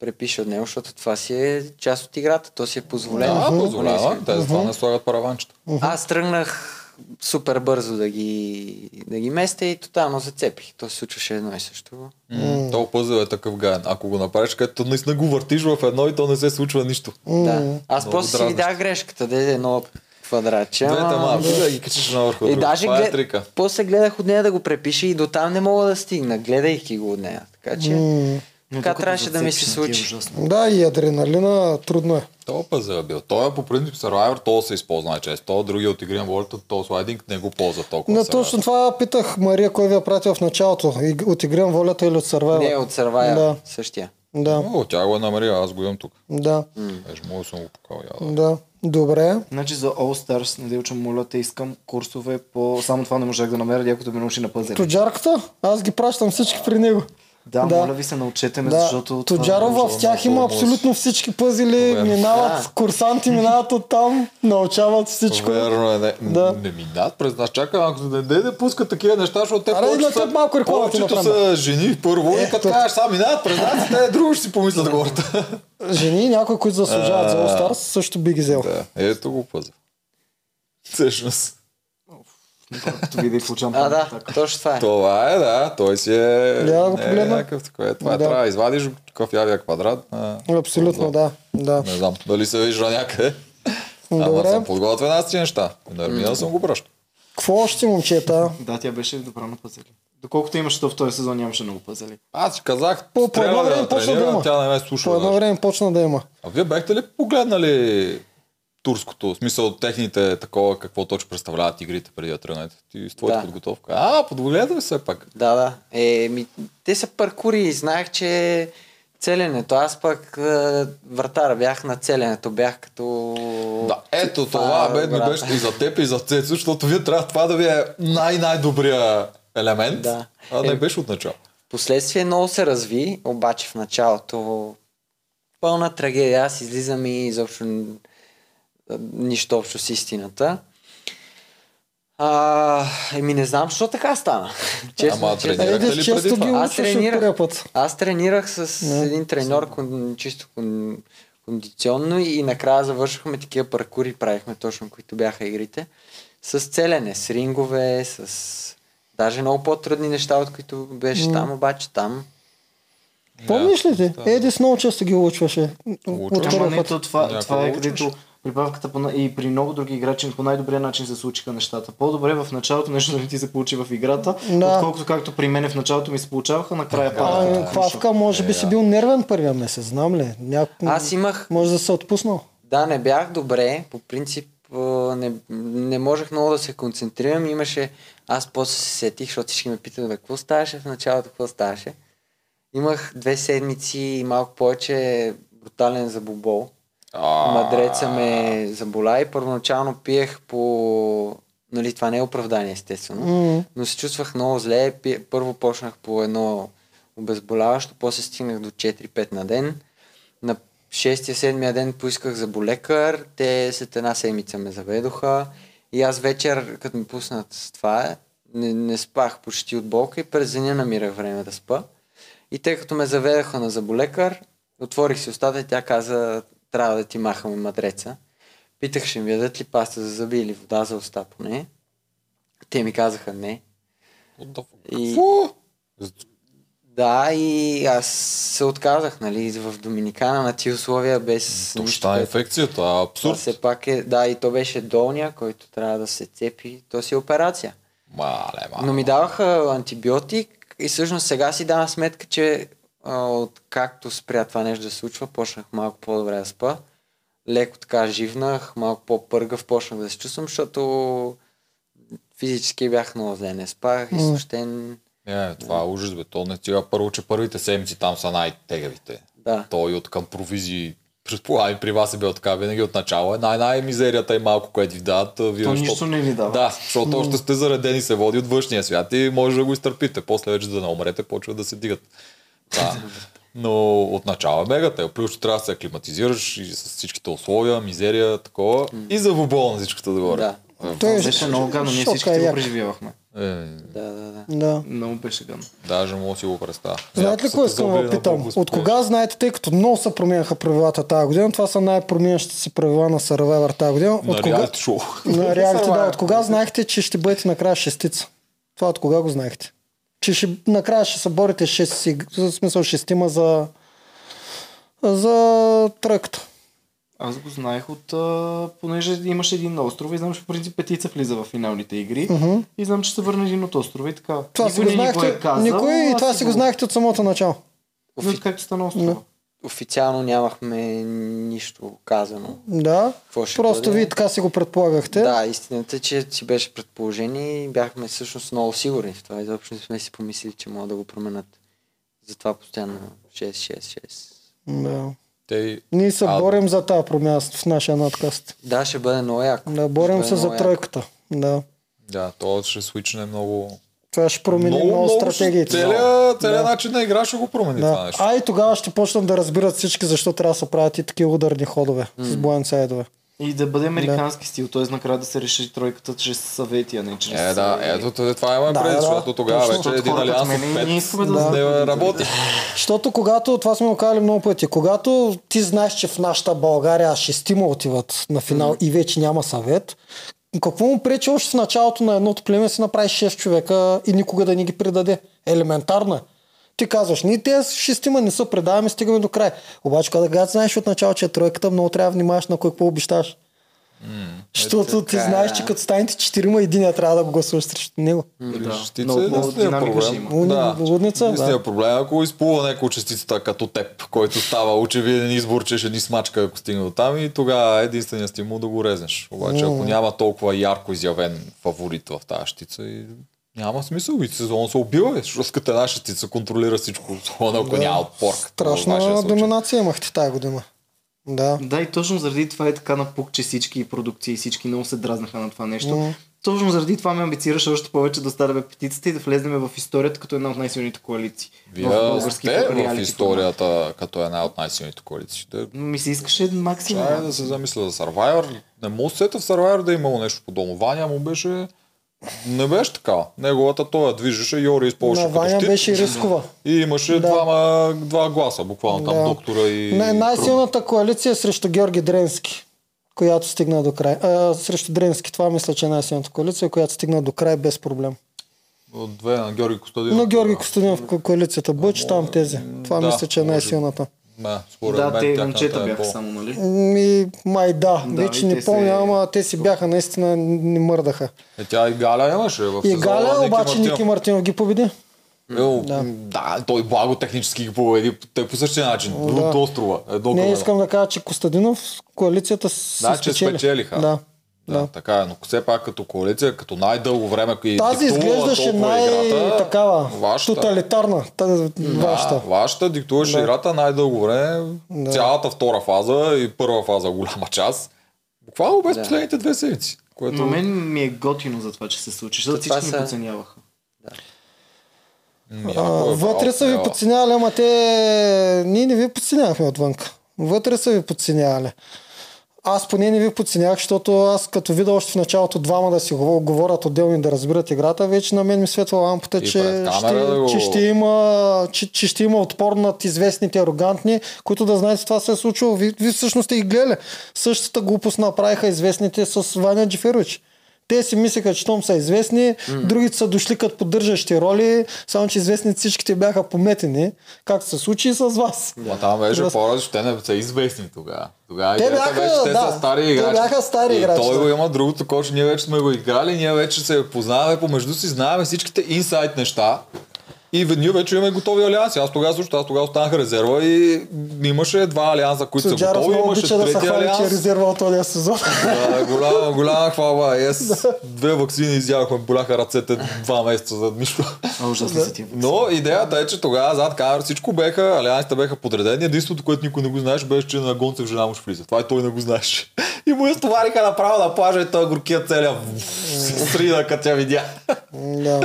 препиша от него, защото това си е част от играта, то си е позволено. Да, позволява, те за това не слагат параванчета. Аз тръгнах супер бързо да ги, да ги местя и тотално зацепих. То се случваше едно и също. Mm. То пъзъл е такъв гаден. Ако го направиш, като наистина го въртиш в едно и то не се случва нищо. Mm. Да. Аз много просто дразнещо си видях грешката, де едно квадратче. Двете малко да ги качиш на върху. И даже глед... после гледах от нея да го препиша и до там не мога да стигна, гледайки го от нея. Така че mm. така трябваше да ми се случи. Е да, и адреналина трудно е. Топа забил. Той е по принцип Survivor, то се използва най-често. То други от Игри на волята, то слайдинг не го ползва толкова. Не, точно това питах Мария, кой ви е пратил в началото. От Игри на волята или от Survivor? Не, от Survivor. Да. Същия. Да. О, тя го е намерила, аз го имам тук. Да. Еж, мога да съм го покал. Да. Добре. Значи за All-Stars, неделче, моля те, искам курсове по... Само това не можах да намеря, някото ме научи на пъзели. Тоджарката? Аз ги пращам всички при него. Да, да, моля ви се, научете ме, да, защото... Тоджаров това... в тях има абсолютно всички пъзели, Верно. минават, да. Курсанти минават от там, научават всичко. Верно е, не, да. не минат през нас. Чакай, ако не да не пускат такива неща, защото те повечето, повечето са жени първо е, и като кажеш, сам минават през нас, те друго ще си помислят да. гората. Жени, някои, които заслужават а, за All-Stars, също би ги взел. Да. Ето го пъзел. Всъщност. А, да, точно това е. Това е, да, той си е някакъв такова. Това е, трябва да извадиш какъв явия квадрат. Абсолютно, да. Не знам, дали се вижда някъде. Ама съм подготвен аз тези неща. Нормина съм го пращал. Какво още, момчета? Да, тя беше добра на пъзели. Доколкото имаше в този сезон, нямаше много пъзели. Аз си казах, по едно време почна да има. Тя не ме слушала. По едно време почна да има. А вие бяхте ли погледнали турското, в смисъл от техните такова, какво точно представляват игрите преди да тръгнете? Ти с твоята да. подготовка. А, подгледате ли все пак? Да, да. Е, ми, те са паркури и знаех, че целенето. Аз пък е, вратара бях на целенето, бях като... Да, ето това, това бедно брат. Беше и за теб и за Цецо, защото вие трябва това да ви е най-най-добрия елемент, да. а да е, беше от начало. Последствие много се разви, обаче в началото пълна трагедия. Аз излизам и изобщо... нищо общо с истината. А, еми не знам, защо така стана. Честно, Ама честно. тренирахте ли преди това? Аз тренирах, аз тренирах с не, един треньор кон, чисто кон, кондиционно и накрая завършихме такива паркури, правихме точно, които бяха игрите. С целене, с рингове, с даже много по-трудни неща, от които беше mm. там, обаче там. Помниш ли ти? Едис много често ги учваше. Учваш. Това, това е където прибавката и при много други играчи по най-добрия начин се случиха нещата. По-добре в началото нещо да не ти се получи в играта, да. отколкото както при мен в началото ми се получаваха, накрая падаха. Да, Павка, може би е, си бил нервен първия месец, знам ли? Няк... Аз имах... Може да се отпуснал. Да, не бях добре. По принцип не, не можех много да се концентрирам. Имаше... Аз после се сетих, защото всички ме питали да, какво ставаше в началото, какво ставаше. Имах две седмици и малко повече брутален забобол. Мадреца ме заболя и първоначално пиех по... Нали, това не е оправдание, естествено. Mm-hmm. Но се чувствах много зле. Първо почнах по едно обезболяващо, после стигнах до четири-пет на ден. На шести-седмия ден поисках заболекар. Те след една седмица ме заведоха. И аз вечер, като ми пуснат с това, не, не спах почти от болка и през деня намирах време да спа. И тъй като ме заведоха на заболекар, отворих си устата и тя каза... Трябва да ти махаме мадреца. Питах, ще ми ядат ли паста за зъби или вода за уста поне. Те ми казаха не. И... Да, и аз се отказах, нали, в Доминикана на тия условия без... Точно е инфекцията, абсурд. Все пак е, да, и то беше долния, който трябва да се цепи. То си е операция. Мале, мале. Но ми даваха антибиотик и всъщност сега си давам сметка, че от както спря това нещо да се случва, почнах малко по-добре да спа. Леко така живнах, малко по-пъргав почнах да се чувствам, защото физически бях много зле, не спах, изтощен. Не, това е ужас, бе. То не тига първо, че първите седмици там са най-тегавите. Да. Той от към провизии, предполагам, при вас е бил така винаги от начало. Най-най-мизерията и малко, което ви дадат. То защото... нищо не ви дава. Да, защото още сте заредени, се води от външния свят и може да го изтърпите. После вече да не умрете, почват да се дигат. Да. Но отначало е мегата. Плюс трябва да се аклиматизираш и с всичките условия, мизерия, такова. Mm. И за вобол на всичкото догоре. Да. Той беше много гадно, ние всички го преживявахме. Е... Да, да, да, да. Много беше гадно. Даже мога си го представя. Знаете ли кое искам да питам? От кога знаете, тъй като много се променяха правилата тази година, това са най-променящите си правила на Survivor тази година. От на кога... шоу. На реалити, да. От кога знаехте, че ще бъдете накрая шестица? Това от кога го знаехте? Че ще, накрая ще съборите шест, в смисъл шестима за за тръкта. Аз го знаех от... А, понеже имаше един на острова и знам, че по принцип петица влиза в финалните игри. Uh-huh. И знам, че се върна един от острова и така. Това никой не ни го е казал. Никой, и това си го знаехте от самото начало. Офи... Знат както стана острова. No. Официално нямахме нищо казано. Да, просто вие така си го предполагахте. Да, истината е, че си беше предположение и бяхме всъщност много сигурни в това. Изобщо сме си помислили, че могат да го променят. Затова постоянно шест шест шест. Да. Те... Ние се а, борим за тази промяна в нашия надкаст. Да, ще бъде много яко. Да, борим се за тройката. Да, да, то ще свичне много... Това ще промени много, много стратегиите. Целият да. начин на игра ще го промени да. това нещо. А и тогава ще почнат да разбират всички защо трябва да се правят и такива ударни ходове mm. с блайндсайдове. И да бъде американски да. стил, т.е. накрая да се реши тройката чрез съвети, а не чрез... Е, да, ето това имаме да, предвид, защото да, тогава точно, вече един алианс от пет да, да работи. Защото когато, това сме го казали много пъти, когато ти знаеш, че в нашата България шестима отиват на финал mm. и вече няма съвет, какво му пречи още в началото на едното племе си направи шест човека и никога да не ги предаде? Елементарно. Ти казваш, ние тези шестима не са предаваме, стигаме до край. Обаче, когато знаеш от начало, че е тройката, много трябва да внимаваш на кой какво обещаш. Защото mm, ти така, знаеш, че като станете четирима, единия трябва да го гласуваш срещу него. Частица да. е единствения проблем. Да. Единствения да. проблем е, ако изплува някой от частицата като теб, който става очевиден избор, че ще ни смачка, ако стигне до там и тогава е единствения стимул да го резнеш. Обаче, mm. ако няма толкова ярко изявен фаворит в тази щица и... Няма смисъл, и сезон се убива, защото като една шестица контролира всичко, особено ако да. няма отпор. Страшна доминация имахте тази година. Да. да, и точно заради това е така напук, че всички продукции, всички много се дразнаха на това нещо. Mm. Точно заради това ме амбицираше още повече да ставаме петицата и да влезнем в историята като една от най-силните коалиции. Вие сте в историята това. като една от най-силните коалиции. Те... Ми се искаше максимум. Чай да се замисля за Survivor. Не мога сета в Survivor да е имало нещо подобно. Ваня му беше... Не беше така. Неговата той движеше, Йори използваше като щит. Ваня беше и рискова. И имаше да. двама, два гласа, буквално там да. доктора и... Не, най-силната коалиция е срещу Георги Дренски, която стигна до край. А, срещу Дренски, това мисля, че е най-силната коалиция, която стигна до край без проблем. От две на Георги Костадинов. На Георги Костадинов коалицията Бъч, там тези. Това да, мисля, че е най-силната. Да, да мен, те момчета бяха е по... само, нали? Ми, май да, да вече не помня, се... ама те си бяха, наистина не мърдаха. Е, тя и Галя имаше в сезона. И Галя, обаче Ники Мартинов. Мартинов ги победи. Ел, да. да, той благо технически ги победи, той по същия начин, О, да. от острова. Едно не, искам да кажа, че Костадинов коалицията се да, спечели. Че спечелиха. Да. Да, да, така е, но все пак като коалиция, като най-дълго време и тази изглеждаше най-такава, тоталитарна. Тази, да, вашата. вашата диктуваше да. играта най-дълго време, да. цялата втора фаза и първа фаза голяма част. Буквално без да. последните две седмици. Което... На мен ми е готино за това, че се случи, защото всички се... ми подценяваха. Да. Някога, а, вътре са ви подценявали, ама те... Ние не ви подценявахме отвънка. Вътре са ви подценявали. Аз поне не ви подценях, защото аз като видя още в началото двама да си говорят отделно и да разбират играта, вече на мен ми светва лампата, че ще, да го... че, ще има, че, че ще има отпор над известните арогантни, които да знаете това се е случило. Вие ви всъщност сте ги гледали. Същата глупост направиха известните с Ваня Джеферович. Те си мислеха, че том са известни, mm. другите са дошли като поддържащи роли, само че известни всичките бяха пометени, както се случи и с вас. А там беше да. по-различно, че те не са известни тогава. Тогава те бяха, беше, да, те са стари играчи. Те бяха стари играчи. И той да. го има другото, което ние вече сме го играли, ние вече се познаваме, помежду си знаеме всичките инсайд неща. И ние вече имаме готови алианси. Аз тогава също, аз тогава останах резерва и имаше два алианса, които са готови. Имаше третия да алианс. Че резерва от този сезон. Да, голяма, голяма хвала. Yes. Да. Две ваксини изявахме, боляха ръцете два месеца зад Мишо. Да. Но идеята е, че тогава зад камера всичко беха, алиансите беха подредени. Единството, което никой не го знаеше, беше, че на Гонцев жена му ще влиза. Това и той не го знаеше. И му изтовариха направо на плажа и той горкия целия срина, като тя видя. Да.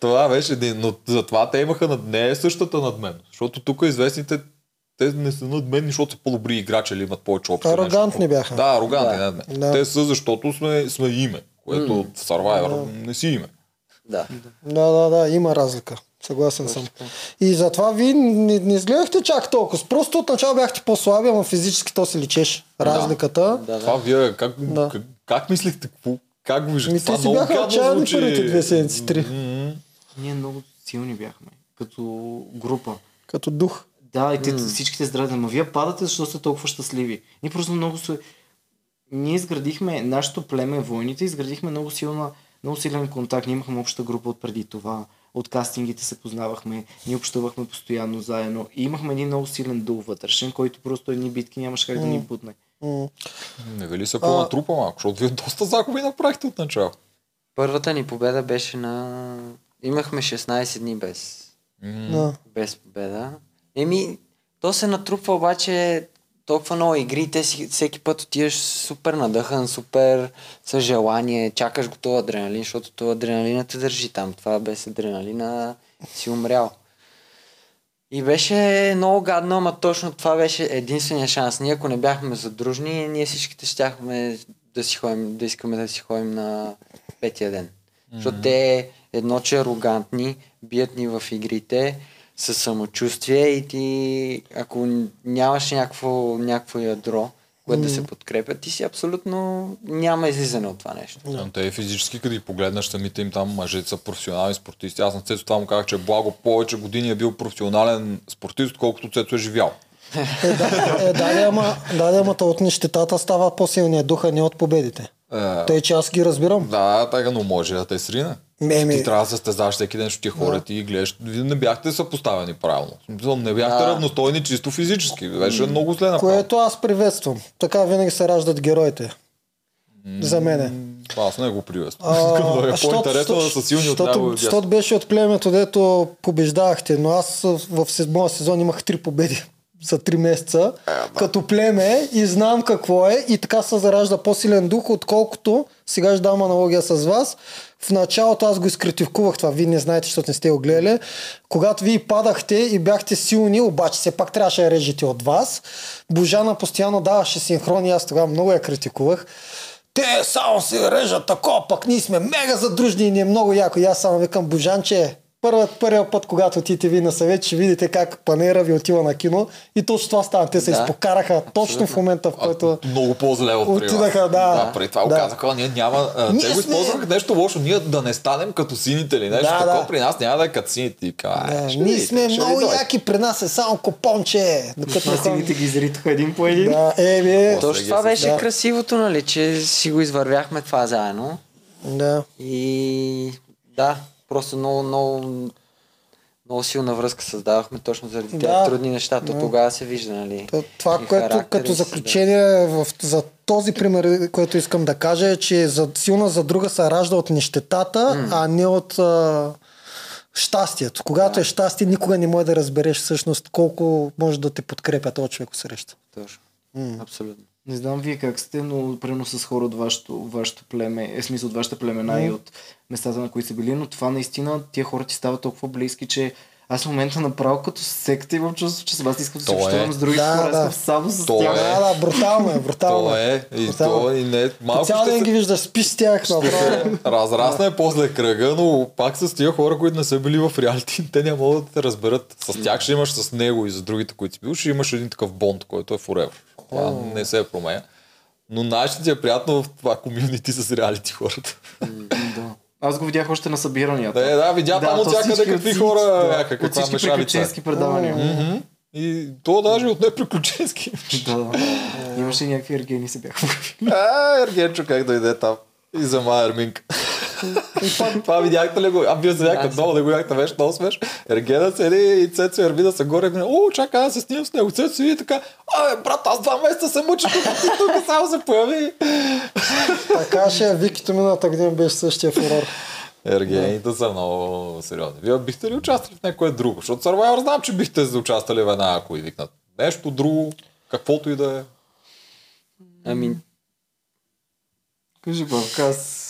Това беше един, но затова те имаха над нея същата над мен. Защото тук известните, те не са над мен, защото са по-добри играчи или имат повече опция. Арогантни бяха. Да, арогантни да. над мен. Да. Те са, защото сме, сме име, което mm. в Survivor да. не си име. Да. да, да, да, има разлика. Съгласен съм. И затова ви не, не изгледахте чак толкова. Просто от начало бяхте по-слаби, ама физически то се личеше. Разликата. Да. Да, да. Това вие, как, да. как, как мислихте? Как го виждате? Те си бяха отчаяни първите две седмици, три. Ние много силни бяхме. Като група. Като дух. Да, и те, mm. всичките здрави, но вие падате, защото сте толкова щастливи. Ние просто много се... Ние изградихме, нашето племе, войните, изградихме много силна, много силен контакт. Ние имахме обща група от преди това. От кастингите се познавахме, ние общувахме постоянно заедно. И имахме един много силен дул вътрешен, който просто едни битки нямаше как mm. да ни бутне. Mm. Не ви ли се по-натрупа малко, защото вие доста загуби направихте от начало? Първата ни победа беше на... Имахме шестнайсет дни без. Mm. No. Без победа. Еми, то се натрупва обаче толкова много игри, те си, всеки път отиваш супер надъхан, супер със желание, чакаш го този адреналин, защото този адреналина те държи там. Това без адреналина си умрял. И беше много гадно, ама точно това беше единствения шанс. Ние ако не бяхме задружни, ние всичките щяхме да си ходим, да искаме да си ходим на петия ден. Mm-hmm. Защото те едно, че арогантни, бият ни в игрите, със самочувствие и ти, ако нямаш някакво, някакво ядро, което mm. да се подкрепя, ти си абсолютно няма излизане от това нещо. Да. Те физически, като ги погледнеш, самите им там мъжете са професионални спортисти. Аз на Цето там казах, че Благо повече години е бил професионален спортист, отколкото Цето е живял. Е, да, е, да, ама, да, ама от нищетата става по-силния духа, не от победите. Е, Тъй, че аз ги разбирам. Да, така, но може да те срина. Меми. Ти трябва да се състезаваш всеки ден, защото ти хората да. И гледаш. Вие не бяхте съпоставени правилно. Не бяхте да. равностойни чисто физически. Беше много след направо. Което аз приветствам. Така винаги се раждат героите. М-м, За мене. Аз не го приветствам. А, е щот, по-интересно щот, да са силни щот, от него. Защото беше от племето, дето побеждавахте, но аз в седмия сезон имах три победи за три месеца. Е, да. Като племе и знам какво е и така се заражда по-силен дух, отколкото сега ще дам аналогия с вас. В началото аз го изкритикувах това. Вие не знаете, защото не сте го гледали. Когато вие падахте и бяхте силни, обаче все пак трябваше да режете от вас. Божана постоянно даваше синхрони, аз тогава много я критикувах. Те само се режат тако, пък ние сме мега задружни и ни е много яко. И аз само викам, Божанче, първият първият път, когато отидете ви на съвет, ще видите как панера ви отива на кино и точно това стана. Те се да, изпокараха абсолютно. Точно в момента, в който а, много по-зле отидаха. Да, да, преди това да. го казаха, ние няма... Ние те го използваха нещо лошо, ние да не станем като сините или нещо да, такова, да. При нас няма да е като сините. Да. Ние сме много яки, при нас е само купонче. Докато на сините ги изритоха един по един. Да, е, бе. Точно това беше да. красивото, нали, че си го извървяхме това заедно. Да. И да. Просто много, много, много силна връзка създавахме точно заради да, тези трудни неща. То да. Тогава се вижда, нали? Това, което като заключение да. в, за този пример, което искам да кажа е, че за, силна за друга се ражда от нищетата, mm. а не от а, щастието. Когато да. е щастие, никога не може да разбереш всъщност колко може да те подкрепя този човек среща. Точно. Mm. Абсолютно. Не знам вие как сте, но примерно с хора от вашето, вашето племе, е смисъл от вашата племена mm. и от местата, на които са били, но това наистина, тия хора ти стават толкова близки, че аз в момента направо като секта имам чувство, че с вас искам да се общувам с други да, хора, да. само с то тях. Е. Да, да, брутално е, брутално. То е, и брутално. То и не. Малко цял ден ги виждаш, спиш с тях. Разрасна е после кръга, но пак с тия хора, които не са били в реалити, те не могат да те разберат. С тях ще имаш с него и за другите, които си бил, ще имаш един такъв бонд, който е forever. Това oh. не се е променя. Но нашето ти е приятно в това комьюнити с реалити хората. Mm, да. Аз го видях още на събиранията. Да, да, видях да, там от всякъде какви хора бяха. Да, от всички приключенски предавания. Mm. Mm-hmm. И то даже от неприключенски. Да. Имаше някакви ергени се бяха. А, ергенчо как дойде там. И за Майер Ерминка. Това видяхте ли го? А вие сега много да го видяхте, беше много смеш. Ергена цели и Цецо ерби да се горе. О, чакай, аз се снимам с него. Цецо и така, абе брат, аз два месеца се мъча, тук и тук само се появи. Така ще Викито миналата година беше същия фурор. Ергените са много сериозни. Вие бихте ли участвали в някое друго? Защото Survivor знам, че бихте участвали веднага, ако и викнат. Нещо друго, каквото и да е. Ами... Кажи, Бавказ.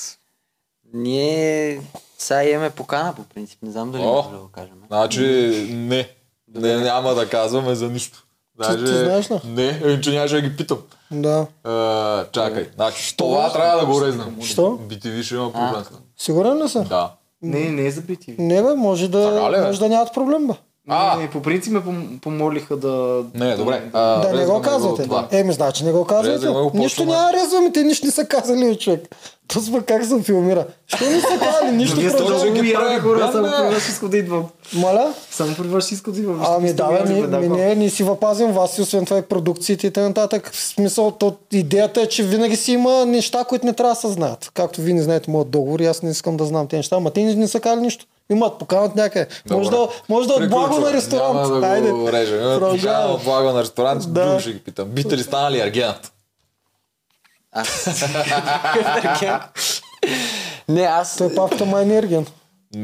Ние сега имаме покана, по принцип. Не знам дали може да го кажем. Значи не. не. Няма да казваме за нищо. Даже, ти, ти знаеш ли? Не, иначе нямаше да ги питам. Да. А, чакай. Значи, това Що? трябва да го резнем. Що? би ти ви ще има проблем. Сигурен ли съм? Да. Не, не е за би ти ви. Не бе, може да, може да нямат проблем бе. А, и по принцип ме помолиха да... Не, добре. А, да не го казвате. Да. Еми, значи не го казвате. Го нищо няма резваме, те нищо не са казали, човек. Тозва как съм филмира. Що не са казали? Нищо продължава. Само при вас иска да идвам. Моля? Само при вас иска да идвам. Ами да, не, ние си въпазвам вас и освен това и продукциите и т.н. В смисъл, идеята е, че винаги си има неща, които не трябва да се знаят. Както вие не знаете моят договор и аз не искам да знам тези неща, ама те не са казали нищо. Имат поканат някъде. Може да, може да отблага на ресторант. Няма да Айде. Го режем. Покана отблага на ресторант. Да. Друго ще ги питам. Бите ли станали аргент? Аз. Не, аз... Той папата май не аргент.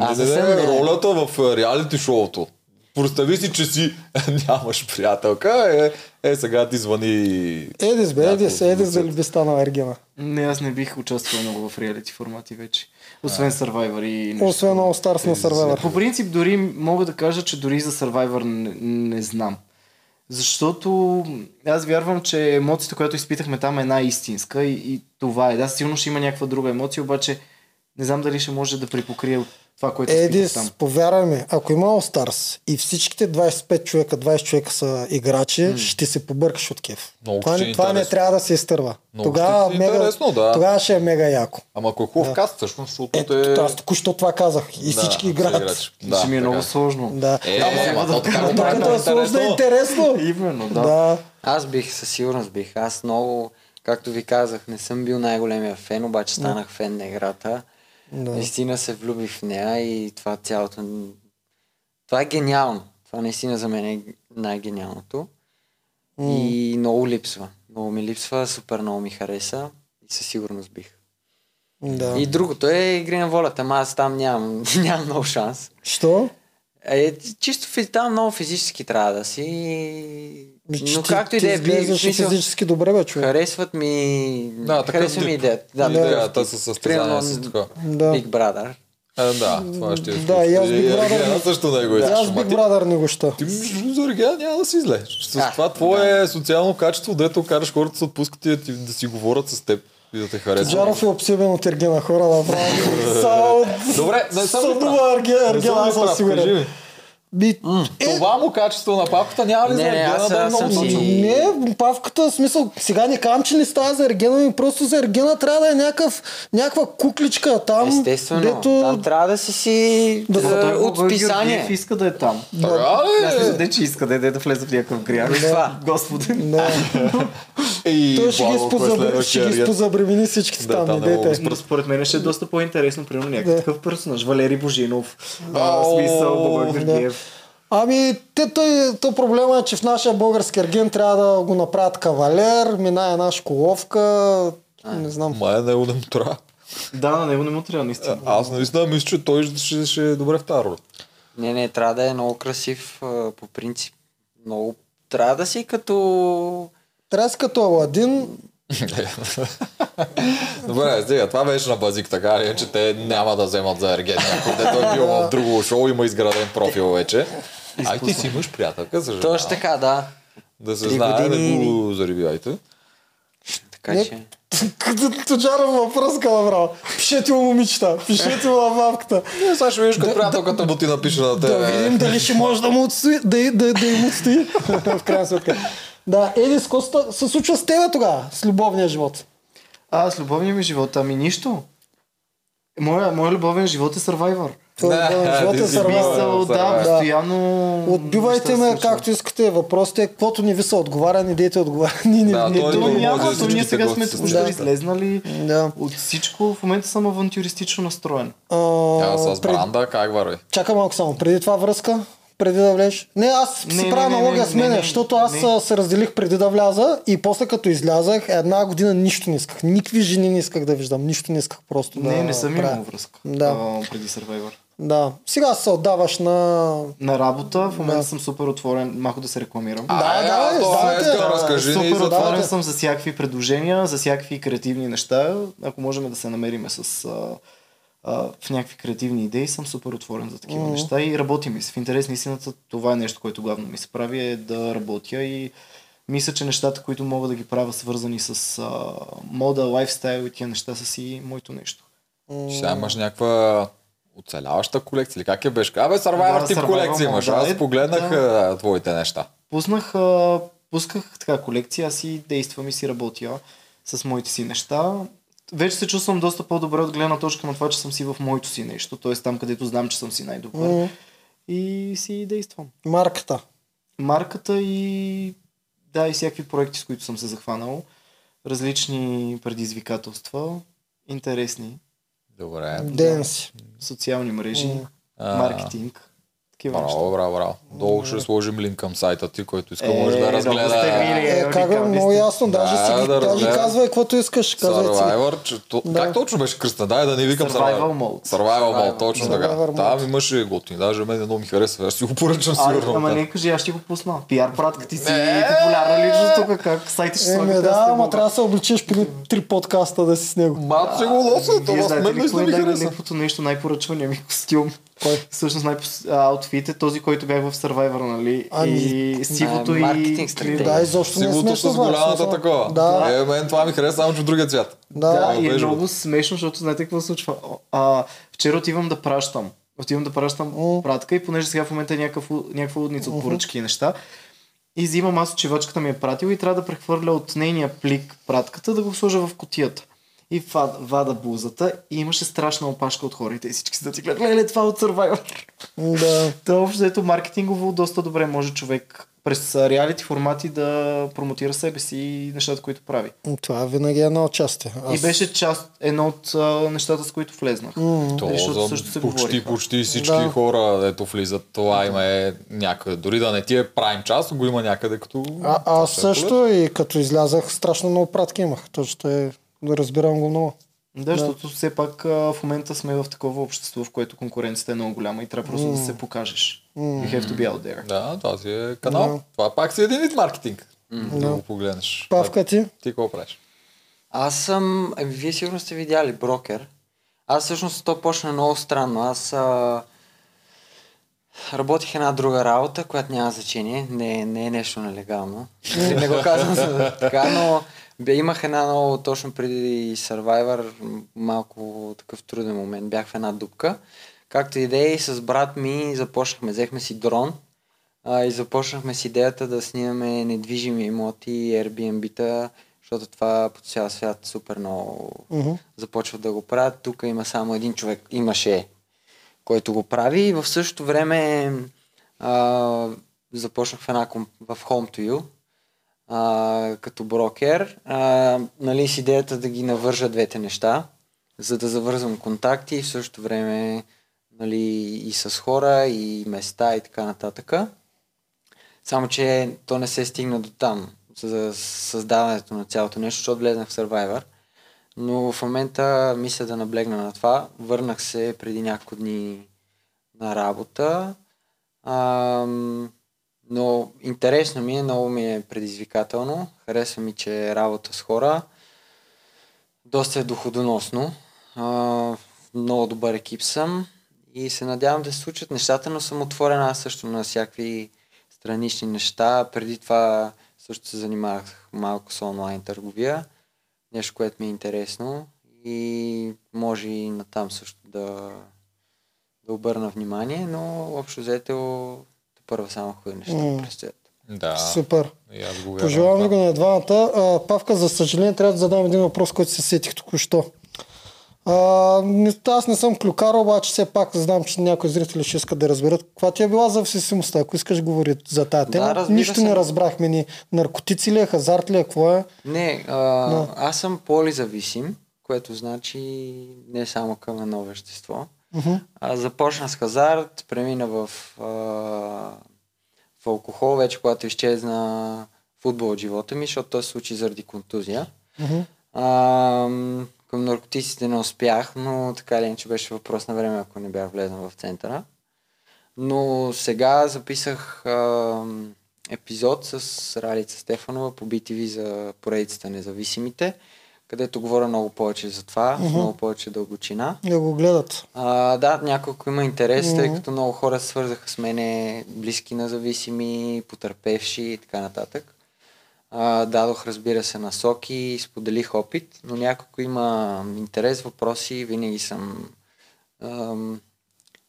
Аз не съм ролята в реалити шоуто. Представи си, че си нямаш приятелка. Е, е сега ти звъни... Едис бе, Едис. Едис дали би станал аргена? Не, аз не бих участвал много в реалити формати вече. Освен Survivor и... Нещо. Освен All-Stars на Survivor. По принцип дори мога да кажа, че дори за Survivor не, не знам. Защото аз вярвам, че емоцията, която изпитахме там е най-истинска и, и това е. Да, сигурно ще има някаква друга емоция, обаче не знам дали ще може да припокрия това, което Едис, изпитах там. Повярвай ми, ако има All-Stars и всичките двайсет и пет човека, двайсет човека са играчи, mm. ще се побъркаш от кеф. Много това не, това не трябва да се изтърва. Тогава мега, да. Тогава ще е мега яко. Ама ако е хубав да. Каст, всъщност, защото ето, е... Аз току-що това казах. И да, всички играят. Да, ще ми е така. Много сложно. Да. Е, е, ама да, да, да, да, е сложно и интересно. Именно, да. да. Аз бих, със сигурност бих. Аз много, както ви казах, не съм бил най-големия фен, обаче станах фен на играта. Да. Наистина се влюбих в нея и това цялото... Това е гениално. Това наистина за мен е най-гениалното. Mm. И много липсва. Много ми липсва, супер много ми хареса и със сигурност бих. Да. И другото е Игри на волята, ама аз там нямам, нямам много шанс. Що? Е, чисто там много физически трябва да си... Но ти, както и да е, физически добре бе, човек. Харесват ми... Да, харесва ми идеята. Да, да, идеята със състезания си така. Big Brother. А, да, това ще е. Да, и аз Big Brother също не го е. Аз Big Brother не го ща. Ти за Оригена няма да си излезеш. С това твое социално качество, дето караш хората да се отпускат и да си говорят с теб. И да те харесва. Джаров е обсебен от Ергена хора, направо. Добре, не съм Ергена. Би... Mm. Е... Това му качество на павката няма ли не, за Ергена да е много точно? Не, павката в смисъл, сега не казвам, че не става за Ергена, ми просто за Ергена трябва да е някакъв, някаква кукличка там. Естествено, дето... там трябва да си си да, да, да, от писание. Иска да е там. Да, да, да, да, че иска да е да влезе в някакъв грях. Господи. Той ще ги спозабремени всичките там. Според мен ще е доста по-интересно, примерно някакъв персонаж. Валери Божинов. Смисъл, Богдан Гергиев. Ами, те, той, то проблема е, че в нашия български ерген трябва да го направят кавалер, минае една школовка, не знам. Май не го не му трябва. Да, на него не му трябва, наистина. Аз наистина мисля, че той ще, ще е добре в тази роля. Не, не, трябва да е много красив, по принцип. Много... Трябва да си като... Трябва да си като Аладин. Добре, сега, това беше на базик, така ли, че те няма да вземат за Ерген. Той е бил в друго шоу, има изграден профил вече. Ай, ти си имаш приятелка за жена. Точно така, да. Да се знае, да го заребивайте. Така че... Тоджаров въпрос към браво. Пишете му момичета, пишете му на мавката. Сега ще видиш като приятелката му ти напише на тебе. Да видим дали ще може да му отстои, да им отстои. В крайна сметка. Да, Едис, какво се случва с тебе тогава, с любовния живот? А, с любовния ми живот? Ами нищо. Моя, моя любовен живот е Survivor. Да, живот е Survivor. Да, постоянно... Отбивайте ме както искате въпросите, каквото не ви се отговаря, не дейте отговаря. Ето няма, то ние сега сме тук излезнали от всичко. В момента съм авантюристично настроен. А, с бранда, как върви? Чакай малко само, преди това връзка. Преди да влезеш. Не, аз не, си правя аналогия с мене, защото аз не. се разделих преди да вляза и после като излязах, една година нищо не исках. Никакви жени не исках да виждам, нищо не исках просто не, да. Не, не съм имал връзка да. uh, преди Survivor. Да. Сега се отдаваш на... На работа, в момента да. съм супер отворен, малко да се рекламирам. А, да, да, да, да, да, разкажи. Супер отворен давайте. съм за всякакви предложения, за всякакви креативни неща. Ако можем да се намериме с... Uh, Uh, в някакви креативни идеи съм супер отворен за такива mm-hmm. неща и работи ми се. В интерес на истината това е нещо, което главно ми се прави е да работя и мисля, че нещата, които мога да ги правя свързани с uh, мода, лайфстайл и тия неща са си моето нещо. Mm-hmm. Сега имаш някаква Оцеляваща колекция, как я беше? Абе, Survivor да, тип Survivor колекция имаш, да, аз погледнах да, твоите неща. Пуснах, пусках така колекция, аз си действам и си работя с моите си неща. Вече се чувствам доста по-добре от гледна точка на това, че съм си в моето си нещо, т.е. там, където знам, че съм си най-добър. Mm. И си действам. Марката. Марката и да, и всякакви проекти, с които съм се захванал. Различни предизвикателства, интересни. Добре. Денси. Социални мрежи, а, маркетинг. Такива неща. Браво, браво, браво. Долу ще сложим линк към сайта ти, който иска, е, може да разгледа. Е, е, как е много ясно, даже да, си ги да да казвай каквото искаш. Survivor, че, то, да. Как точно беше кръстна? Дай да не викам Survival Mall. Survival Mall, точно така. Там имаш и готини, даже мен едно ми харесва, аз ще го поръчам сигурно. Ама не кажи, аз ще го пусна. Пиар пратка, ти си популярна личност тук, как сайта ще слагате. Да, ама трябва да се обличеш преди три подкаста да си с него. Мато си го лоса, това с мен не ми хареса. Някаквото нещо, най-поръчвания ми костюм. Кой? Всъщност най-аутфит е този, който бях в Survivor, нали? А, и сивото а, и... Да, изобщо не е смешно. Сивото с голямата такова. Да. Е, мен това ми хареса, само че в другия цвят. Да, да и е много смешно, защото знаете какво се случва. А, вчера отивам да пращам. Отивам да пращам mm. пратка и понеже сега в момента е някаква лудница uh-huh. от поръчки и неща. И взимам аз очевачката ми е пратила и трябва да прехвърля от нейния плик пратката да го сложа в кутията. И вада блузата и имаше страшна опашка от хората и всички са да ти гледат, леле, това от Survivor. Да. Това общо, ето маркетингово доста добре може човек през реалити формати да промотира себе си и нещата, които прави. Това винаги е едно от частите. Аз... И беше част едно от а, нещата, с които влезнах. Mm-hmm. То, защото също се почти, говориха. Почти всички да. Хора, ето влизат, това има е някъде. Дори да не ти е прайм част, го има някъде като... А, аз също и като излязах страшно много пратки имах. Точно е... Разбирам го много. Да, защото да. Все пак а, в момента сме в такова общество, в което конкуренцията е много голяма и трябва просто mm. да се покажеш. Mm. You have to be out there. Да, този е канал. Yeah. Това пак си един вид маркетинг. Mm. Да. да го погледнеш. Павка ти? Ти какво правиш? Аз съм... Вие сигурно сте видяли брокер. Аз всъщност то почна много странно. Аз а... работих една друга работа, която няма значение. Не, не е нещо нелегално. Не го казвам за така, но... Бе, имах една много, точно преди Survivor, малко такъв труден момент. Бях в една дупка. Както идеи с брат ми започнахме, взехме си дрон а, и започнахме с идеята да снимаме недвижими имоти, Airbnb-та, защото това по цял свят супер много uh-huh. започват да го правят. Тук има само един човек, имаше, който го прави и в същото време а, започнах в, една, в Home to you. А, като брокер, а, нали, с идеята да ги навържа двете неща, за да завързвам контакти и в същото време нали, и с хора, и места и така нататък. Само, че то не се стигна до там, за създаването на цялото нещо, защото влезнах в Survivor. Но в момента мисля да наблегна на това. Върнах се преди няколко дни на работа. Ам... Но интересно ми е, много ми е предизвикателно. Харесва ми, че е работа с хора. Доста е доходоносно. А, много добър екип съм. И се надявам да се случат нещата, но съм отворен аз също на всякакви странични неща. Преди това също се занимавах малко с онлайн търговия. Нещо, което ми е интересно. И може и натам също да, да обърна внимание, но общо взето... Първо само хубави неща mm. предстоят. Да. Супер. Пожелавам да. Го на двамата. А, Павка, за съжаление, трябва да задам един въпрос, който се сетих току-що. А, аз не съм клюкар, обаче все пак знам, че някои зрители ще искат да разберат каква ти е била зависимостта, ако искаш говори за тази тема. Да, нищо се. Не разбрахме ни. Наркотици ли е, хазарт ли е, какво е? Не, а, да. Аз съм полизависим, което значи не само към едно вещество. Uh-huh. А, започна с хазарт, премина в, а, в алкохол, вече когато изчезна футбол от живота ми, защото той се случи заради контузия. Uh-huh. А, към наркотиците не успях, но така ли, че беше въпрос на време, ако не бях влезнал в центъра. Но сега записах а, епизод с Ралица Стефанова по би ти ви за поредицата Независимите, където говоря много повече за това, uh-huh. много повече дълбочина. Да го гледат. А, да, няколко има интерес, uh-huh. тъй като много хора свързаха с мене, близки на зависими, потърпевши и така нататък. А, дадох, разбира се, насоки, споделих опит, но няколко има интерес, въпроси, винаги съм ам,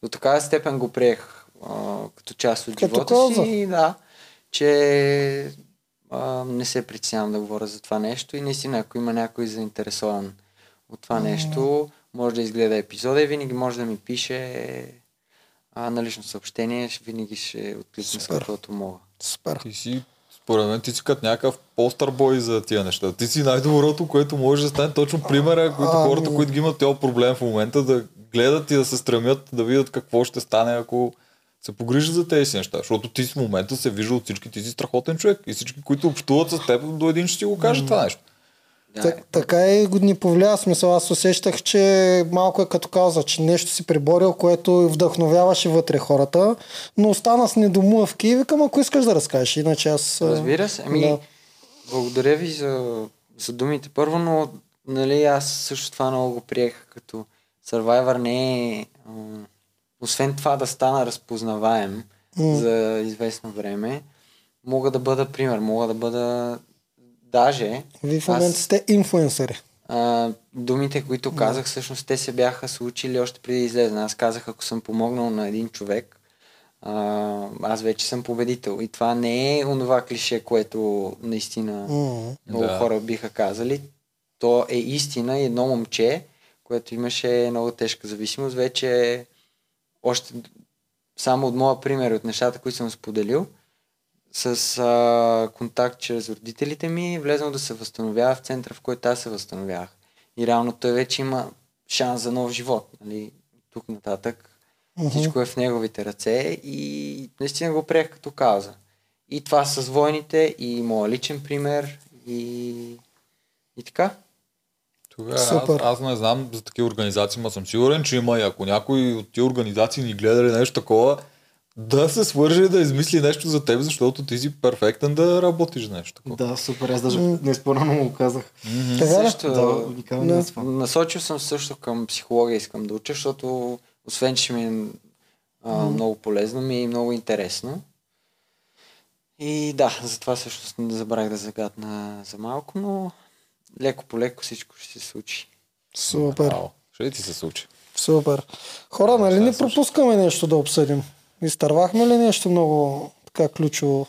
до такава степен го приех а, като част от живота като си, и, да, че а, не се притеснявам да говоря за това нещо и наистина, ако има някой заинтересован от това mm. нещо, може да изгледа епизода и винаги може да ми пише а, на лично съобщение, винаги ще откликна с каквото мога. Супер. Ти си, според мен, ти си като някакъв постър бой за тия неща. Ти си най-доброто, което може да стане точно примера, които а, хората, които ги имат този проблем в момента, да гледат и да се стремят да видят какво ще стане, ако се погрижат за тези неща. Защото ти в момента се вижда от всички, ти си страхотен човек и всички, които общуват с теб, до един ще ти го кажат mm. това нещо. Да. Так, така и ни повлия смисъл. Аз усещах, че малко е като кауза, че нещо си приборил, което вдъхновяваше вътре хората, но остана с недомувки и викам, ако искаш да разкажеш, иначе аз... Разбира се, ами да. Благодаря ви за, за думите първо, но нали, аз също това много го приех като Survivor не е... Освен това да стана разпознаваем mm. за известно време, мога да бъда пример, мога да бъда... Даже... Вие в момента сте инфлуенсъри. Думите, които казах, всъщност те се бяха случили още преди излезна. Аз казах, ако съм помогнал на един човек, а, аз вече съм победител. И това не е онова клише, което наистина mm-hmm. много да. Хора биха казали. То е истина и едно момче, което имаше много тежка зависимост. Вече още само от моя пример, от нещата, които съм споделил, с а, контакт чрез родителите ми, влезнал да се възстановява в центъра, в който аз се възстановявах. И реално той вече има шанс за нов живот. Нали? Тук нататък mm-hmm. всичко е в неговите ръце и наистина го приех като кауза. И това с войните, и моя личен пример, и, и така. Тогава, аз, аз не знам за такива организации, но съм сигурен, че има и ако някой от тия организации ни гледали нещо такова, да се свържи, да измисли нещо за теб, защото ти си перфектен да работиш нещо. Да, супер, аз даже mm. неспорно му го казах. Mm-hmm. Тега, също, да, да, насочил съм също към психология, искам да уча, защото освен, че ми е а, mm. много полезно, ми е и много интересно. И да, затова също не забравих да загадна за малко, но леко по леко всичко ще се случи. Супер. Ау, ще ти се случи. Супер. Хора, нали не пропускаме нещо да обсъдим? Изтървахме ли нещо много така ключово,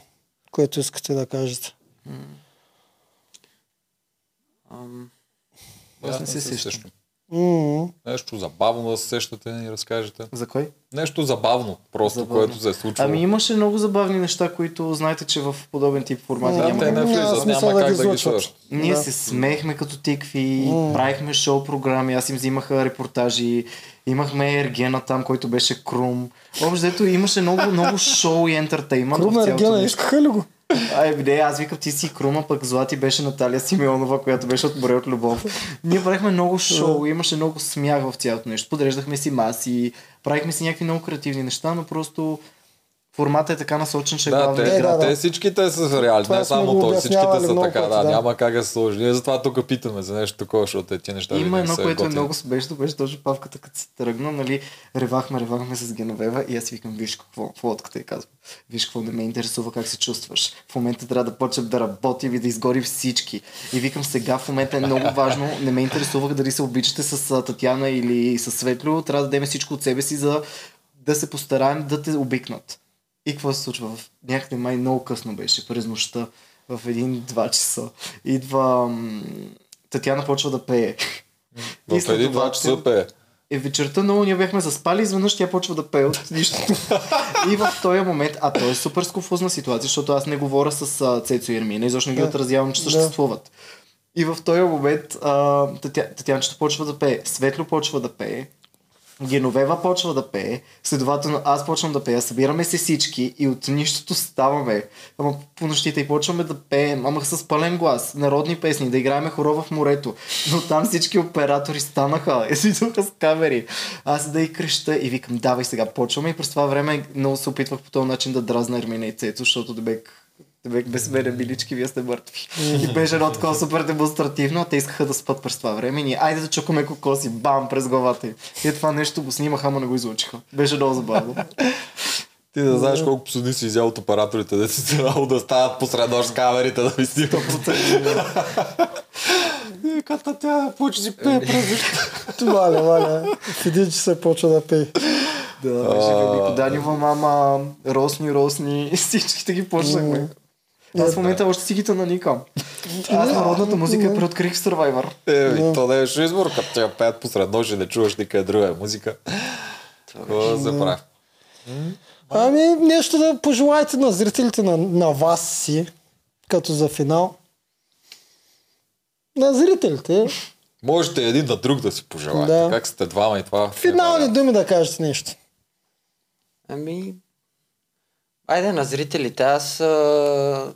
което искате да кажете? Ам... Аз не се сещам. Mm-hmm. Нещо забавно да се сещате и разкажете. За кой? Нещо забавно, просто забавно. Което се е случило. Ами имаше много забавни неща, които знаете, че в подобен тип формати yeah, няма. Те не влизат, няма, няма да как да ги слушат. Ние да. Се смеехме като тикви, mm. правихме шоу програми, аз им взимаха репортажи, имахме Ергена там, който беше Крум. Общо имаше много, много шоу и ентертеймент. Крум Ергена, искаха ли го? Ай, бе, аз викам, ти си Крума, пък Злати беше Наталия Симеонова, която беше от Боре от любов. Ние правихме много шоу, имаше много смях в цялото нещо. Подреждахме си маси, правихме си някакви много креативни неща, но просто форматът е така насочен, че да, главно те, игра. Да, те всичките са реални, не само той, всичките са така, да, да, няма как да се сложи. Ние затова тук питаме за нещо такова, защото тези неща има едно, което готин. Е много смешно, беше точно Павката, като се тръгна, нали, ревахме, ревахме с Геновева и аз викам, виж какво, в лодката и казвам, виж какво не ме интересува, как се чувстваш. В момента трябва да почнем да работим и да изгорим всички. И викам, сега в момента е много важно, не ме интересува дали се обичате с Татяна или с Светло, трябва да дадем всичко от себе си, за да се постараем да те обикнат. И какво се случва? В някъде май много късно беше, през нощта, в един-два часа. Идва... Татяна почва да пее. В един-два часа ще... пее. Е, вечерта много ние бяхме заспали, изведнъж тя почва да пее от нищото. И в този момент, а то е супер скуфузна ситуация, защото аз не говоря с Цецо и Ермина, изобщо не ги отразявам, че съществуват. И в този момент а, Татя... Татянчето почва да пее, Светло почва да пее, Геновева почва да пее, следователно аз почвам да пея, събираме се всички и от нищото ставаме. Ама по нощите и почваме да пеем, ама с пълен глас, народни песни, да играеме хорова в морето. Но там всички оператори станаха, излизаха с камери. Аз да и креща и викам, давай сега почваме и през това време много се опитвах по този начин да дразна Ермина и Цецо, защото дебек... без мене, милички, вие сте мъртви. И беше едно такова супер демонстративно, а те искаха да спят през това време. Ние, айде да чукаме кокоси, бам, през главата им. И това нещо го снимаха, ама не го излучиха. Беше много забавно. Ти да знаеш колко посудни си изял от операторите, да си трябвало да стават посреднощ с камерите да ви снимат. Като тя почва си пее през това. Това ли, валя. В един часа почва да пее. Да, беше Велико Данева, мама, Росни, Росни, всичките ги почнахме. Аз в момента още си ги наникам. Аз народната музика я преоткрих в Survivor. Еми, то не беше избор, като тя пеят посред нощ и не чуваш никъде друга музика. Това забравя. Ами, нещо да пожелаете на зрителите, на, на вас си, като за финал. На зрителите. Можете един на друг да си пожелаете. Да. Как сте двама и това? Финални думи да кажете нещо. Ами, айде на зрителите. Аз а...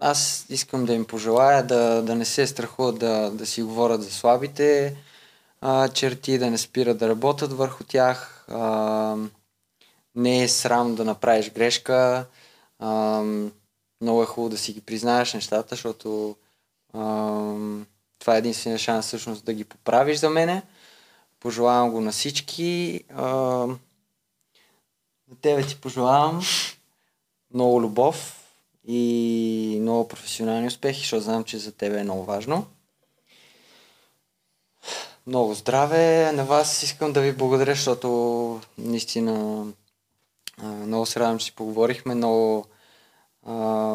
аз искам да им пожелая да, да не се страхуват да, да си говорят за слабите а, черти, да не спират да работят върху тях. А... Не е срам да направиш грешка. Ам, много е хубаво да си ги признаеш нещата, защото ам, това е единствения шанс всъщност да ги поправиш за мене. Пожелавам го на всички. Ам, на тебе ти пожелавам много любов и много професионални успехи, защото знам, че за тебе е много важно. Много здраве. На вас искам да ви благодаря, защото наистина много се радвам, че си поговорихме, но а,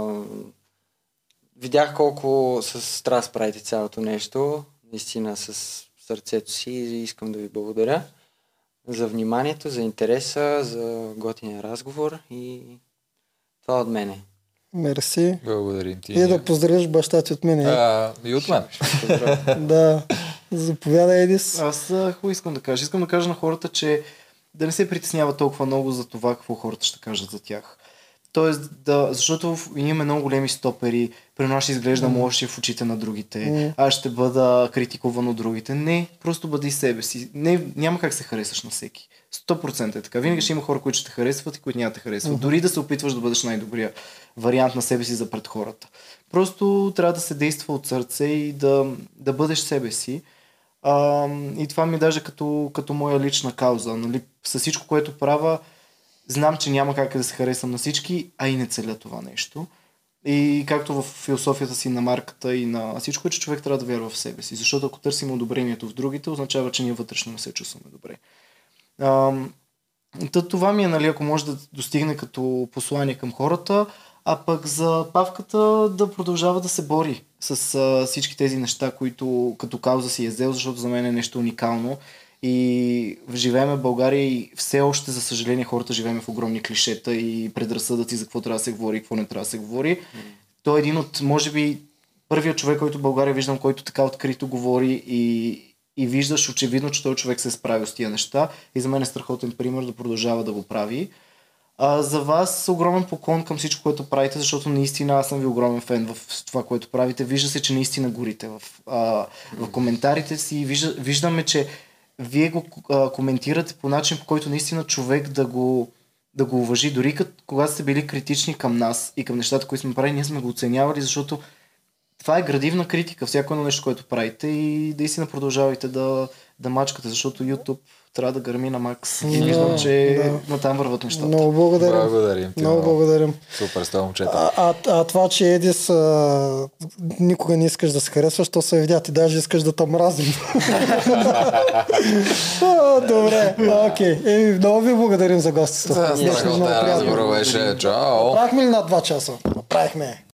видях колко с страст правите цялото нещо, наистина с сърцето си, и искам да ви благодаря за вниманието, за интереса, за готиния разговор, и това от мене. Мерси. Благодарим ти. И да поздравиш баща ти от мене. А, и от мен. Да. Заповядай, Едис. Аз хубаво искам да кажа. Искам да кажа на хората, че да не се притеснява толкова много за това, какво хората ще кажат за тях. Тоест, да, защото имаме много големи стопери, при нас ще изглеждам mm. лоши в очите на другите, mm. аз ще бъда критикуван от другите. Не, просто бъди себе си. Не, няма как се харесаш на всеки. сто процента е така. Винаги ще има хора, които ще те харесват и които няма те харесват. Mm-hmm. Дори да се опитваш да бъдеш най-добрия вариант на себе си за пред хората. Просто трябва да се действа от сърце и да, да бъдеш себе си. А, и това ми е даже като, като моя лична кауза. Нали? С всичко, което правя, знам, че няма как да се харесам на всички, а и не целя това нещо. И както в философията си на марката и на всичко, че човек трябва да вярва в себе си. Защото ако търсим одобрението в другите, означава, че ние вътрешно не се чувстваме добре. А, тът, това ми е, нали, ако може да достигне като послание към хората. А пък за Павката да продължава да се бори с а, всички тези неща, които като кауза си е взел, защото за мен е нещо уникално. И живееме в България и все още, за съжаление, хората живееме в огромни клишета и предразсъдъци за какво трябва да се говори и какво не трябва да се говори. Mm. Той е един от, може би, първият човек, който в България виждам, който така открито говори, и, и виждаш очевидно, че той човек се е справил с тия неща. И за мен е страхотен пример да продължава да го прави. А, за вас огромен поклон към всичко, което правите, защото наистина аз съм ви огромен фен в това, което правите. Вижда се, че наистина горите в, а, в коментарите си. Вижда, виждаме, че вие го а, коментирате по начин, по който наистина човек да го, да го уважи. Дори като, когато сте били критични към нас и към нещата, които сме правили, ние сме го оценявали, защото това е градивна критика, всяко едно нещо, което правите, и наистина продължавайте да, да мачкате, защото YouTube трябва да гърми на макс. И виждам, че да. Натам върват нещата. Много благодарим. Благодарим ти, много благодарим. Супер, става момчета. А, а, а това, че Едис а, никога не искаш да се харесваш, то се видя. Ти даже искаш да там мразим. Добре, окей. Okay. Е, много ви благодарим за гостите. Страхотен разговор беше. Чао. Правихме ли над два часа? Правихме.